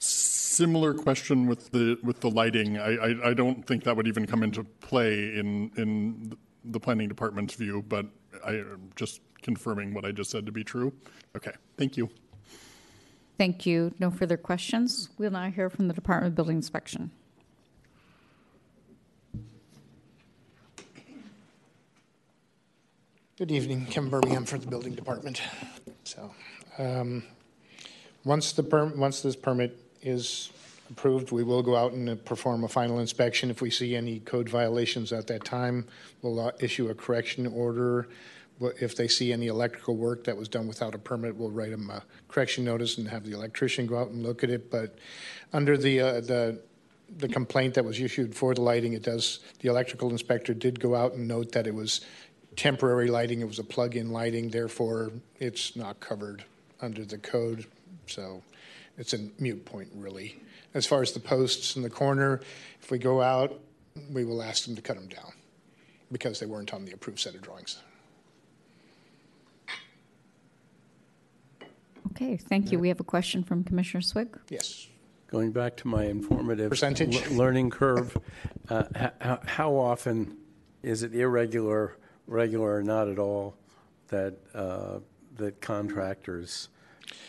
similar question with the lighting. I don't think that would even come into play in the planning department's view, but I am just confirming what I just said to be true. Okay, thank you. Thank you. No further questions. We'll now hear from the Department of Building Inspection. Good evening, Kevin Birmingham for the Building Department. So, once this permit is approved, we will go out and perform a final inspection. If we see any code violations at that time, we'll issue a correction order. If they see any electrical work that was done without a permit, we'll write them a correction notice and have the electrician go out and look at it. But under the complaint that was issued for the lighting, the electrical inspector did go out and note that it was temporary lighting. It was a plug-in lighting, therefore it's not covered under the code, so it's a moot point really. As far as the posts in the corner, if we go out, we will ask them to cut them down because they weren't on the approved set of drawings. Okay, thank you. We have a question from Commissioner Swig. Yes. Going back to my informative percentage learning curve, how often is it irregular, regular or not at all, that that contractors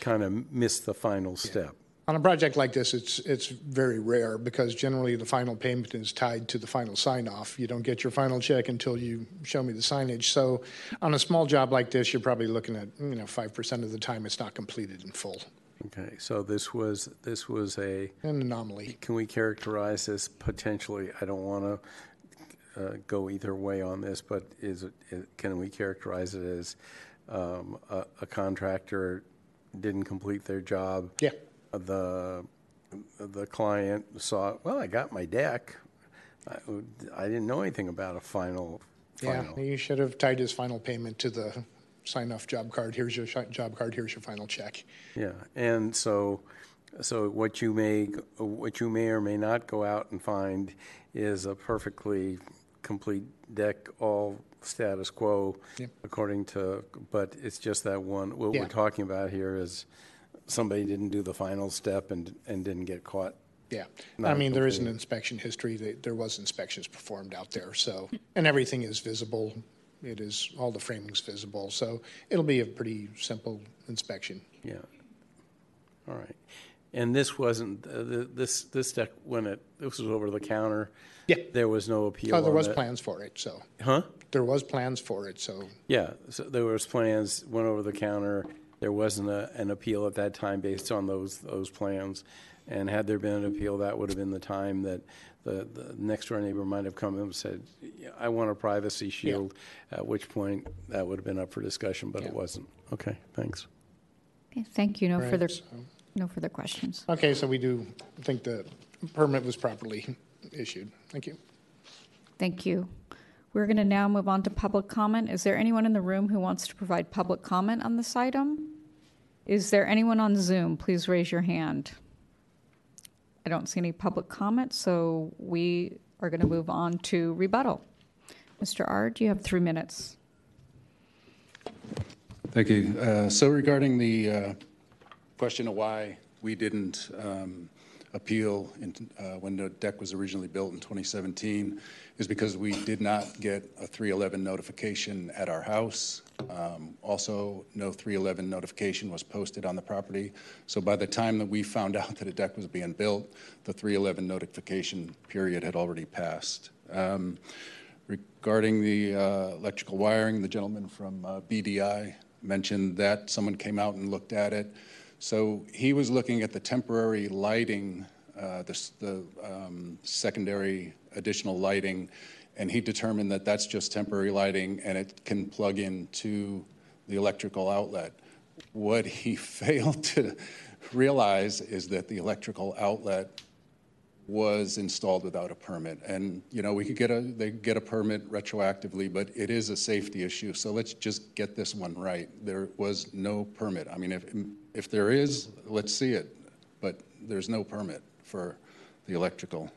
kind of miss the final step? Yeah. On a project like this, it's very rare because generally the final payment is tied to the final sign-off. You don't get your final check until you show me the signage. So on a small job like this, you're probably looking at 5% of the time it's not completed in full. Okay, so this was an anomaly. Can we characterize this potentially? I don't want to go either way on this, but can we characterize it as a contractor didn't complete their job? Yeah. The client saw, well, I got my deck. I didn't know anything about a final. Yeah, you should have tied his final payment to the sign-off job card. Here's your job card. Here's your final check. Yeah, and so what you may or may not go out and find is a perfectly complete deck, all status quo, yep, according to, but it's just that one. What we're talking about here is somebody didn't do the final step and didn't get caught. Yeah, I mean, there is an inspection history. There was inspections performed out there, so, and everything is visible. It is, all the framing's visible, so it'll be a pretty simple inspection. Yeah, all right. And this wasn't this deck this was over the counter. Yeah, there was no appeal. Oh, there was plans for it. So there was plans for it. So yeah, so there was plans, went over the counter. There wasn't an appeal at that time based on those plans. And had there been an appeal, that would have been the time that the next door neighbor might have come in and said, "I want a privacy shield." Yeah. At which point, that would have been up for discussion, but it wasn't. Okay, thanks. Okay, thank you. No further questions. Okay, so we do think the permit was properly issued. Thank you. Thank you. We're going to now move on to public comment. Is there anyone in the room who wants to provide public comment on this item? Is there anyone on Zoom? Please raise your hand. I don't see any public comment, so we are going to move on to rebuttal. Mr. Ard, you have 3 minutes. Thank you. So regarding the question of why we didn't appeal when the deck was originally built in 2017 is because we did not get a 311 notification at our house. Also, no 311 notification was posted on the property. So by the time that we found out that a deck was being built, the 311 notification period had already passed. Regarding the electrical wiring, the gentleman from BDI mentioned that someone came out and looked at it. So he was looking at the temporary lighting, the secondary additional lighting, and he determined that that's just temporary lighting and it can plug into the electrical outlet. What he failed to realize is that the electrical outlet was installed without a permit. And, you know, they could get a permit retroactively, but it is a safety issue. So let's just get this one right. There was no permit. I mean, if there is, let's see it, but there's no permit for the electrical.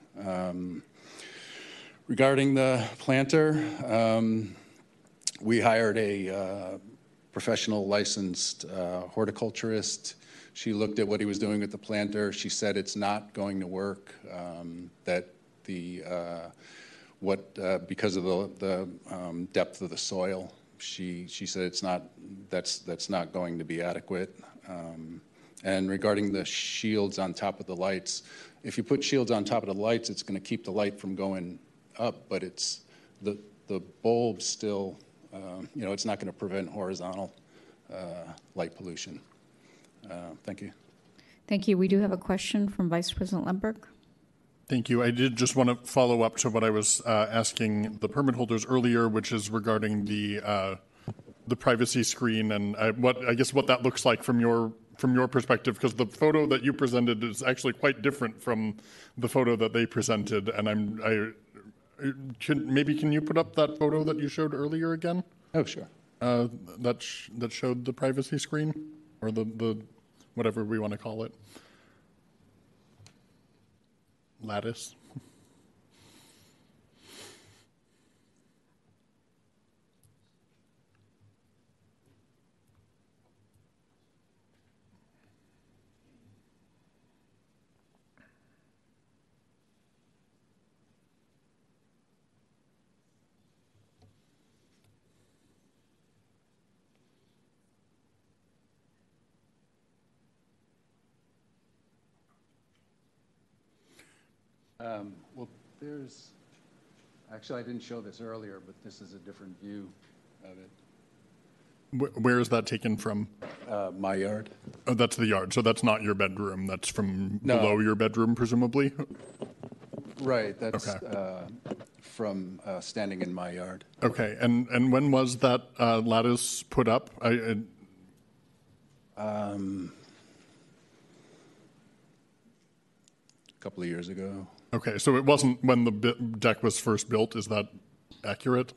Regarding the planter, we hired a professional licensed horticulturist. She looked at what he was doing with the planter. She said it's not going to work, that the, because of the depth of the soil, she said it's not, that's not going to be adequate. And regarding the shields on top of the lights, if you put shields on top of the lights, it's gonna keep the light from going up, but it's, the bulb still, you know, it's not gonna prevent horizontal light pollution. Thank you. Thank you. We do have a question from Vice President Lemberg. Thank you. I did just want to follow up to what I was asking the permit holders earlier, which is regarding the privacy screen and what that looks like from your perspective, because the photo that you presented is actually quite different from the photo that they presented. And can you put up that photo that you showed earlier again? Oh, sure. That showed the privacy screen. Or the whatever we want to call it, lattice. Well, there's, actually I didn't show this earlier, but this is a different view of it. Where is that taken from? My yard. Oh, that's the yard. So that's not your bedroom. That's from below your bedroom, presumably? Right. That's okay. From standing in my yard. Okay. And when was that lattice put up? A couple of years ago. Okay, so it wasn't when the deck was first built. Is that accurate?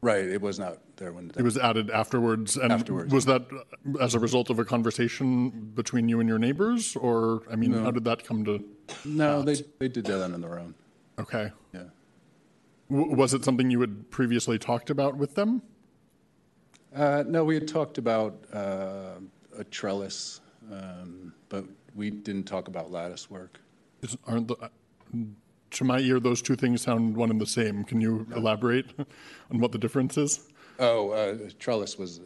Right, it was not there when the deck was added afterwards. And was that as a result of a conversation between you and your neighbors, or I mean, how did that come to? No, they did that on their own. Okay. Yeah. Was it something you had previously talked about with them? No, we had talked about a trellis, but we didn't talk about lattice work. To my ear, those two things sound one and the same. Can you elaborate on what the difference is? Oh, trellis was,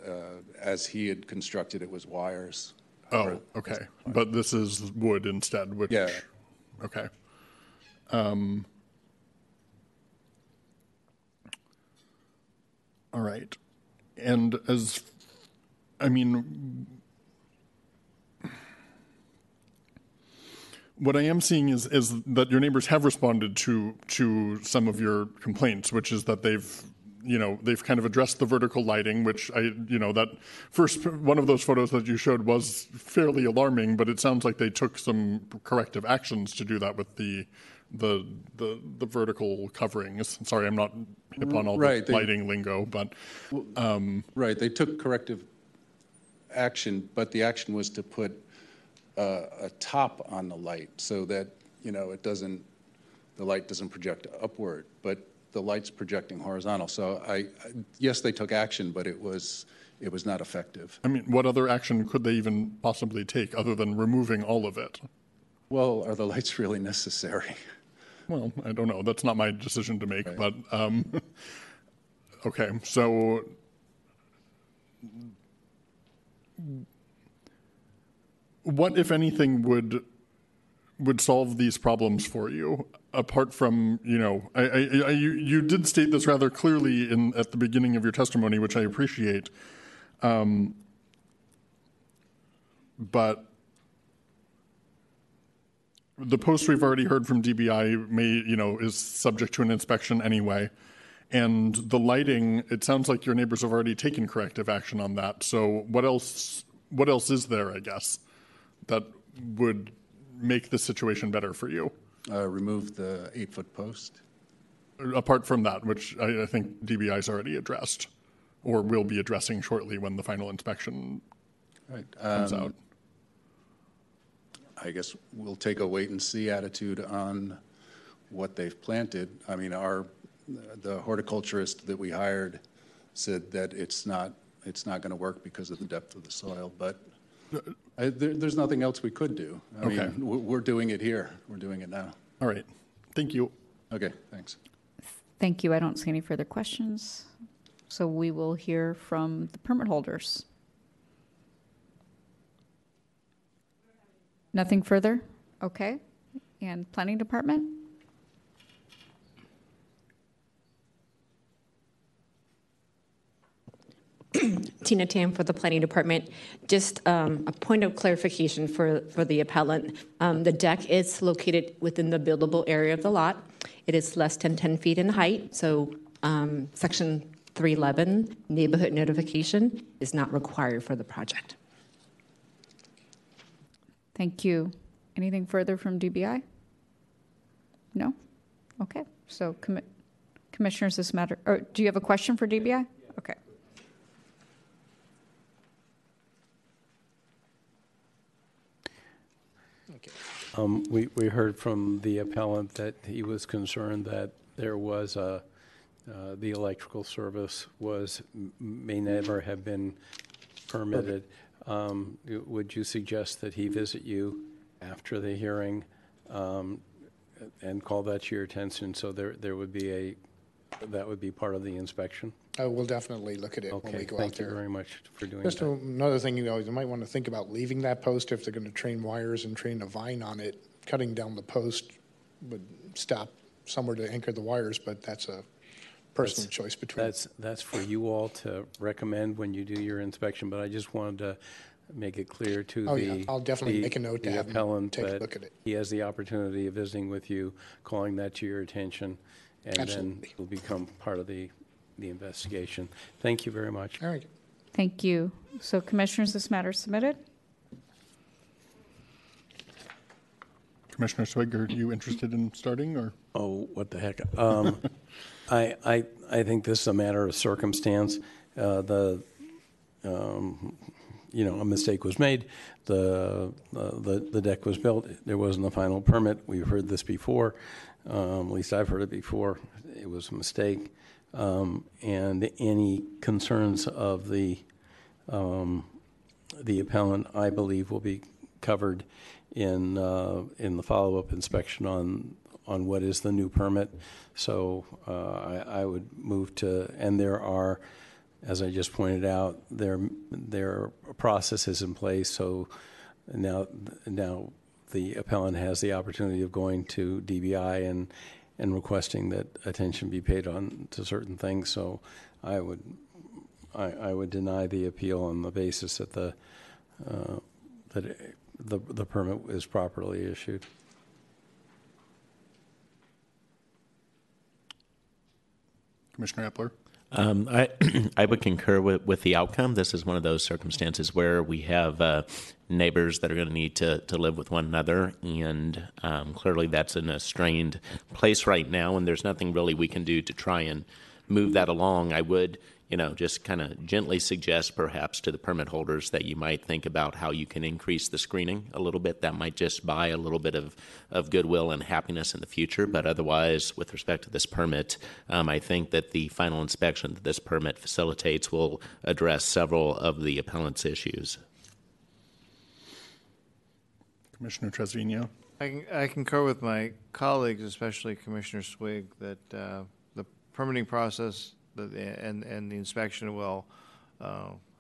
as he had constructed it, was wires. Oh, okay. But this is wood instead, which... Yeah. Okay. All right. And as... I mean... What I am seeing is that your neighbors have responded to some of your complaints, which is that they've kind of addressed the vertical lighting, which that first one of those photos that you showed was fairly alarming, but it sounds like they took some corrective actions to do that with the vertical coverings. Sorry, I'm not hip on all the lighting lingo, but right, they took corrective action, but the action was to put a top on the light so that the light doesn't project upward, but the light's projecting horizontal. So yes, they took action, but it was not effective. I mean, what other action could they even possibly take other than removing all of it? Well, are the lights really necessary? Well, I don't know. That's not my decision to make, right. But okay, so. What, if anything, would solve these problems for you? Apart from, you did state this rather clearly at the beginning of your testimony, which I appreciate. But the post we've already heard from DBI is subject to an inspection anyway, And the lighting, it sounds like your neighbors have already taken corrective action on that. So what else is there, I guess, that would make the situation better for you? Remove the 8-foot post. Apart from that, which I think DBI's already addressed or will be addressing shortly when the final inspection comes out. I guess we'll take a wait and see attitude on what they've planted. I mean, the horticulturist that we hired said that it's not going to work because of the depth of the soil, but there's nothing else we could do. I mean, we're doing it here. We're doing it now. All right. Thank you. Okay, thanks. Thank you. I don't see any further questions. So we will hear from the permit holders. Nothing further? Okay. And planning department? Tina Tam for the planning department. Just a point of clarification for the appellant. The deck is located within the buildable area of the lot. It is less than 10 feet in height, so section 311 neighborhood notification is not required for the project. Thank you. Anything further from DBI? No? Okay. So commissioners, this matter, or do you have a question for DBI? Okay. We heard from the appellant that he was concerned that there was the electrical service may never have been permitted. Would you suggest that he visit you after the hearing and call that to your attention so there would be that would be part of the inspection? We'll definitely look at it when we go out there. Thank you very much for doing that. Just another thing, you might want to think about leaving that post if they're going to train wires and train a vine on it. Cutting down the post would stop somewhere to anchor the wires, but that's a personal choice between. That's for you all to recommend when you do your inspection, but I just wanted to make it clear to I'll definitely make a note to have him take a look at it. He has the opportunity of visiting with you, calling that to your attention, and then it will become part of the investigation. Thank you very much. All right. Thank you. So, commissioners, this matter is submitted. Commissioner Swig, are you interested in starting or? Oh, what the heck. I think this is a matter of circumstance. A mistake was made. The deck was built. There wasn't a final permit. We've heard this before. At least I've heard it before. It was a mistake. And any concerns of the appellant, I believe, will be covered in the follow-up inspection on what is the new permit. So I would move to, and there are, as I just pointed out, there are processes in place. So now the appellant has the opportunity of going to DBI and requesting that attention be paid on to certain things. So I would deny the appeal on the basis that the permit is properly issued. Commissioner Eppler. I would concur with the outcome. This is one of those circumstances where we have neighbors that are going to need to live with one another, and clearly that's in a strained place right now, and there's nothing really we can do to try and move that along. I would, just kind of gently suggest perhaps to the permit holders that you might think about how you can increase the screening a little bit. That might just buy a little bit of goodwill and happiness in the future. But otherwise, with respect to this permit, I think that the final inspection that this permit facilitates will address several of the appellant's issues. Commissioner Trasvina. I concur with my colleagues, especially Commissioner Swig, that the permitting process and the inspection will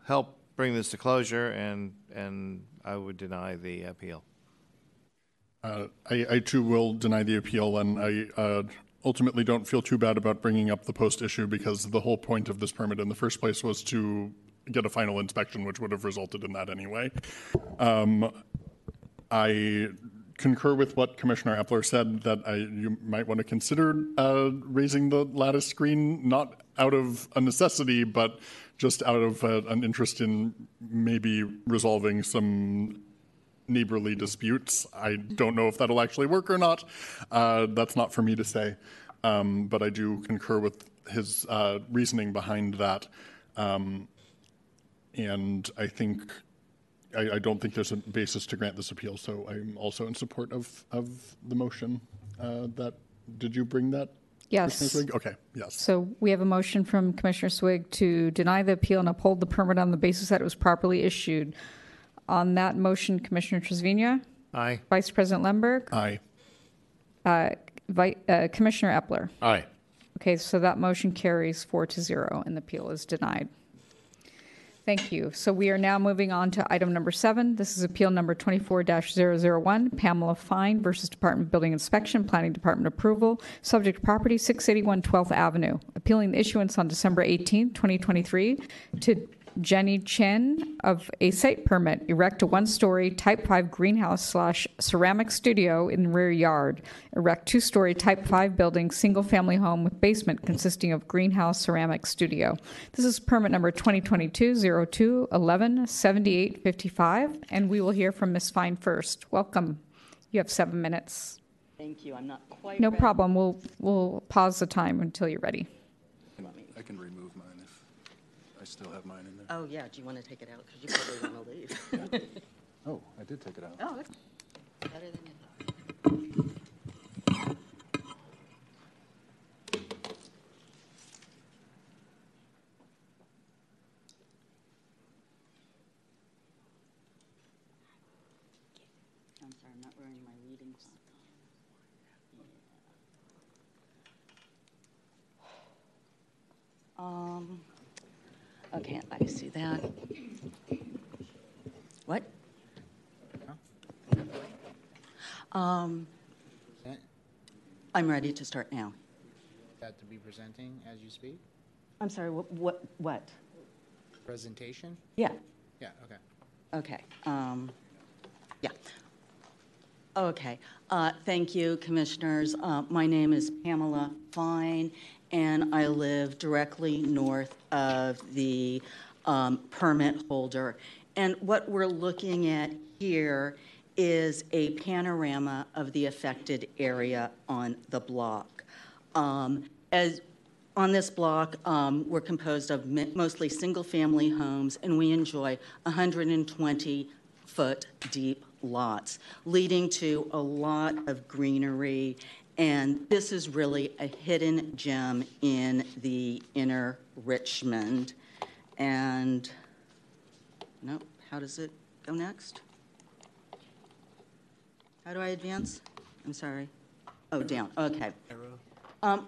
help bring this to closure, and I would deny the appeal. I too will deny the appeal, and I ultimately don't feel too bad about bringing up the post issue, because the whole point of this permit in the first place was to get a final inspection, which would have resulted in that anyway. I concur with what Commissioner Eppler said, that you might want to consider raising the lattice screen, not out of a necessity, but just out of an interest in maybe resolving some neighborly disputes. I don't know if that'll actually work or not. That's not for me to say. But I do concur with his reasoning behind that. And I think, I don't think there's a basis to grant this appeal, so I'm also in support of the motion. Did you bring that? Yes. Commissioner Swig? Okay, yes. So we have a motion from Commissioner Swig to deny the appeal and uphold the permit on the basis that it was properly issued. On that motion, Commissioner Trasvina? Aye. Vice President Lemberg? Aye. Commissioner Eppler? Aye. Okay, so that motion carries 4-0 and the appeal is denied. Thank you. So we are now moving on to item number 7. This is appeal number 24-001, Pamela Fine versus Department of Building Inspection, Planning Department approval, subject property 681 12th Avenue. Appealing the issuance on December 18, 2023 to Jenny Chen of a site permit, erect a 1-story type 5 greenhouse/ceramic studio in rear yard, erect 2-story type 5 building single family home with basement consisting of greenhouse ceramic studio. This is permit number 2022-02-11-7855, and we will hear from Ms. Fine first. Welcome. You have 7 minutes. Thank you. I'm not quite ready. No problem. We'll pause the time until you're ready. I can remove mine if I still have mine in there. Oh, yeah. Do you want to take it out? Because you probably want to leave. Yeah. Oh, I did take it out. Oh, that's better than you thought. I'm sorry, I'm not wearing my reading glasses. Yeah. Okay, I see that. What? I'm ready to start now. That to be presenting as you speak? I'm sorry, what? Presentation? Yeah. Yeah, okay. Okay, yeah. Okay, thank you, commissioners. My name is Pamela Fine, and I live directly north of the permit holder. And what we're looking at here is a panorama of the affected area on the block. On this block, we're composed of mostly single-family homes, and we enjoy 120-foot deep lots, leading to a lot of greenery. And this is really a hidden gem in the inner Richmond. And, no, how does it go next? How do I advance? I'm sorry. Oh, down. Okay.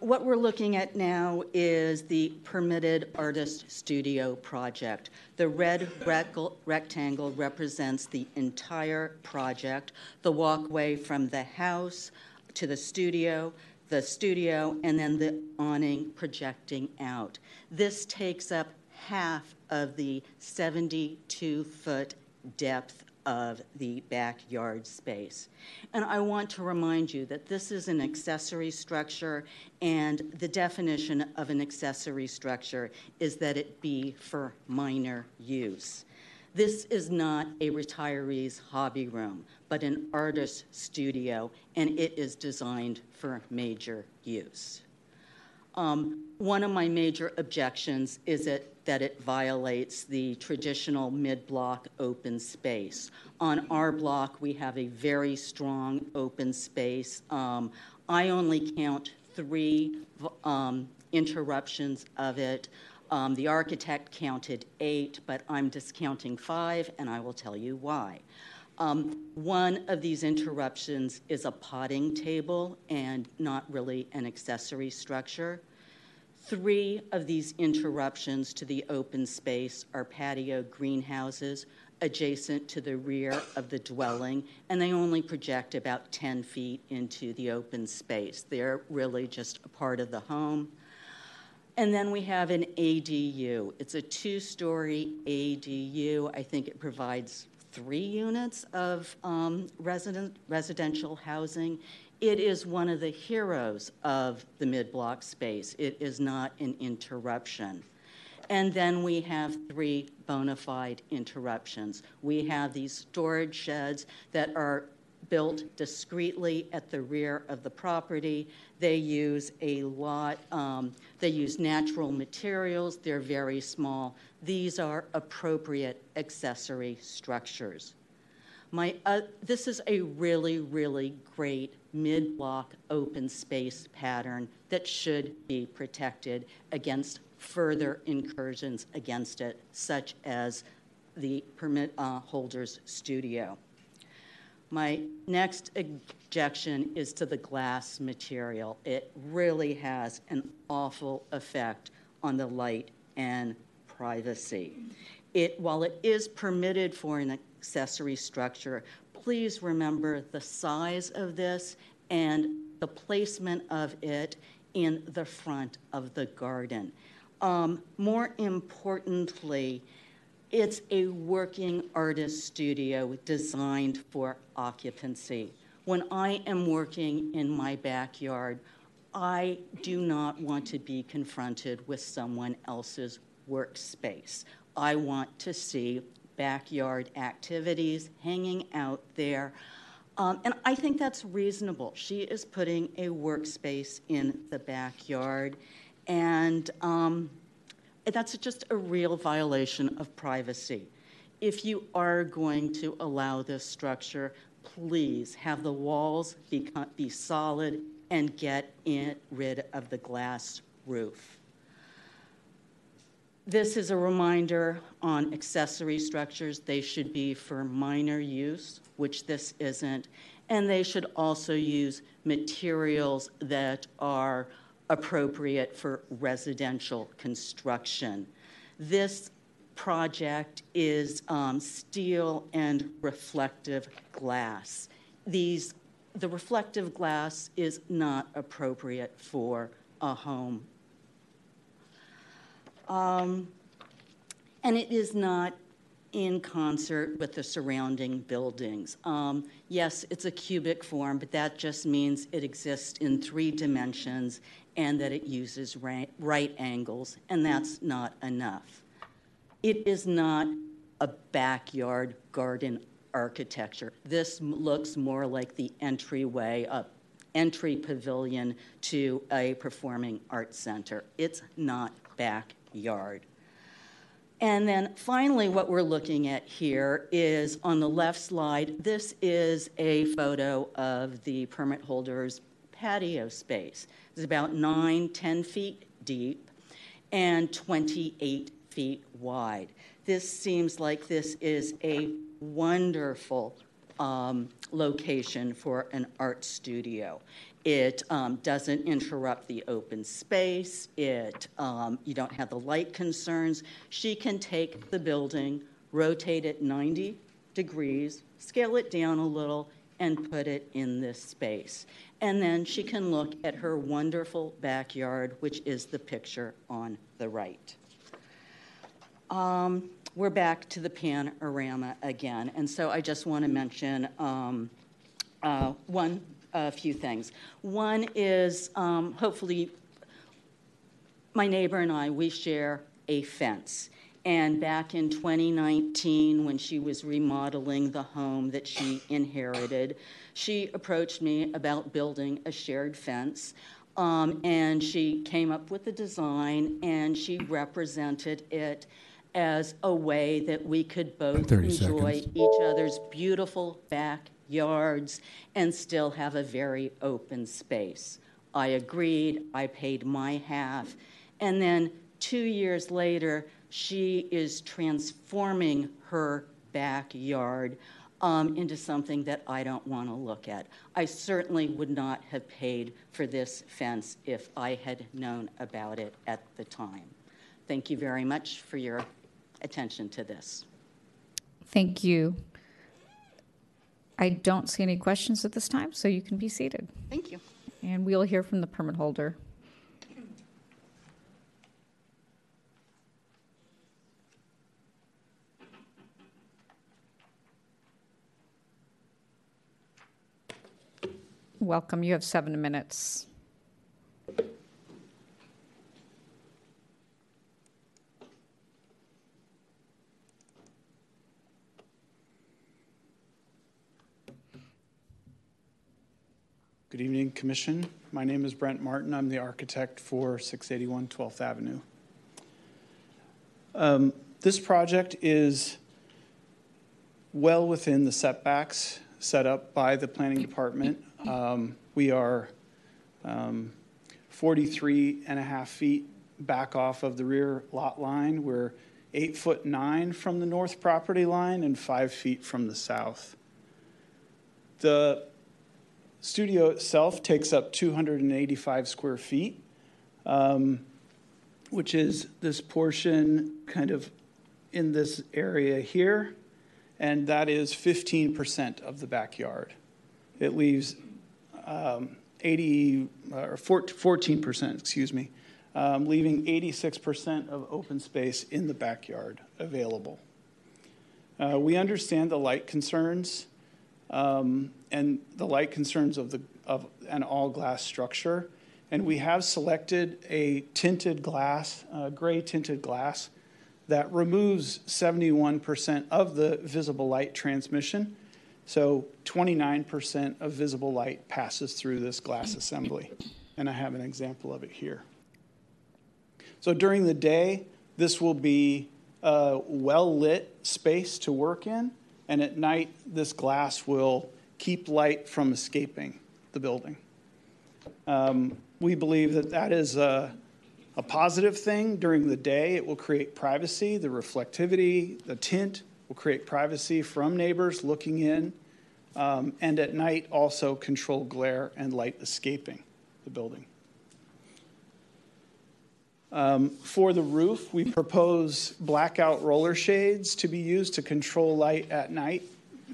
What we're looking at now is the permitted artist studio project. The red rectangle represents the entire project, the walkway from the house to the studio, and then the awning projecting out. This takes up half of the 72-foot depth of the backyard space. And I want to remind you that this is an accessory structure, and the definition of an accessory structure is that it be for minor use. This is not a retiree's hobby room, but an artist's studio, and it is designed for major use. One of my major objections is that it violates the traditional mid-block open space. On our block, we have a very strong open space. I only count 3 interruptions of it. The architect counted 8, but I'm discounting 5, and I will tell you why. One of these interruptions is a potting table and not really an accessory structure. 3 of these interruptions to the open space are patio greenhouses adjacent to the rear of the dwelling, and they only project about 10 feet into the open space. They're really just a part of the home. And then we have an ADU. It's a 2-story ADU. I think it provides 3 units of residential housing. It is one of the heroes of the mid-block space. It is not an interruption. And then we have 3 bona fide interruptions. We have these storage sheds that are built discreetly at the rear of the property. They use a lot, they use natural materials. They're very small. These are appropriate accessory structures. This is a really, really great mid-block open space pattern that should be protected against further incursions against it, such as the permit holder's studio. My next objection is to the glass material. It really has an awful effect on the light and privacy. While it is permitted for an accessory structure, please remember the size of this and the placement of it in the front of the garden. More importantly, it's a working artist studio designed for occupancy. When I am working in my backyard, I do not want to be confronted with someone else's workspace. I want to see backyard activities hanging out there. And I think that's reasonable. She is putting a workspace in the backyard. And that's just a real violation of privacy. If you are going to allow this structure, please have the walls be solid and get rid of the glass roof. This is a reminder on accessory structures. They should be for minor use, which this isn't. And they should also use materials that are appropriate for residential construction. This project is steel and reflective glass. The reflective glass is not appropriate for a home. And it is not in concert with the surrounding buildings. Yes, it's a cubic form, but that just means it exists in 3 dimensions and that it uses right angles, and that's not enough. It is not a backyard garden architecture. This looks more like the entryway, an entry pavilion to a performing arts center. It's not backyard. And then finally, what we're looking at here is on the left slide, this is a photo of the permit holder's patio space. It's about 9-10 feet deep and 28 feet wide. This seems like this is a wonderful location for an art studio. It doesn't interrupt the open space. You don't have the light concerns. She can take the building, rotate it 90 degrees, scale it down a little, and put it in this space. And then she can look at her wonderful backyard, which is the picture on the right. We're back to the panorama again. And so I just want to mention a few things. One is, hopefully, my neighbor and I, we share a fence. And back in 2019, when she was remodeling the home that she inherited, she approached me about building a shared fence. And she came up with the design, and she represented it as a way that we could both enjoy each other's beautiful backyards and still have a very open space. I agreed. I paid my half. And then 2 years later, she is transforming her backyard into something that I don't want to look at. I certainly would not have paid for this fence if I had known about it at the time. Thank you very much for your attention to this. Thank you. I don't see any questions at this time, so you can be seated. Thank you. And we'll hear from the permit holder. Welcome. You have 7 minutes. Good evening, Commission. My name is Brent Martin. I'm the architect for 681 12th Avenue. This project is well within the setbacks set up by the planning department. We are 43 and a half feet back off of the rear lot line. We're 8'9" from the north property line and 5 feet from the south. The studio itself takes up 285 square feet, which is this portion kind of in this area here, and that is 15% of the backyard. It leaves 14%, excuse me, leaving 86% of open space in the backyard available. We understand the light concerns and the light concerns of an all-glass structure, and we have selected a tinted glass, gray tinted glass, that removes 71% of the visible light transmission. So 29% of visible light passes through this glass assembly. And I have an example of it here. So during the day, this will be a well-lit space to work in. And at night, this glass will keep light from escaping the building. We believe that that is a positive thing. During the day, it will create privacy. The reflectivity, the tint, will create privacy from neighbors looking in, and at night also control glare and light escaping the building. For the roof, we propose blackout roller shades to be used to control light at night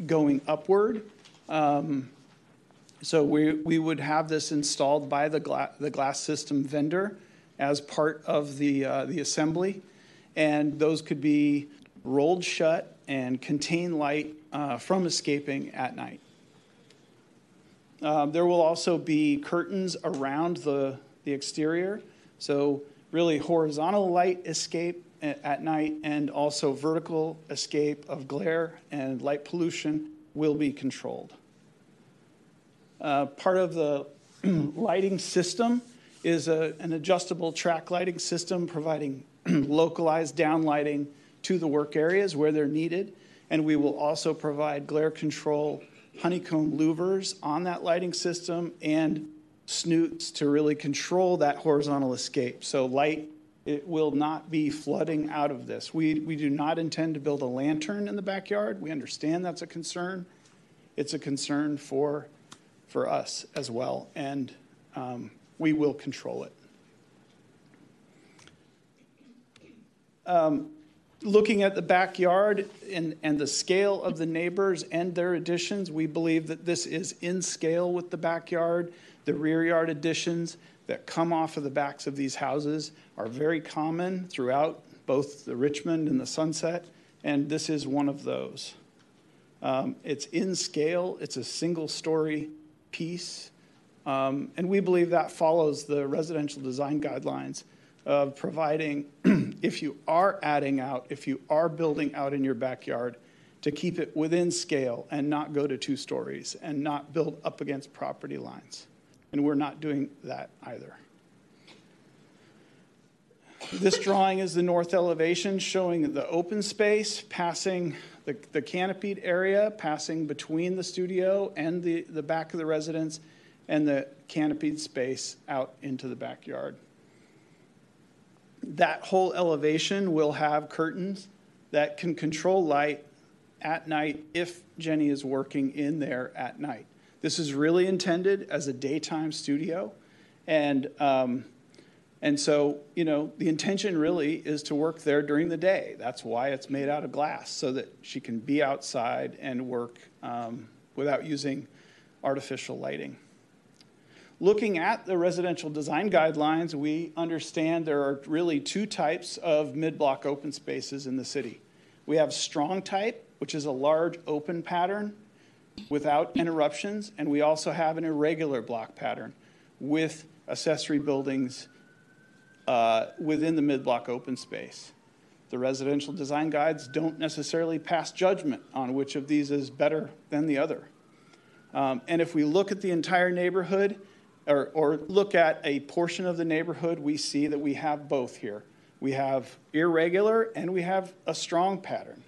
going upward. So we would have this installed by the glass system vendor as part of the assembly, and those could be rolled shut and contain light from escaping at night. There will also be curtains around the exterior, so really horizontal light escape at night and also vertical escape of glare and light pollution will be controlled. Part of the lighting system is an adjustable track lighting system providing localized downlighting to the work areas where they're needed, and we will also provide glare control honeycomb louvers on that lighting system and snoots to really control that horizontal escape. So light, it will not be flooding out of this. We do not intend to build a lantern in the backyard. We understand that's a concern. It's a concern for us as well, and we will control it. Looking at the backyard and the scale of the neighbors and their additions, we believe that this is in scale with the backyard. The rear yard additions that come off of the backs of these houses are very common throughout both the Richmond and the Sunset, and this is one of those. It's in scale. It's a single-story piece, and we believe that follows the residential design guidelines of providing, if you are adding out, if you are building out in your backyard, to keep it within scale and not go to 2 stories and not build up against property lines. And we're not doing that either. This drawing is the north elevation showing the open space passing the canopied area, passing between the studio and the back of the residence, and the canopied space out into the backyard. That whole elevation will have curtains that can control light at night if Jenny is working in there at night. This is really intended as a daytime studio. And so, you know, the intention really is to work there during the day. That's why it's made out of glass, so that she can be outside and work without using artificial lighting. Looking at the residential design guidelines, we understand there are really 2 types of mid-block open spaces in the city. We have strong type, which is a large open pattern, without interruptions, and we also have an irregular block pattern with accessory buildings within the mid-block open space. The residential design guides don't necessarily pass judgment on which of these is better than the other. And if we look at the entire neighborhood, or look at a portion of the neighborhood, we see that we have both here. We have irregular and we have a strong pattern.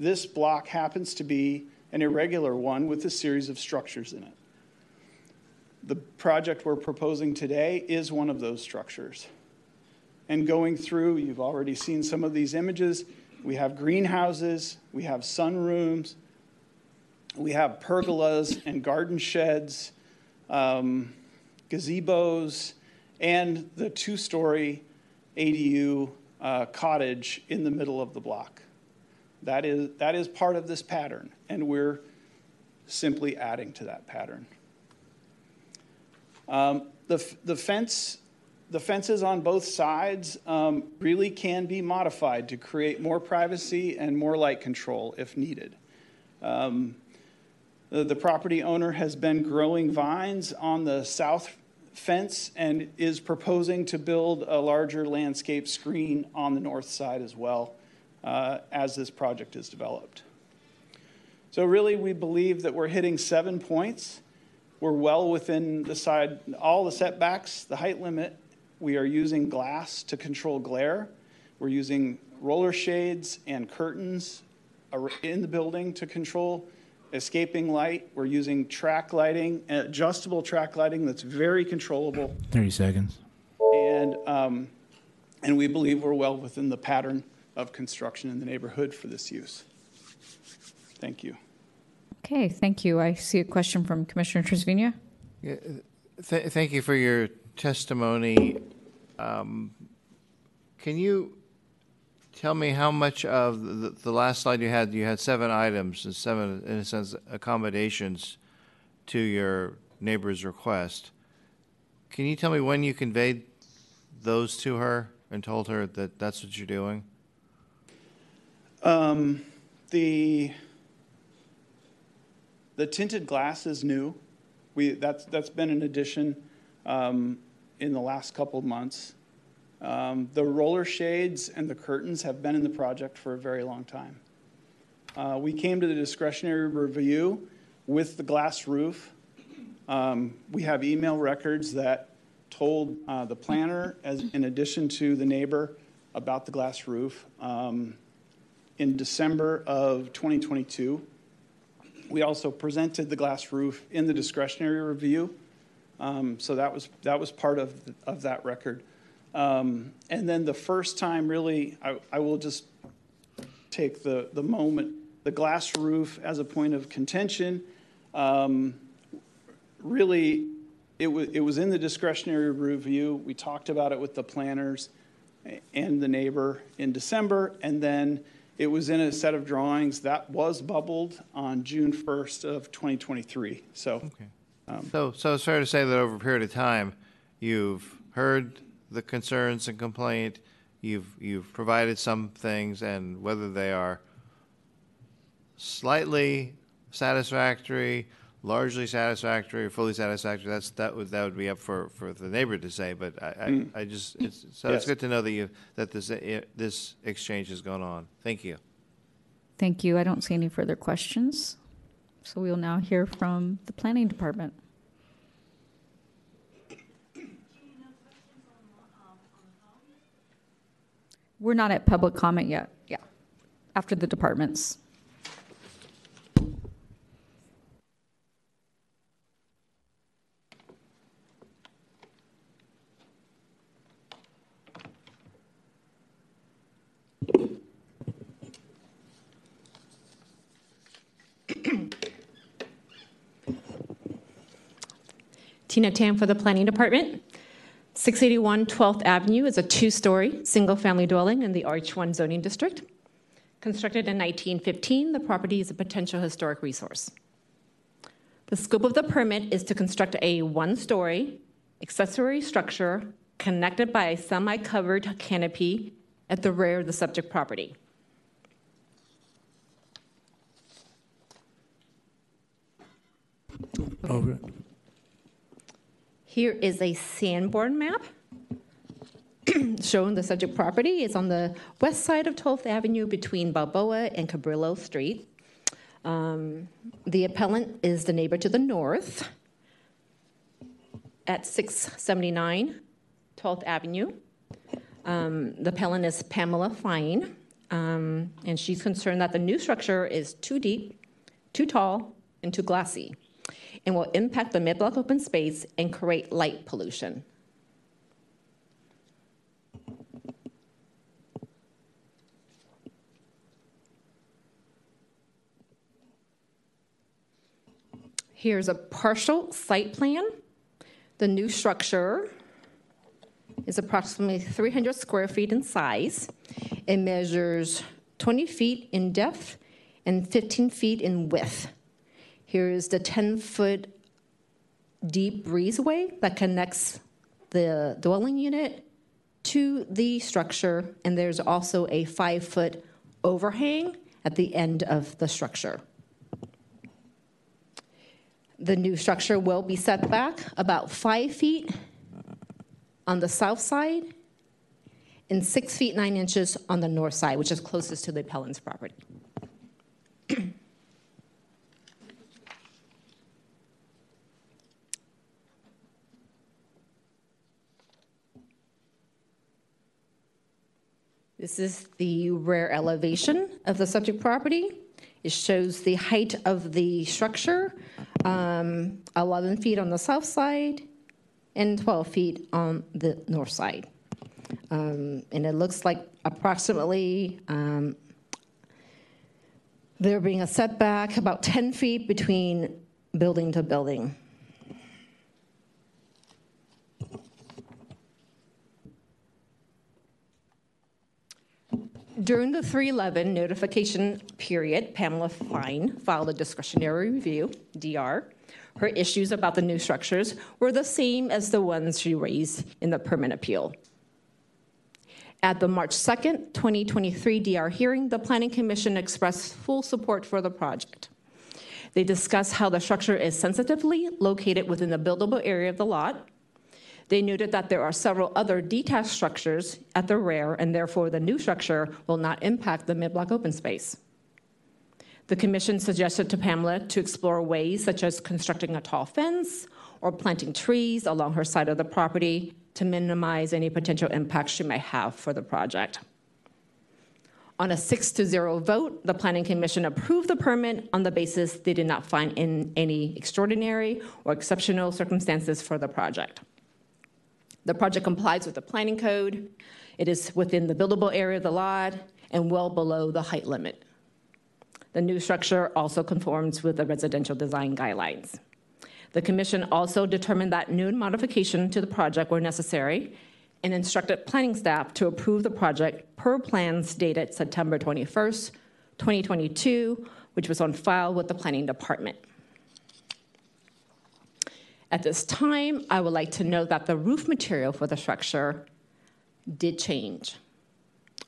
This block happens to be an irregular one with a series of structures in it. The project we're proposing today is one of those structures. And going through, you've already seen some of these images. We have greenhouses, we have sunrooms, we have pergolas and garden sheds, gazebos, and the two-story ADU cottage in the middle of the block. That is part of this pattern, and we're simply adding to that pattern. The fences on both sides really can be modified to create more privacy and more light control if needed. The property owner has been growing vines on the south fence and is proposing to build a larger landscape screen on the north side as well as this project is developed. So really, we believe that we're hitting 7 points. We're well within the side, all the setbacks, the height limit. We are using glass to control glare. We're using roller shades and curtains in the building to control escaping light. We're using track lighting, adjustable track lighting that's very controllable. 30 seconds. And we believe we're well within the pattern of construction in the neighborhood for this use. Thank you. Okay, thank you. I see a question from Commissioner Trasvina. Yeah, thank you for your testimony. Can you tell me how much of the last slide you had 7 items and 7, in a sense, accommodations to your neighbor's request. Can you tell me when you conveyed those to her and told her that that's what you're doing? The tinted glass is new. That's been an addition in the last couple of months. The roller shades and the curtains have been in the project for a very long time. We came to the discretionary review with the glass roof. We have email records that told the planner, in addition to the neighbor, about the glass roof in December of 2022. We also presented the glass roof in the discretionary review, so that was part of that record. And then the first time, really, I will just take the moment. The glass roof as a point of contention, really, it was in the discretionary review. We talked about it with the planners and the neighbor in December, and then it was in a set of drawings that was bubbled on June 1st of 2023. So, okay. So it's fair to say that over a period of time, you've heard the concerns and complaint, you've provided some things, and whether they are slightly satisfactory, largely satisfactory, or fully satisfactory, that would be up for the neighbor to say. But it's good to know that this exchange has gone on. Thank you. Thank you. I don't see any further questions, so we'll now hear from the planning department. We're not at public comment yet. Yeah, after the departments. Tina Tam for the Planning Department. 681 12th Avenue is a 2-story single-family dwelling in the RH1 zoning district. Constructed in 1915, the property is a potential historic resource. The scope of the permit is to construct a 1-story accessory structure connected by a semi-covered canopy at the rear of the subject property. Over. Here is a Sanborn map showing the subject property. It's on the west side of 12th Avenue between Balboa and Cabrillo Street. The appellant is the neighbor to the north at 679 12th Avenue. The appellant is Pamela Fine, and she's concerned that the new structure is too deep, too tall, and too glassy, and will impact the mid-block open space and create light pollution. Here's a partial site plan. The new structure is approximately 300 square feet in size. It measures 20 feet in depth and 15 feet in width. Here is the 10-foot deep breezeway that connects the dwelling unit to the structure, and there's also a 5-foot overhang at the end of the structure. The new structure will be set back about 5 feet on the south side and 6 feet 9 inches on the north side, which is closest to the appellant's property. This is the rear elevation of the subject property. It shows the height of the structure, 11 feet on the south side and 12 feet on the north side. And it looks like approximately there being a setback about 10 feet between building to building. During the 311 notification period, Pamela Fine filed a discretionary review, DR. Her issues about the new structures were the same as the ones she raised in the permit appeal. At the March 2nd, 2023 DR hearing, the Planning Commission expressed full support for the project. They discussed how the structure is sensitively located within the buildable area of the lot. They noted that there are several other detached structures at the rear, and therefore the new structure will not impact the mid-block open space. The commission suggested to Pamela to explore ways such as constructing a tall fence or planting trees along her side of the property to minimize any potential impact she may have for the project. On a 6-0 vote, the Planning Commission approved the permit on the basis they did not find any extraordinary or exceptional circumstances for the project. The project complies with the planning code. It is within the buildable area of the lot and well below the height limit. The new structure also conforms with the residential design guidelines. The commission also determined that no modification to the project were necessary and instructed planning staff to approve the project per plans dated September 21st, 2022, which was on file with the planning department. At this time, I would like to note that the roof material for the structure did change.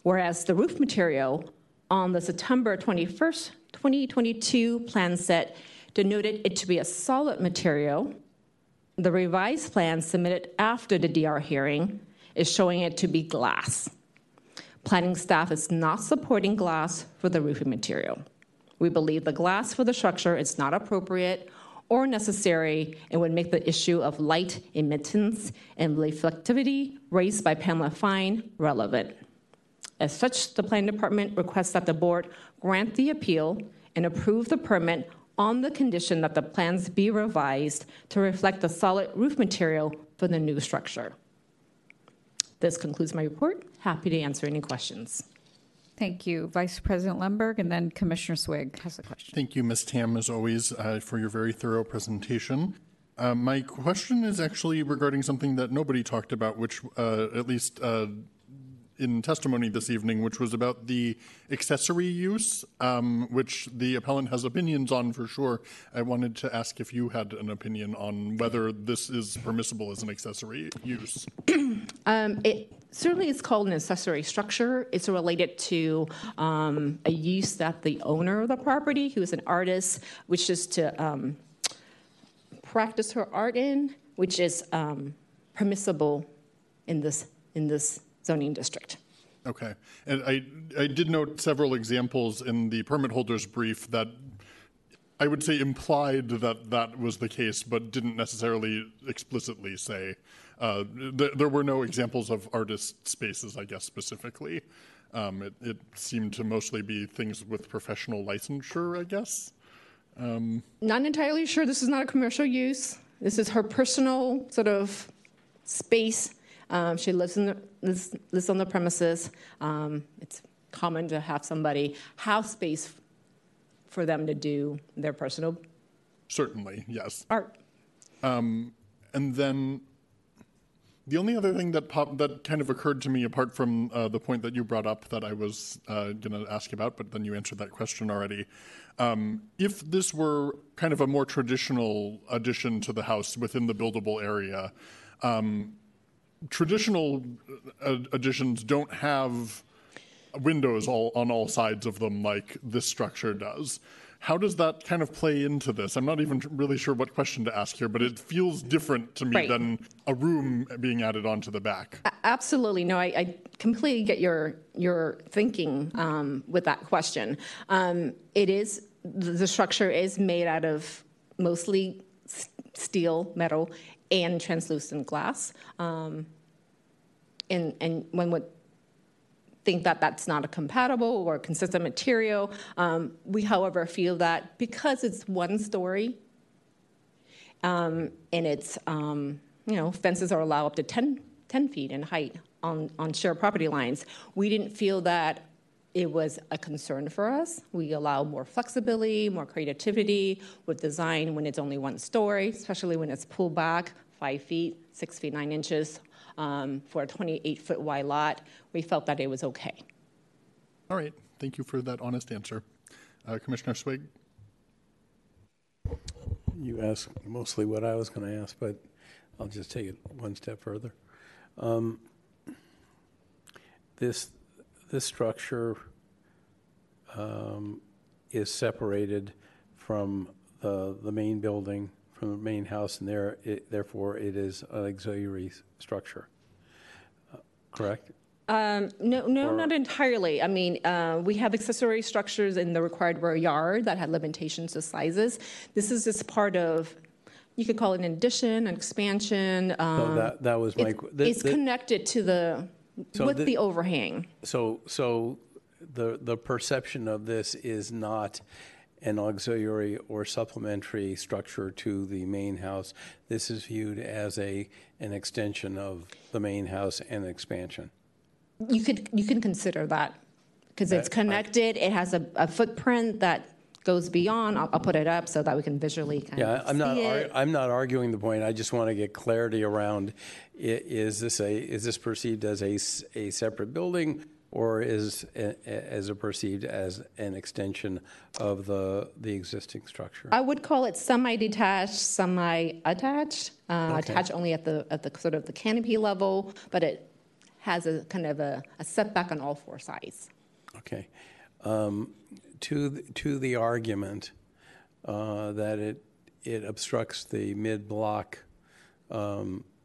Whereas the roof material on the September 21st, 2022 plan set denoted it to be a solid material, the revised plan submitted after the DR hearing is showing it to be glass. Planning staff is not supporting glass for the roofing material. We believe the glass for the structure is not appropriate or necessary and would make the issue of light emittance and reflectivity raised by Pamela Fine relevant. As such, the Planning Department requests that the board grant the appeal and approve the permit on the condition that the plans be revised to reflect the solid roof material for the new structure. This concludes my report. Happy to answer any questions. Thank you, Vice President Lemberg, and then Commissioner Swig has a question. Thank you, Ms. Tam, as always, for your very thorough presentation. My question is actually regarding something that nobody talked about, which at least in testimony this evening, which was about the accessory use, which the appellant has opinions on for sure. I wanted to ask if you had an opinion on whether this is permissible as an accessory use. It certainly is called an accessory structure. It's related to a use that the owner of the property, who is an artist, wishes practice her art in, which is permissible in this zoning district. Okay, and I did note several examples in the permit holder's brief that I would say implied that that was the case, but didn't necessarily explicitly say. There were no examples of artist spaces, I guess, specifically. It seemed to mostly be things with professional licensure, I guess. Not entirely sure. This is not a commercial use. This is her personal sort of space. She lives on the premises. It's common to have somebody house space for them to do their personal. Certainly, yes. Art. And then the only other thing that kind of occurred to me, apart from the point that you brought up that I was going to ask about, but then you answered that question already. If this were kind of a more traditional addition to the house within the buildable area, traditional additions don't have windows on all sides of them like this structure does. How does that kind of play into this? I'm not even really sure what question to ask here, but it feels different to me than a room being added onto the back. Absolutely. No, I completely get your thinking with that question. It is, the structure is made out of mostly steel, metal, and translucent glass. And one would think that that's not a compatible or consistent material. We, however, feel that because it's one story and it's, fences are allowed up to 10 feet in height on shared property lines, we didn't feel that it was a concern for us. We allow more flexibility, more creativity with design when it's only one story, especially when it's pulled back 5 feet, 6 feet, 9 inches, for a 28-foot wide lot. We felt that it was okay. All right. Thank you for that honest answer. Commissioner Swig? You asked mostly what I was going to ask, but I'll just take it one step further. This structure is separated from the main building, from the main house, and therefore it is an auxiliary structure, correct? No, not entirely. I mean, we have accessory structures in the required rear yard that had limitations to sizes. This is just part of, you could call it an addition, an expansion. No, that was my question. It's connected to the overhang. So the perception of this is not an auxiliary or supplementary structure to the main house. This is viewed as an extension of the main house and expansion. You can consider that because it's connected. It has a footprint that goes beyond. I'll put it up so that we can visually kind of I'm not arguing the point. I just want to get clarity around: is this perceived as a separate building? Or is it perceived as an extension of the existing structure? I would call it semi-detached, semi-attached. Attached only at the sort of the canopy level, but it has a kind of a setback on all four sides. Okay. To the argument that it obstructs the mid-block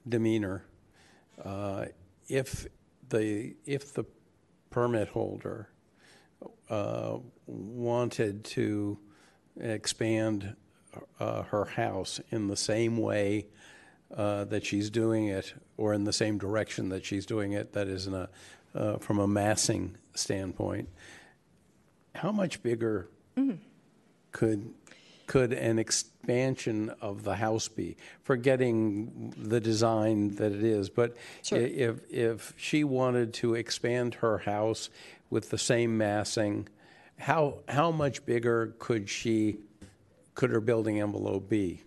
demeanor, if the permit holder wanted to expand her house in the same way that she's doing it, or in the same direction that she's doing it, that is from a massing standpoint, how much bigger could an expansion of the house be? Forgetting the design that it is, but sure. If she wanted to expand her house with the same massing, how much bigger could her building envelope be?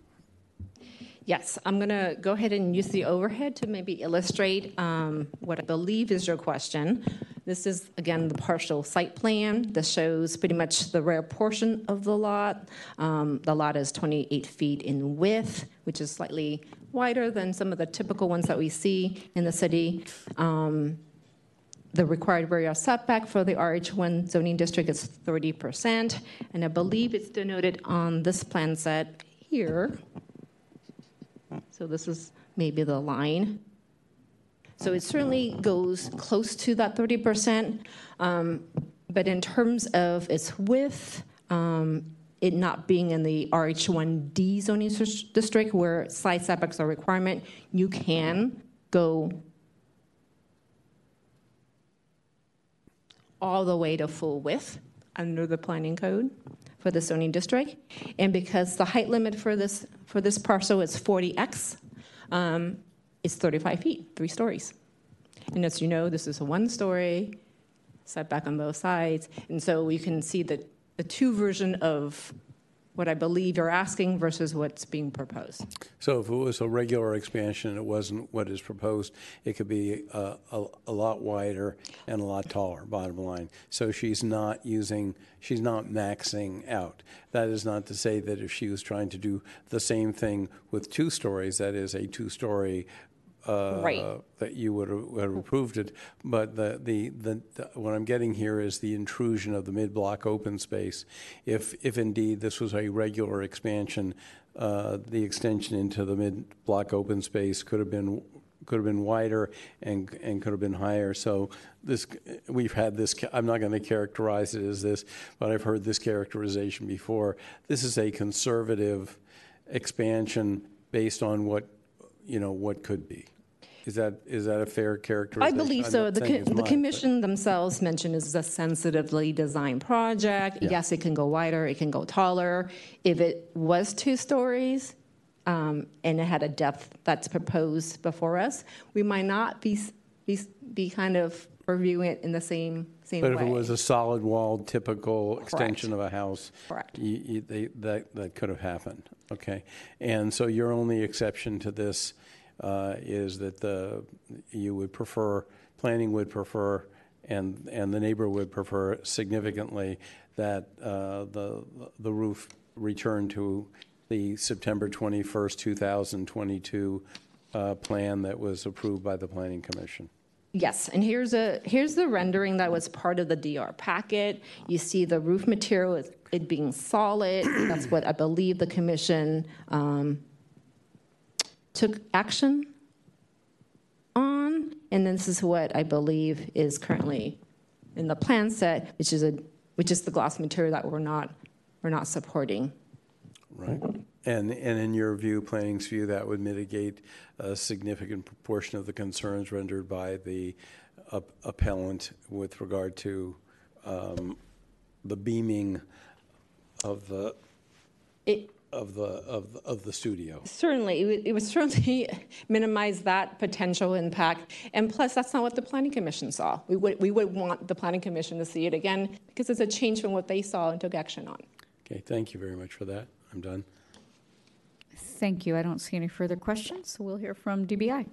Yes, I'm going to go ahead and use the overhead to maybe illustrate what I believe is your question. This is, again, the partial site plan. This shows pretty much the rear portion of the lot. The lot is 28 feet in width, which is slightly wider than some of the typical ones that we see in the city. The required rear yard setback for the RH1 zoning district is 30%, and I believe it's denoted on this plan set here. So this is maybe the line. So it certainly goes close to that 30%, but in terms of its width, it not being in the RH1D zoning district where side setbacks are a requirement, you can go all the way to full width under the planning code for the zoning district. And because the height limit for this parcel is 40X, it's 35 feet, 3 stories. And as you know, this is a 1-story setback on both sides. And so you can see that the two version of what I believe you're asking versus what's being proposed. So if it was a regular expansion, it wasn't what is proposed, it could be a lot wider and a lot taller, bottom line. So she's not maxing out. That is not to say that if she was trying to do the same thing with 2 stories, that is a 2-story that you would have approved it, but the what I'm getting here is the intrusion of the mid-block open space. If indeed this was a regular expansion, the extension into the mid-block open space could have been wider and could have been higher. So this we've had this. I'm not going to characterize it as this, but I've heard this characterization before. This is a conservative expansion based on what could be. Is that a fair characterization? I believe so. The commission themselves mentioned it's a sensitively designed project. Yeah. Yes, it can go wider, it can go taller. If it was 2 stories and it had a depth that's proposed before us, we might not be kind of reviewing it in the same way. But if it was a solid walled, typical Correct. Extension of a house, Correct. That could have happened. Okay, and so your only exception to this is that planning would prefer, and the neighbor would prefer significantly that the roof return to the September 21st, 2022 plan that was approved by the Planning Commission. Yes, and here's the rendering that was part of the DR packet. You see the roof material, it being solid. That's what I believe the commission took action on. And this is what I believe is currently in the plan set, which is the gloss material that we're not supporting. Right. And in your view, planning's view, that would mitigate a significant proportion of the concerns rendered by the appellant with regard to the beaming of the studio. Certainly, it would certainly minimize that potential impact. And plus, that's not what the Planning Commission saw. We would want the Planning Commission to see it again because it's a change from what they saw and took action on. Okay, thank you very much for that. I'm done. Thank you. I don't see any further questions, so we'll hear from DBI.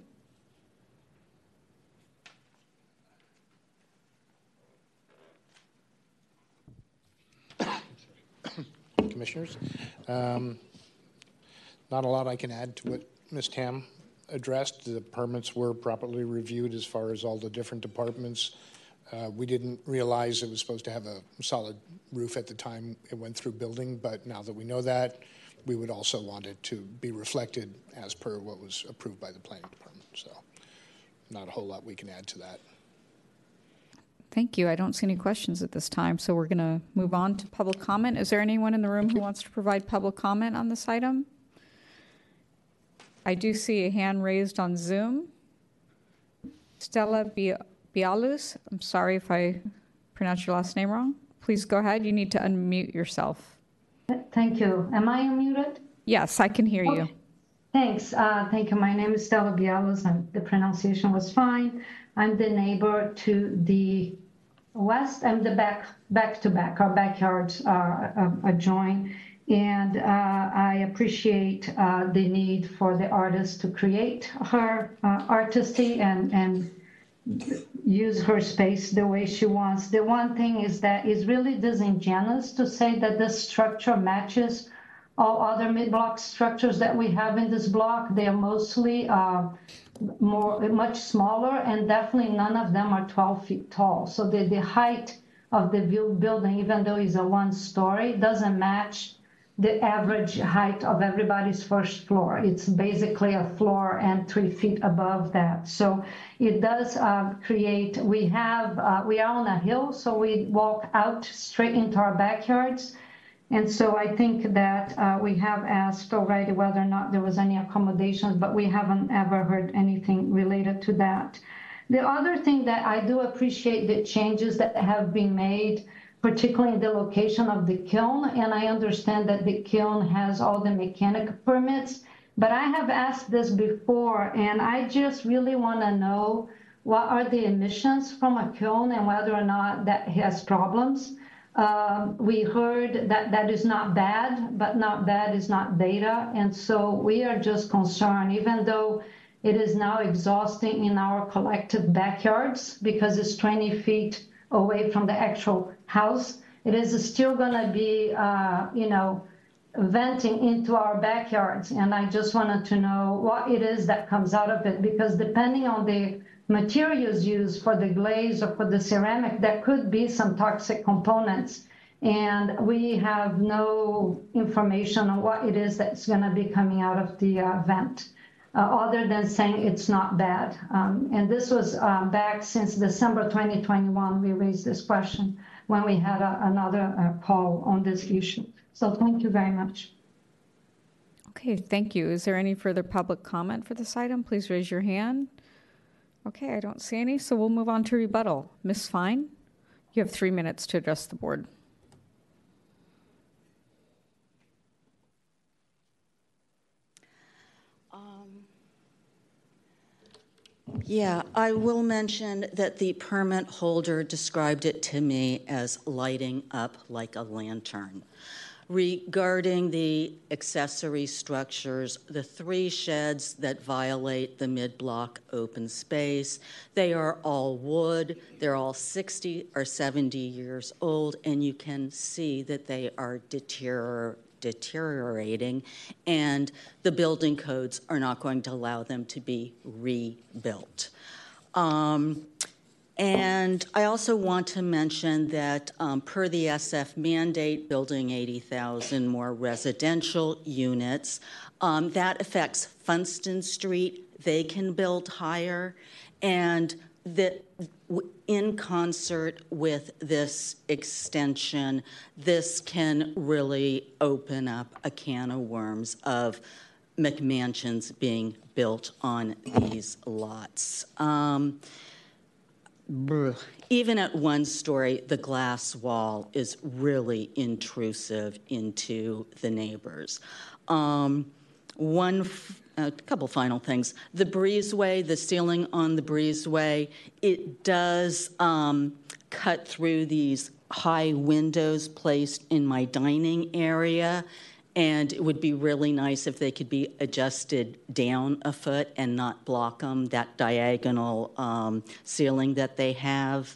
Commissioners, not a lot I can add to what Ms. Tam addressed. The permits were properly reviewed as far as all the different departments. We didn't realize it was supposed to have a solid roof at the time it went through building, but now that we know that, we would also want it to be reflected as per what was approved by the planning department. So not a whole lot we can add to that. Thank you. I don't see any questions at this time, so we're going to move on to public comment. Is there anyone in the room who wants to provide public comment on this item? I do see a hand raised on Zoom. Stella Bialus, I'm sorry if I pronounced your last name wrong. Please go ahead. You need to unmute yourself. Thank you. Am I unmuted? Yes, I can hear you. Thanks. Thank you. My name is Stella Bialus, and the pronunciation was fine. I'm the neighbor to the west. I'm the back to back. Our backyards are adjoined, and I appreciate the need for the artist to create her artistry and use her space the way she wants. The one thing is that it's really disingenuous to say that this structure matches all other mid-block structures that we have in this block. They are mostly much smaller, and definitely none of them are 12 feet tall. So the height of the building, even though it's a 1-story, doesn't match the average height of everybody's first floor. It's basically a floor and 3 feet above that. So it does create, we are on a hill, so we walk out straight into our backyards. And so I think that we have asked already whether or not there was any accommodations, but we haven't ever heard anything related to that. The other thing that I do appreciate the changes that have been made, particularly in the location of the kiln, and I understand that the kiln has all the mechanical permits, but I have asked this before, and I just really want to know what are the emissions from a kiln and whether or not that has problems. We heard that that is not bad, but not bad is not data, and so we are just concerned, even though it is now exhausting in our collective backyards because it's 20 feet away from the actual house. It is still going to be, you know, venting into our backyards. And I just wanted to know what it is that comes out of it, because depending on the materials used for the glaze or for the ceramic, there could be some toxic components. And we have no information on what it is that's going to be coming out of the vent, other than saying it's not bad. And this was back since December 2021, we raised this question when we had another call on this issue. So thank you very much. Okay, thank you. Is there any further public comment for this item? Please raise your hand. Okay, I don't see any, so we'll move on to rebuttal. Ms. Fine, you have 3 minutes to address the board. Yeah, I will mention that the permit holder described it to me as lighting up like a lantern. Regarding the accessory structures, the 3 sheds that violate the mid-block open space, they are all wood, they're all 60 or 70 years old, and you can see that they are deteriorating, and the building codes are not going to allow them to be rebuilt. And I also want to mention that per the SF mandate, building 80,000 more residential units, that affects Funston Street. They can build higher, and in concert with this extension, this can really open up a can of worms of McMansions being built on these lots. Even at 1 story, the glass wall is really intrusive into the neighbors. A couple final things. The breezeway, the ceiling on the breezeway, it does cut through these high windows placed in my dining area, and it would be really nice if they could be adjusted down a foot and not block them, that diagonal ceiling that they have.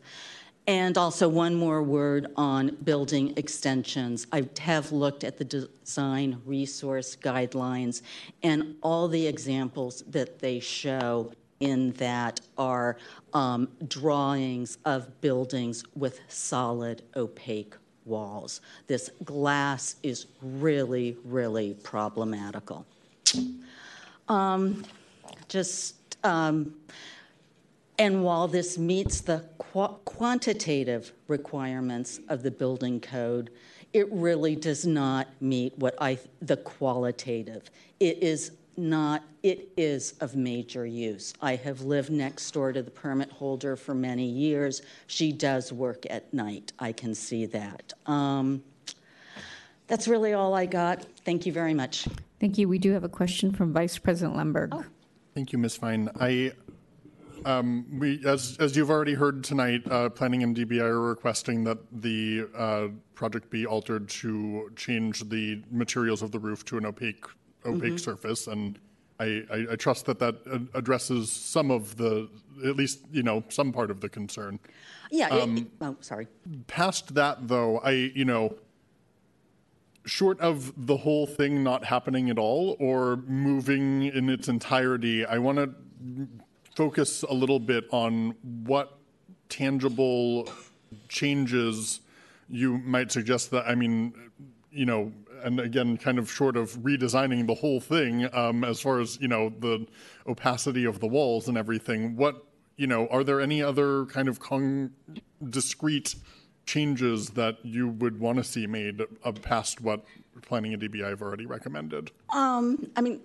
And also one more word on building extensions. I have looked at the design resource guidelines, and all the examples that they show in that are drawings of buildings with solid opaque walls. This glass is really, really problematical. And while this meets the quantitative requirements of the building code, it really does not meet what the qualitative. It is of major use. I have lived next door to the permit holder for many years. She does work at night. I can see that. That's really all I got. Thank you very much. Thank you. We do have a question from Vice President Lemberg. Oh. Thank you, Ms. Fine. We, as you've already heard tonight, Planning and DBI are requesting that the project be altered to change the materials of the roof to an opaque surface, and I trust that addresses some of the, at least, you know, some part of the concern. Yeah. Sorry. Past that, though, short of the whole thing not happening at all or moving in its entirety, I want to focus a little bit on what tangible changes you might suggest that, and again, kind of short of redesigning the whole thing, as far as, you know, the opacity of the walls and everything, what, you know, are there any other kind of discrete changes that you would want to see made past what planning and DBI have already recommended? I mean,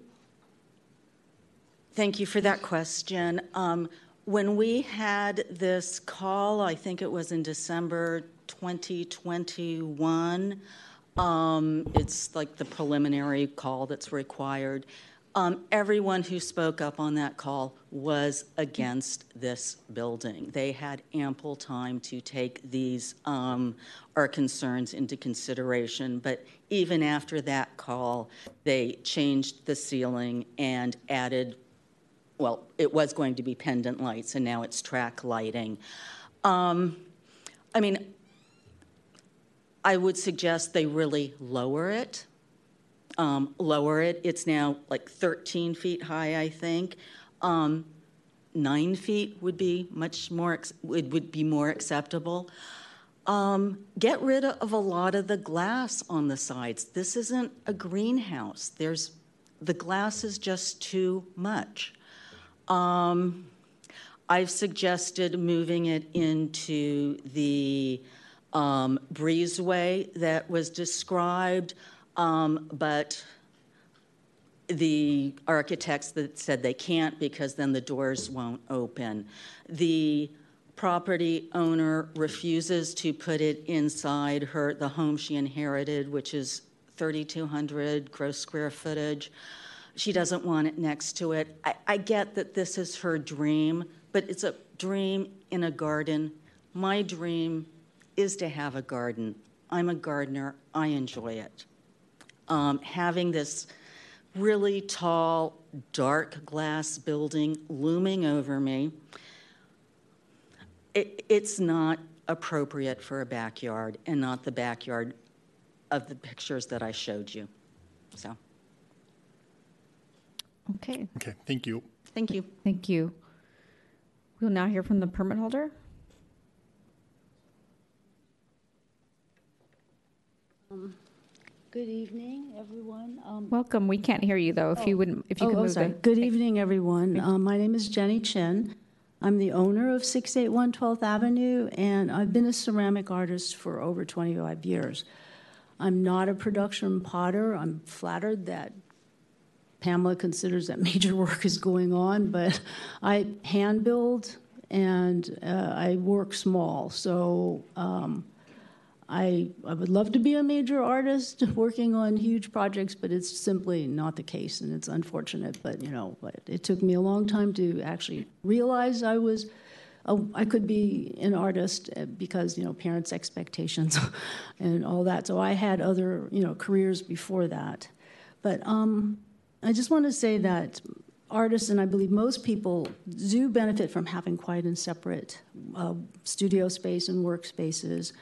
thank you for that question. When we had this call, I think it was in December 2021, it's like the preliminary call that's required. Everyone who spoke up on that call was against this building. They had ample time to take these, our concerns into consideration, but even after that call, they changed the ceiling and added, well, it was going to be pendant lights and now it's track lighting. I mean, I would suggest they really lower it. It's now like 13 feet high, I think. 9 feet would be much more, would be more acceptable. Get rid of a lot of the glass on the sides. This isn't a greenhouse. There's, the glass is just too much. I've suggested moving it into the breezeway that was described. But the architects that said they can't because then the doors won't open. The property owner refuses to put it inside her, the home she inherited, which is 3,200 gross square footage. She doesn't want it next to it. I get that this is her dream, but it's a dream in a garden. My dream is to have a garden. I'm a gardener. I enjoy it. Having this really tall, dark glass building looming over me, it's not appropriate for a backyard, and not the backyard of the pictures that I showed you. So. Okay. Okay, thank you. Thank you. Thank you. We'll now hear from the permit holder. Good evening, everyone. Welcome. We can't hear you, though, if you wouldn't, if you could move it. Good evening, everyone. My name is Jenny Chen. I'm the owner of 681 12th Avenue, and I've been a ceramic artist for over 25 years. I'm not a production potter. I'm flattered that Pamela considers that major work is going on, but I hand build and I work small. So I would love to be a major artist working on huge projects, but it's simply not the case, and it's unfortunate. But you know, it took me a long time to actually realize I was, I could be an artist because, you know, parents' expectations and all that. So I had other, you know, careers before that. But I just want to say that artists, and I believe most people, do benefit from having quiet and separate studio space and workspaces.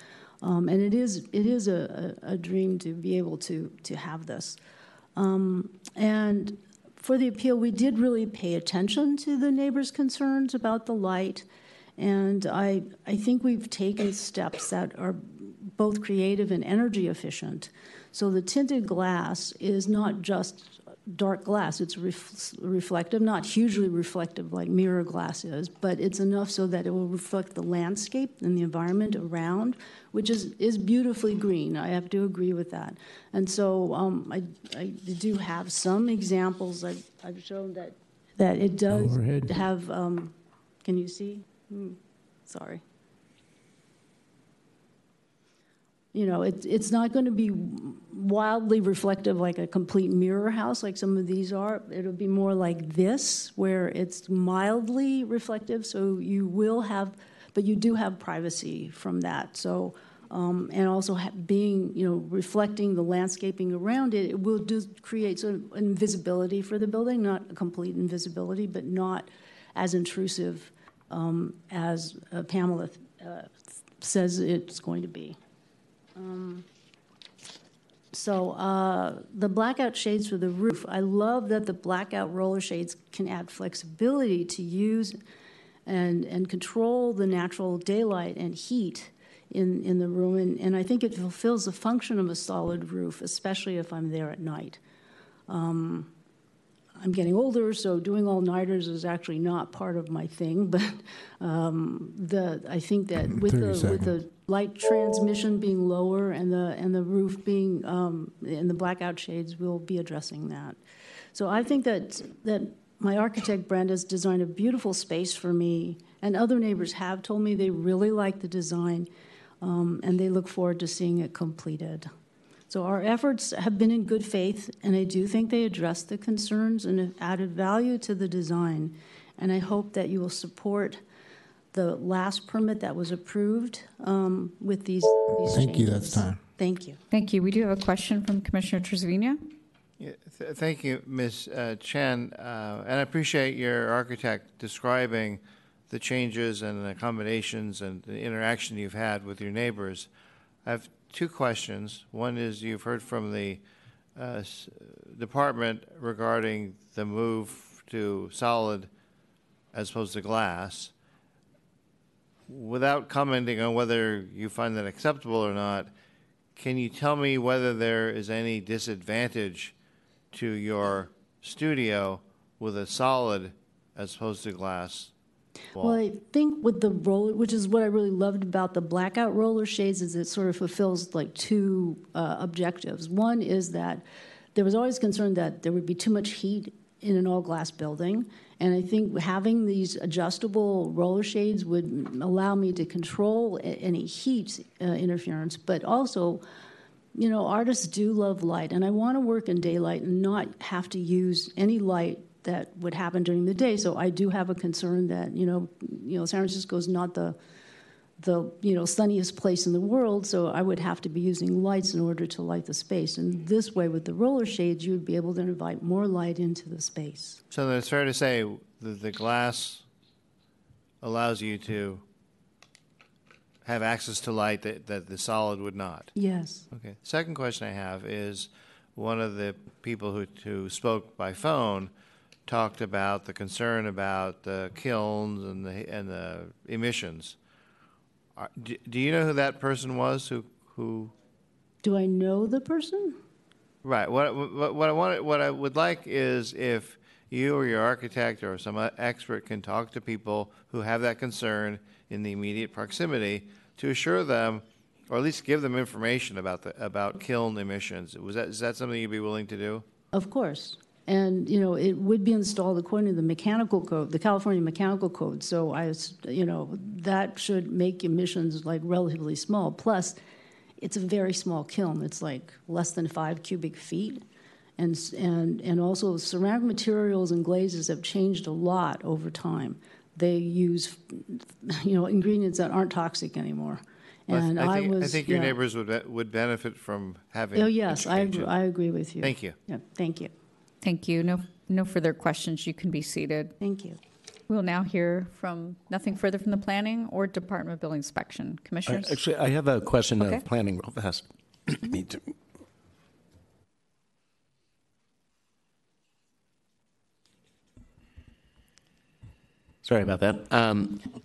And it is a dream to be able to have this. And for the appeal, we did really pay attention to the neighbors' concerns about the light. And I think we've taken steps that are both creative and energy efficient. So the tinted glass is not just dark glass. It's reflective, not hugely reflective like mirror glass is, but it's enough so that it will reflect the landscape and the environment around, which is beautifully green. I have to agree with that. And so I do have some examples. I've shown that it does have, can you see? Sorry. You know, it's not going to be wildly reflective like a complete mirror house like some of these are. It'll be more like this, where it's mildly reflective, so you will have, but you do have privacy from that. So, and also being, you know, reflecting the landscaping around it, it will just create sort of invisibility for the building, not a complete invisibility, but not as intrusive as Pamela says it's going to be. The blackout shades for the roof. I love that the blackout roller shades can add flexibility to use and control the natural daylight and heat in the room, and I think it fulfills the function of a solid roof, especially if I'm there at night. I'm getting older, so doing all-nighters is actually not part of my thing, but I think that with the light transmission being lower and the roof being and the blackout shades, we'll be addressing that. So I think that my architect, Brenda, has designed a beautiful space for me, and other neighbors have told me they really like the design, and they look forward to seeing it completed. So our efforts have been in good faith, and I do think they addressed the concerns and have added value to the design. And I hope that you will support the last permit that was approved with these changes. Thank you. That's time. Thank you. Thank you. We do have a question from Commissioner Trasvina. Yeah, thank you, Ms. Chen. And I appreciate your architect describing the changes and the accommodations and the interaction you've had with your neighbors. I have two questions. One is, you've heard from the department regarding the move to solid as opposed to glass. Without commenting on whether you find that acceptable or not, can you tell me whether there is any disadvantage to your studio with a solid as opposed to glass? Well, I think with the roller, which is what I really loved about the blackout roller shades, is it sort of fulfills like two objectives. One is that there was always concern that there would be too much heat in an all-glass building, and I think having these adjustable roller shades would allow me to control any heat interference, but also, you know, artists do love light, and I want to work in daylight and not have to use any light that would happen during the day. So I do have a concern that, you know, San Francisco is not the sunniest place in the world, so I would have to be using lights in order to light the space. And this way, with the roller shades, you would be able to invite more light into the space. So it's fair to say that the glass allows you to have access to light that the solid would not? Yes. Okay. Second question I have is, one of the people who spoke by phone talked about the concern about the kilns and the emissions. Do you know who that person was? Who? Do I know the person? Right. What I would like is if you or your architect or some expert can talk to people who have that concern in the immediate proximity to assure them, or at least give them information about kiln emissions. Is that something you'd be willing to do? Of course. And, you know, it would be installed according to the mechanical code, the California Mechanical Code. So, that should make emissions, like, relatively small. Plus, it's a very small kiln. It's, like, less than 5 cubic feet. And also, ceramic materials and glazes have changed a lot over time. They use, ingredients that aren't toxic anymore. And I think your neighbors would benefit from having... Oh, yes, I agree with you. Thank you. Yeah, thank you. Thank you. No further questions. You can be seated. Thank you. We'll now hear from nothing further from the Planning or Department of Building Inspection. Commissioners? Actually, I have a question of planning real fast. Need to. Sorry about that.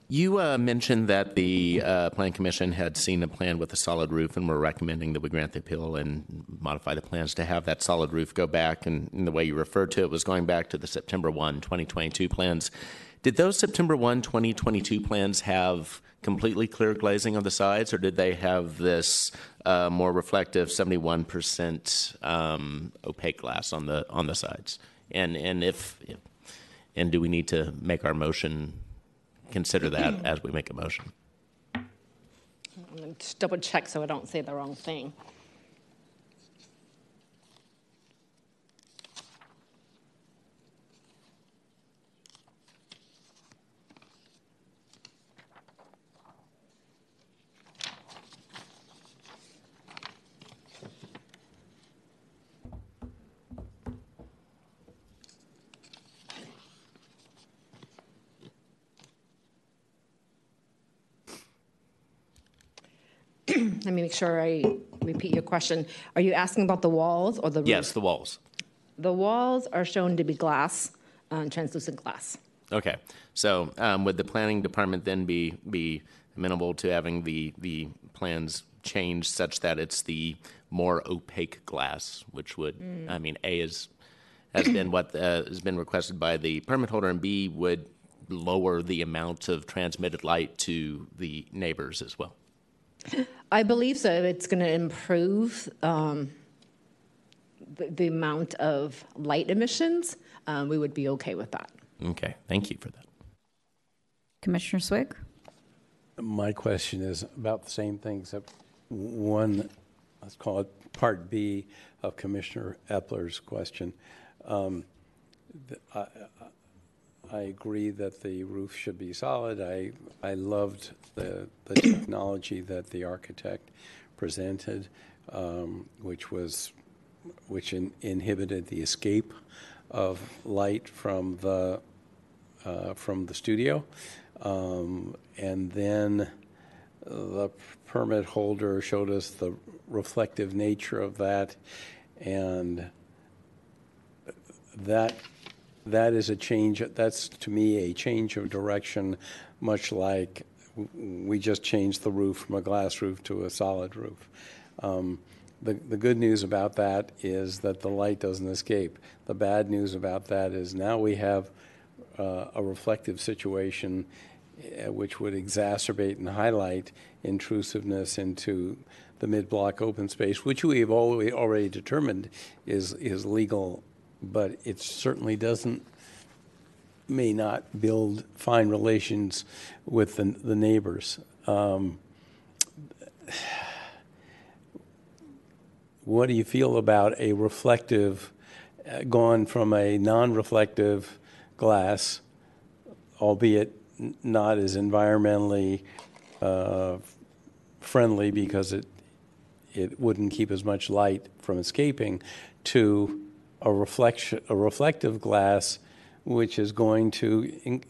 You mentioned that the Plan Commission had seen a plan with a solid roof and were recommending that we grant the appeal and modify the plans to have that solid roof go back. And the way you referred to it was going back to the September 1, 2022 plans. Did those September 1, 2022 plans have completely clear glazing on the sides, or did they have this more reflective 71% opaque glass on the sides? And if... And do we need to make our motion, consider that as we make a motion? I'm going to double check so I don't say the wrong thing. Let me make sure I repeat your question. Are you asking about the walls or the roof? Yes, the walls. The walls are shown to be glass, translucent glass. Okay. So would the planning department then be amenable to having the plans changed such that it's the more opaque glass, which would, I mean, A is has been what has been requested by the permit holder, and B would lower the amount of transmitted light to the neighbors as well. I believe so. It's going to improve the amount of light emissions. We would be okay with that. Okay. Thank you for that. Commissioner Swig? My question is about the same thing, except one, let's call it part B of Commissioner Eppler's question. I agree that the roof should be solid. I loved the technology that the architect presented, which inhibited the escape of light from the studio, and then the permit holder showed us the reflective nature of that, and that is a change. That's, to me, a change of direction, much like we just changed the roof from a glass roof to a solid roof. The good news about that is that the light doesn't escape. The bad news about that is now we have a reflective situation which would exacerbate and highlight intrusiveness into the mid-block open space, which we have already determined is legal, but it certainly may not build fine relations with the neighbors. What do you feel about a reflective, gone from a non-reflective glass, albeit not as environmentally friendly because it wouldn't keep as much light from escaping, to a reflective glass, which is going to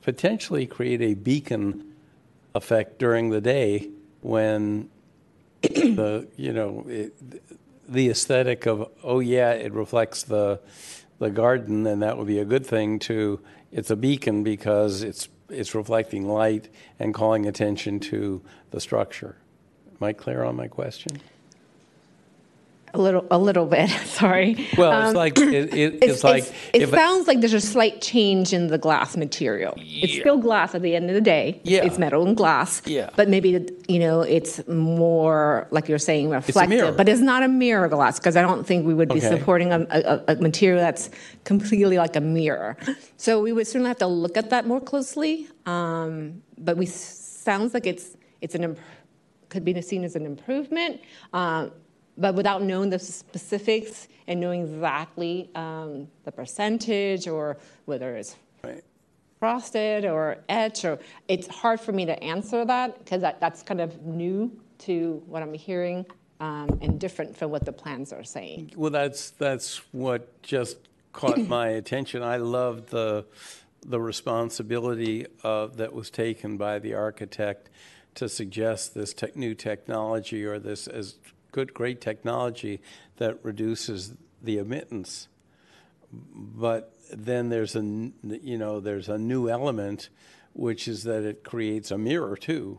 potentially create a beacon effect during the day when the aesthetic of, oh yeah, it reflects the garden, and that would be a good thing, to it's a beacon because it's reflecting light and calling attention to the structure. Am I clear on my question? A little bit. Sorry. Well, it's like it sounds like there's a slight change in the glass material. Yeah. It's still glass at the end of the day. Yeah. It's metal and glass. Yeah. But maybe it's more like you're saying reflective. It's but it's not a mirror glass, because I don't think we would be supporting a material that's completely like a mirror. So we would certainly have to look at that more closely. But we sounds like it's an could be seen as an improvement. But without knowing the specifics and knowing exactly the percentage or whether it's frosted or etched, or it's hard for me to answer that, because that's kind of new to what I'm hearing and different from what the plans are saying. Well, that's what just caught my attention. I loved the responsibility that was taken by the architect to suggest this new technology, or this as great technology that reduces the emittance. But then there's a new element, which is that it creates a mirror too.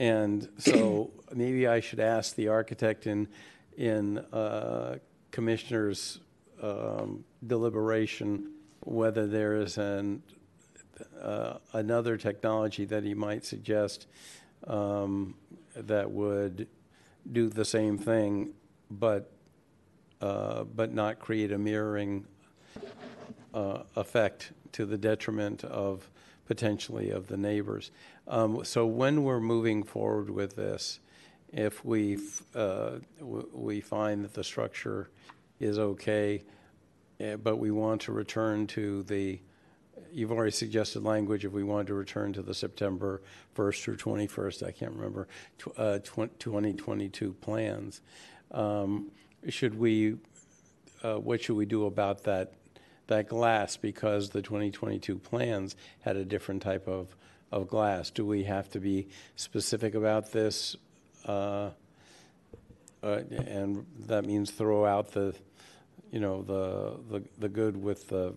And so maybe I should ask the architect in commissioner's deliberation whether there is another technology that he might suggest that would do the same thing, but not create a mirroring effect to the detriment of potentially of the neighbors. So when we're moving forward with this, if we find that the structure is okay, but we want to return to you've already suggested language if we wanted to return to the September 1st through 21st, I can't remember, 2022 plans. What should we do about that glass? Because the 2022 plans had a different type of glass. Do we have to be specific about this? And that means throw out the good with the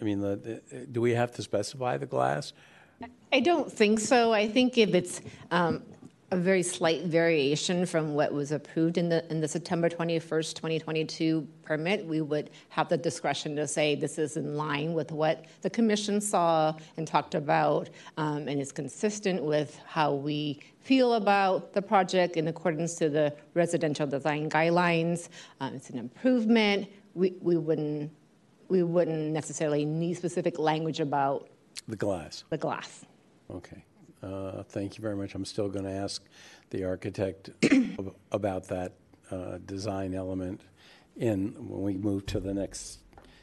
do we have to specify the glass, I don't think so. I think if it's a very slight variation from what was approved in the September 21st, 2022 permit, we would have the discretion to say this is in line with what the commission saw and talked about, and is consistent with how we feel about the project in accordance to the residential design guidelines. It's an improvement. We wouldn't necessarily need specific language about the glass. The glass. Okay. Thank you very much. I'm still going to ask the architect about that design element when we move to the next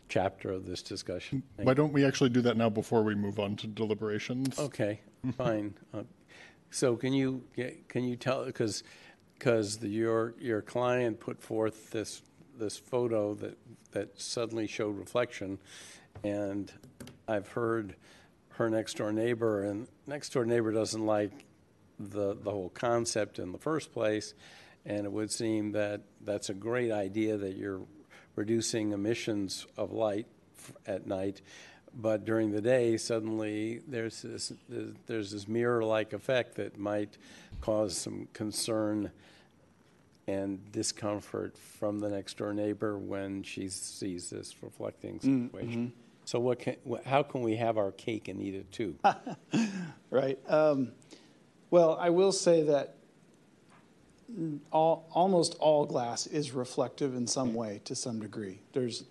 chapter of this discussion. Why don't we actually do that now before we move on to deliberations? Okay, fine. So can you tell, because your client put forth this photo that suddenly showed reflection, and I've heard her next door neighbor, and next door neighbor doesn't like the whole concept in the first place, and it would seem that that's a great idea that you're reducing emissions of light at night, but during the day suddenly there's this mirror-like effect that might cause some concern and discomfort from the next door neighbor when she sees this reflecting situation. Mm-hmm. So how can we have our cake and eat it too? Right. Well, I will say that almost all glass is reflective in some way, to some degree. It's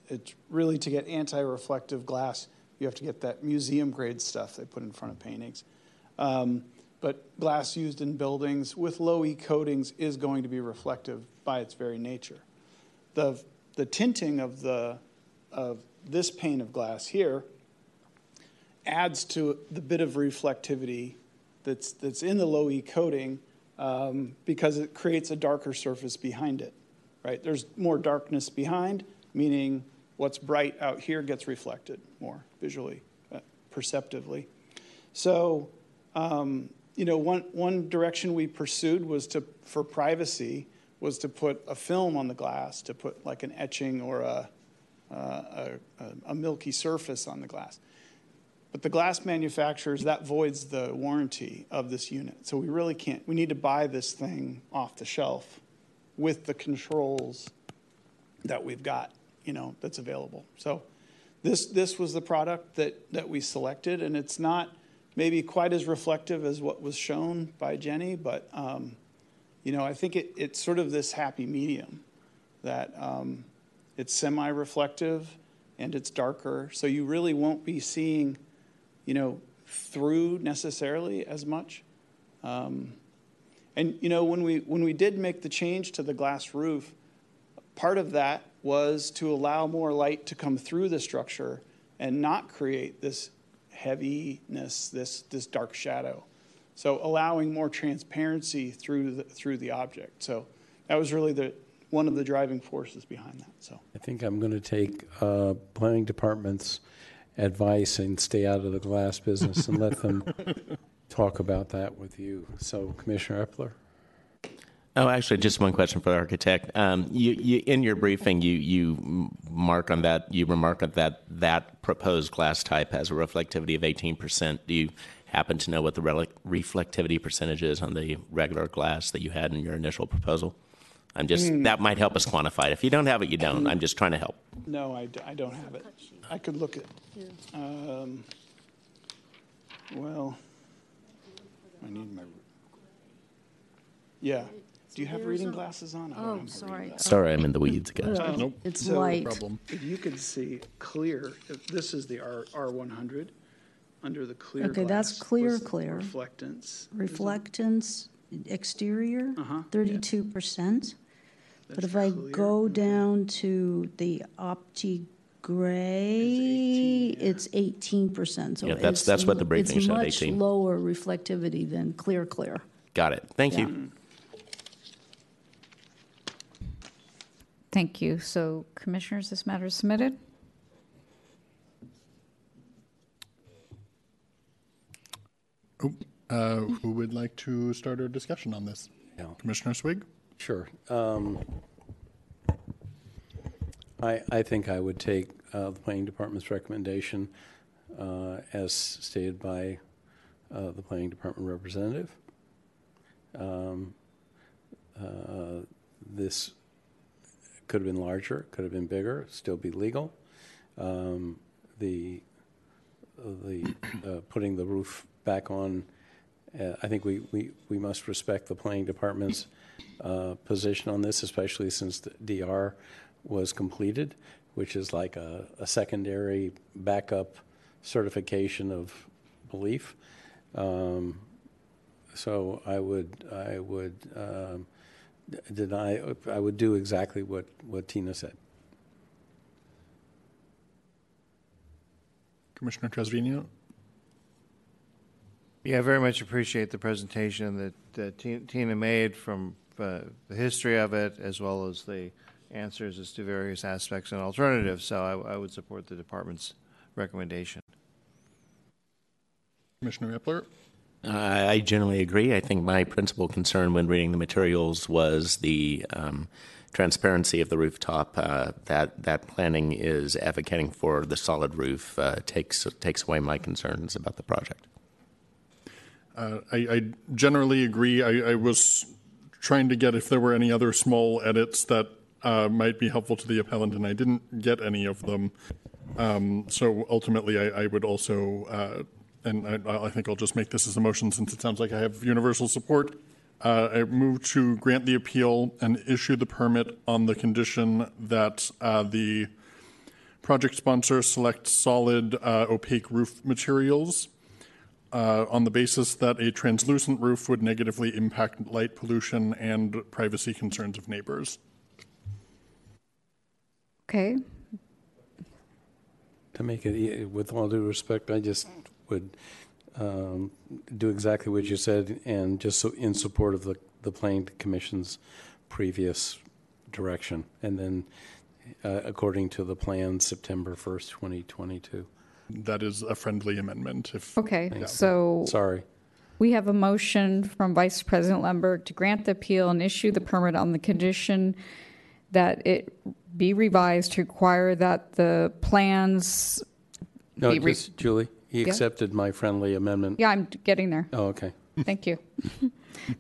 really, to get anti-reflective glass, you have to get that museum-grade stuff they put in front of paintings. But glass used in buildings with low E coatings is going to be reflective by its very nature. The tinting of this pane of glass here adds to the bit of reflectivity that's in the low E coating, because it creates a darker surface behind it, right? There's more darkness behind, meaning what's bright out here gets reflected more visually, perceptively. So, one direction we pursued was for privacy to put a film on the glass, to put like an etching or a milky surface on the glass. But the glass manufacturers, that voids the warranty of this unit. So we really can't, we need to buy this thing off the shelf with the controls that we've got, that's available. So this was the product that we selected, and it's not maybe quite as reflective as what was shown by Jenny, but I think it's sort of this happy medium that it's semi-reflective and it's darker, so you really won't be seeing, through necessarily as much. When we did make the change to the glass roof, part of that was to allow more light to come through the structure and not create this heaviness, this dark shadow. So allowing more transparency through the object. So that was really one of the driving forces behind that. So I think I'm going to take planning department's advice and stay out of the glass business and let them talk about that with you. So Commissioner Eppler. Oh, actually, just one question for the architect. You in your briefing, you remark on that proposed glass type has a reflectivity of 18%. Do you happen to know what the reflectivity percentage is on the regular glass that you had in your initial proposal? I'm just, that might help us quantify it. If you don't have it, you don't. I'm just trying to help. No, I don't have it. I could look at, I need my, yeah. Do you have reading glasses on? Oh, sorry. Sorry, I'm in the weeds, guys. Nope. It's white. Problem. If you could see clear, if this is the R100 under the clear glass. Okay, that's clear. Reflectance. Exterior, 32%. But if I go down to the opti gray, it's 18%. So yeah, that's what the briefing said. It's much 18. Lower reflectivity than clear. Got it. Thank you. Thank you. So, commissioners, this matter is submitted. Who would like to start our discussion on this? Yeah. Commissioner Swig? Sure. I think I would take the planning department's recommendation as stated by the planning department representative. This could have been larger, could have been bigger, still be legal. The putting the roof back on, I think we must respect the planning department's position on this, especially since the DR was completed, which is like a secondary backup certification of belief. So I would deny. I would do exactly what Tina said. Commissioner Trasvina. Yeah, I very much appreciate the presentation that Tina made, from the history of it as well as the answers as to various aspects and alternatives. So I would support the department's recommendation. Commissioner Eppler. I generally agree. I think my principal concern when reading the materials was the transparency of the rooftop. That planning is advocating for the solid roof takes away my concerns about the project. I generally agree. I was trying to get if there were any other small edits that might be helpful to the appellant, and I didn't get any of them. So ultimately, I would also... and I think I'll just make this as a motion, since it sounds like I have universal support. I move to grant the appeal and issue the permit on the condition that the project sponsor select solid opaque roof materials on the basis that a translucent roof would negatively impact light pollution and privacy concerns of neighbors. Okay. To make it, with all due respect, I just... would do exactly what you said, and just so in support of the Planning Commission's previous direction, and then according to the plan, September 1st, 2022. That is a friendly amendment. If okay, yeah. So sorry. We have a motion from Vice President Lemberg to grant the appeal and issue the permit on the condition that it be revised to require that the plans. No, just Julie. He accepted my friendly amendment. Yeah, I'm getting there. Oh, okay. Thank you.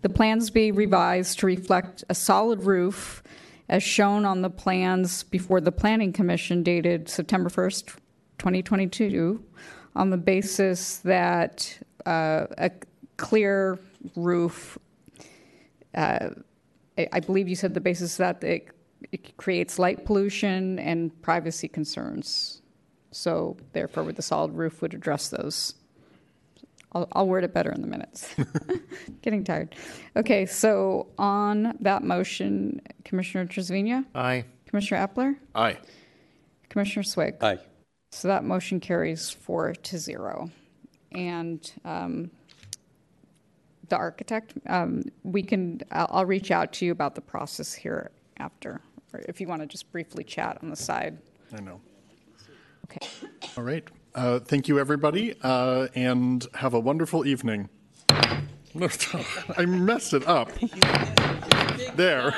The plans be revised to reflect a solid roof as shown on the plans before the Planning Commission dated September 1st, 2022, on the basis that a clear roof, I believe you said the basis that it creates light pollution and privacy concerns. So, therefore, with the solid roof would address those. I'll word it better in the minutes. Getting tired. Okay, so on that motion, Commissioner Trasvina? Aye. Commissioner Eppler? Aye. Commissioner Swig? Aye. So that motion carries 4-0. And the architect, I'll reach out to you about the process here after, or if you want to just briefly chat on the side. I know. Okay. All right. Thank you, everybody, and have a wonderful evening. I messed it up. There.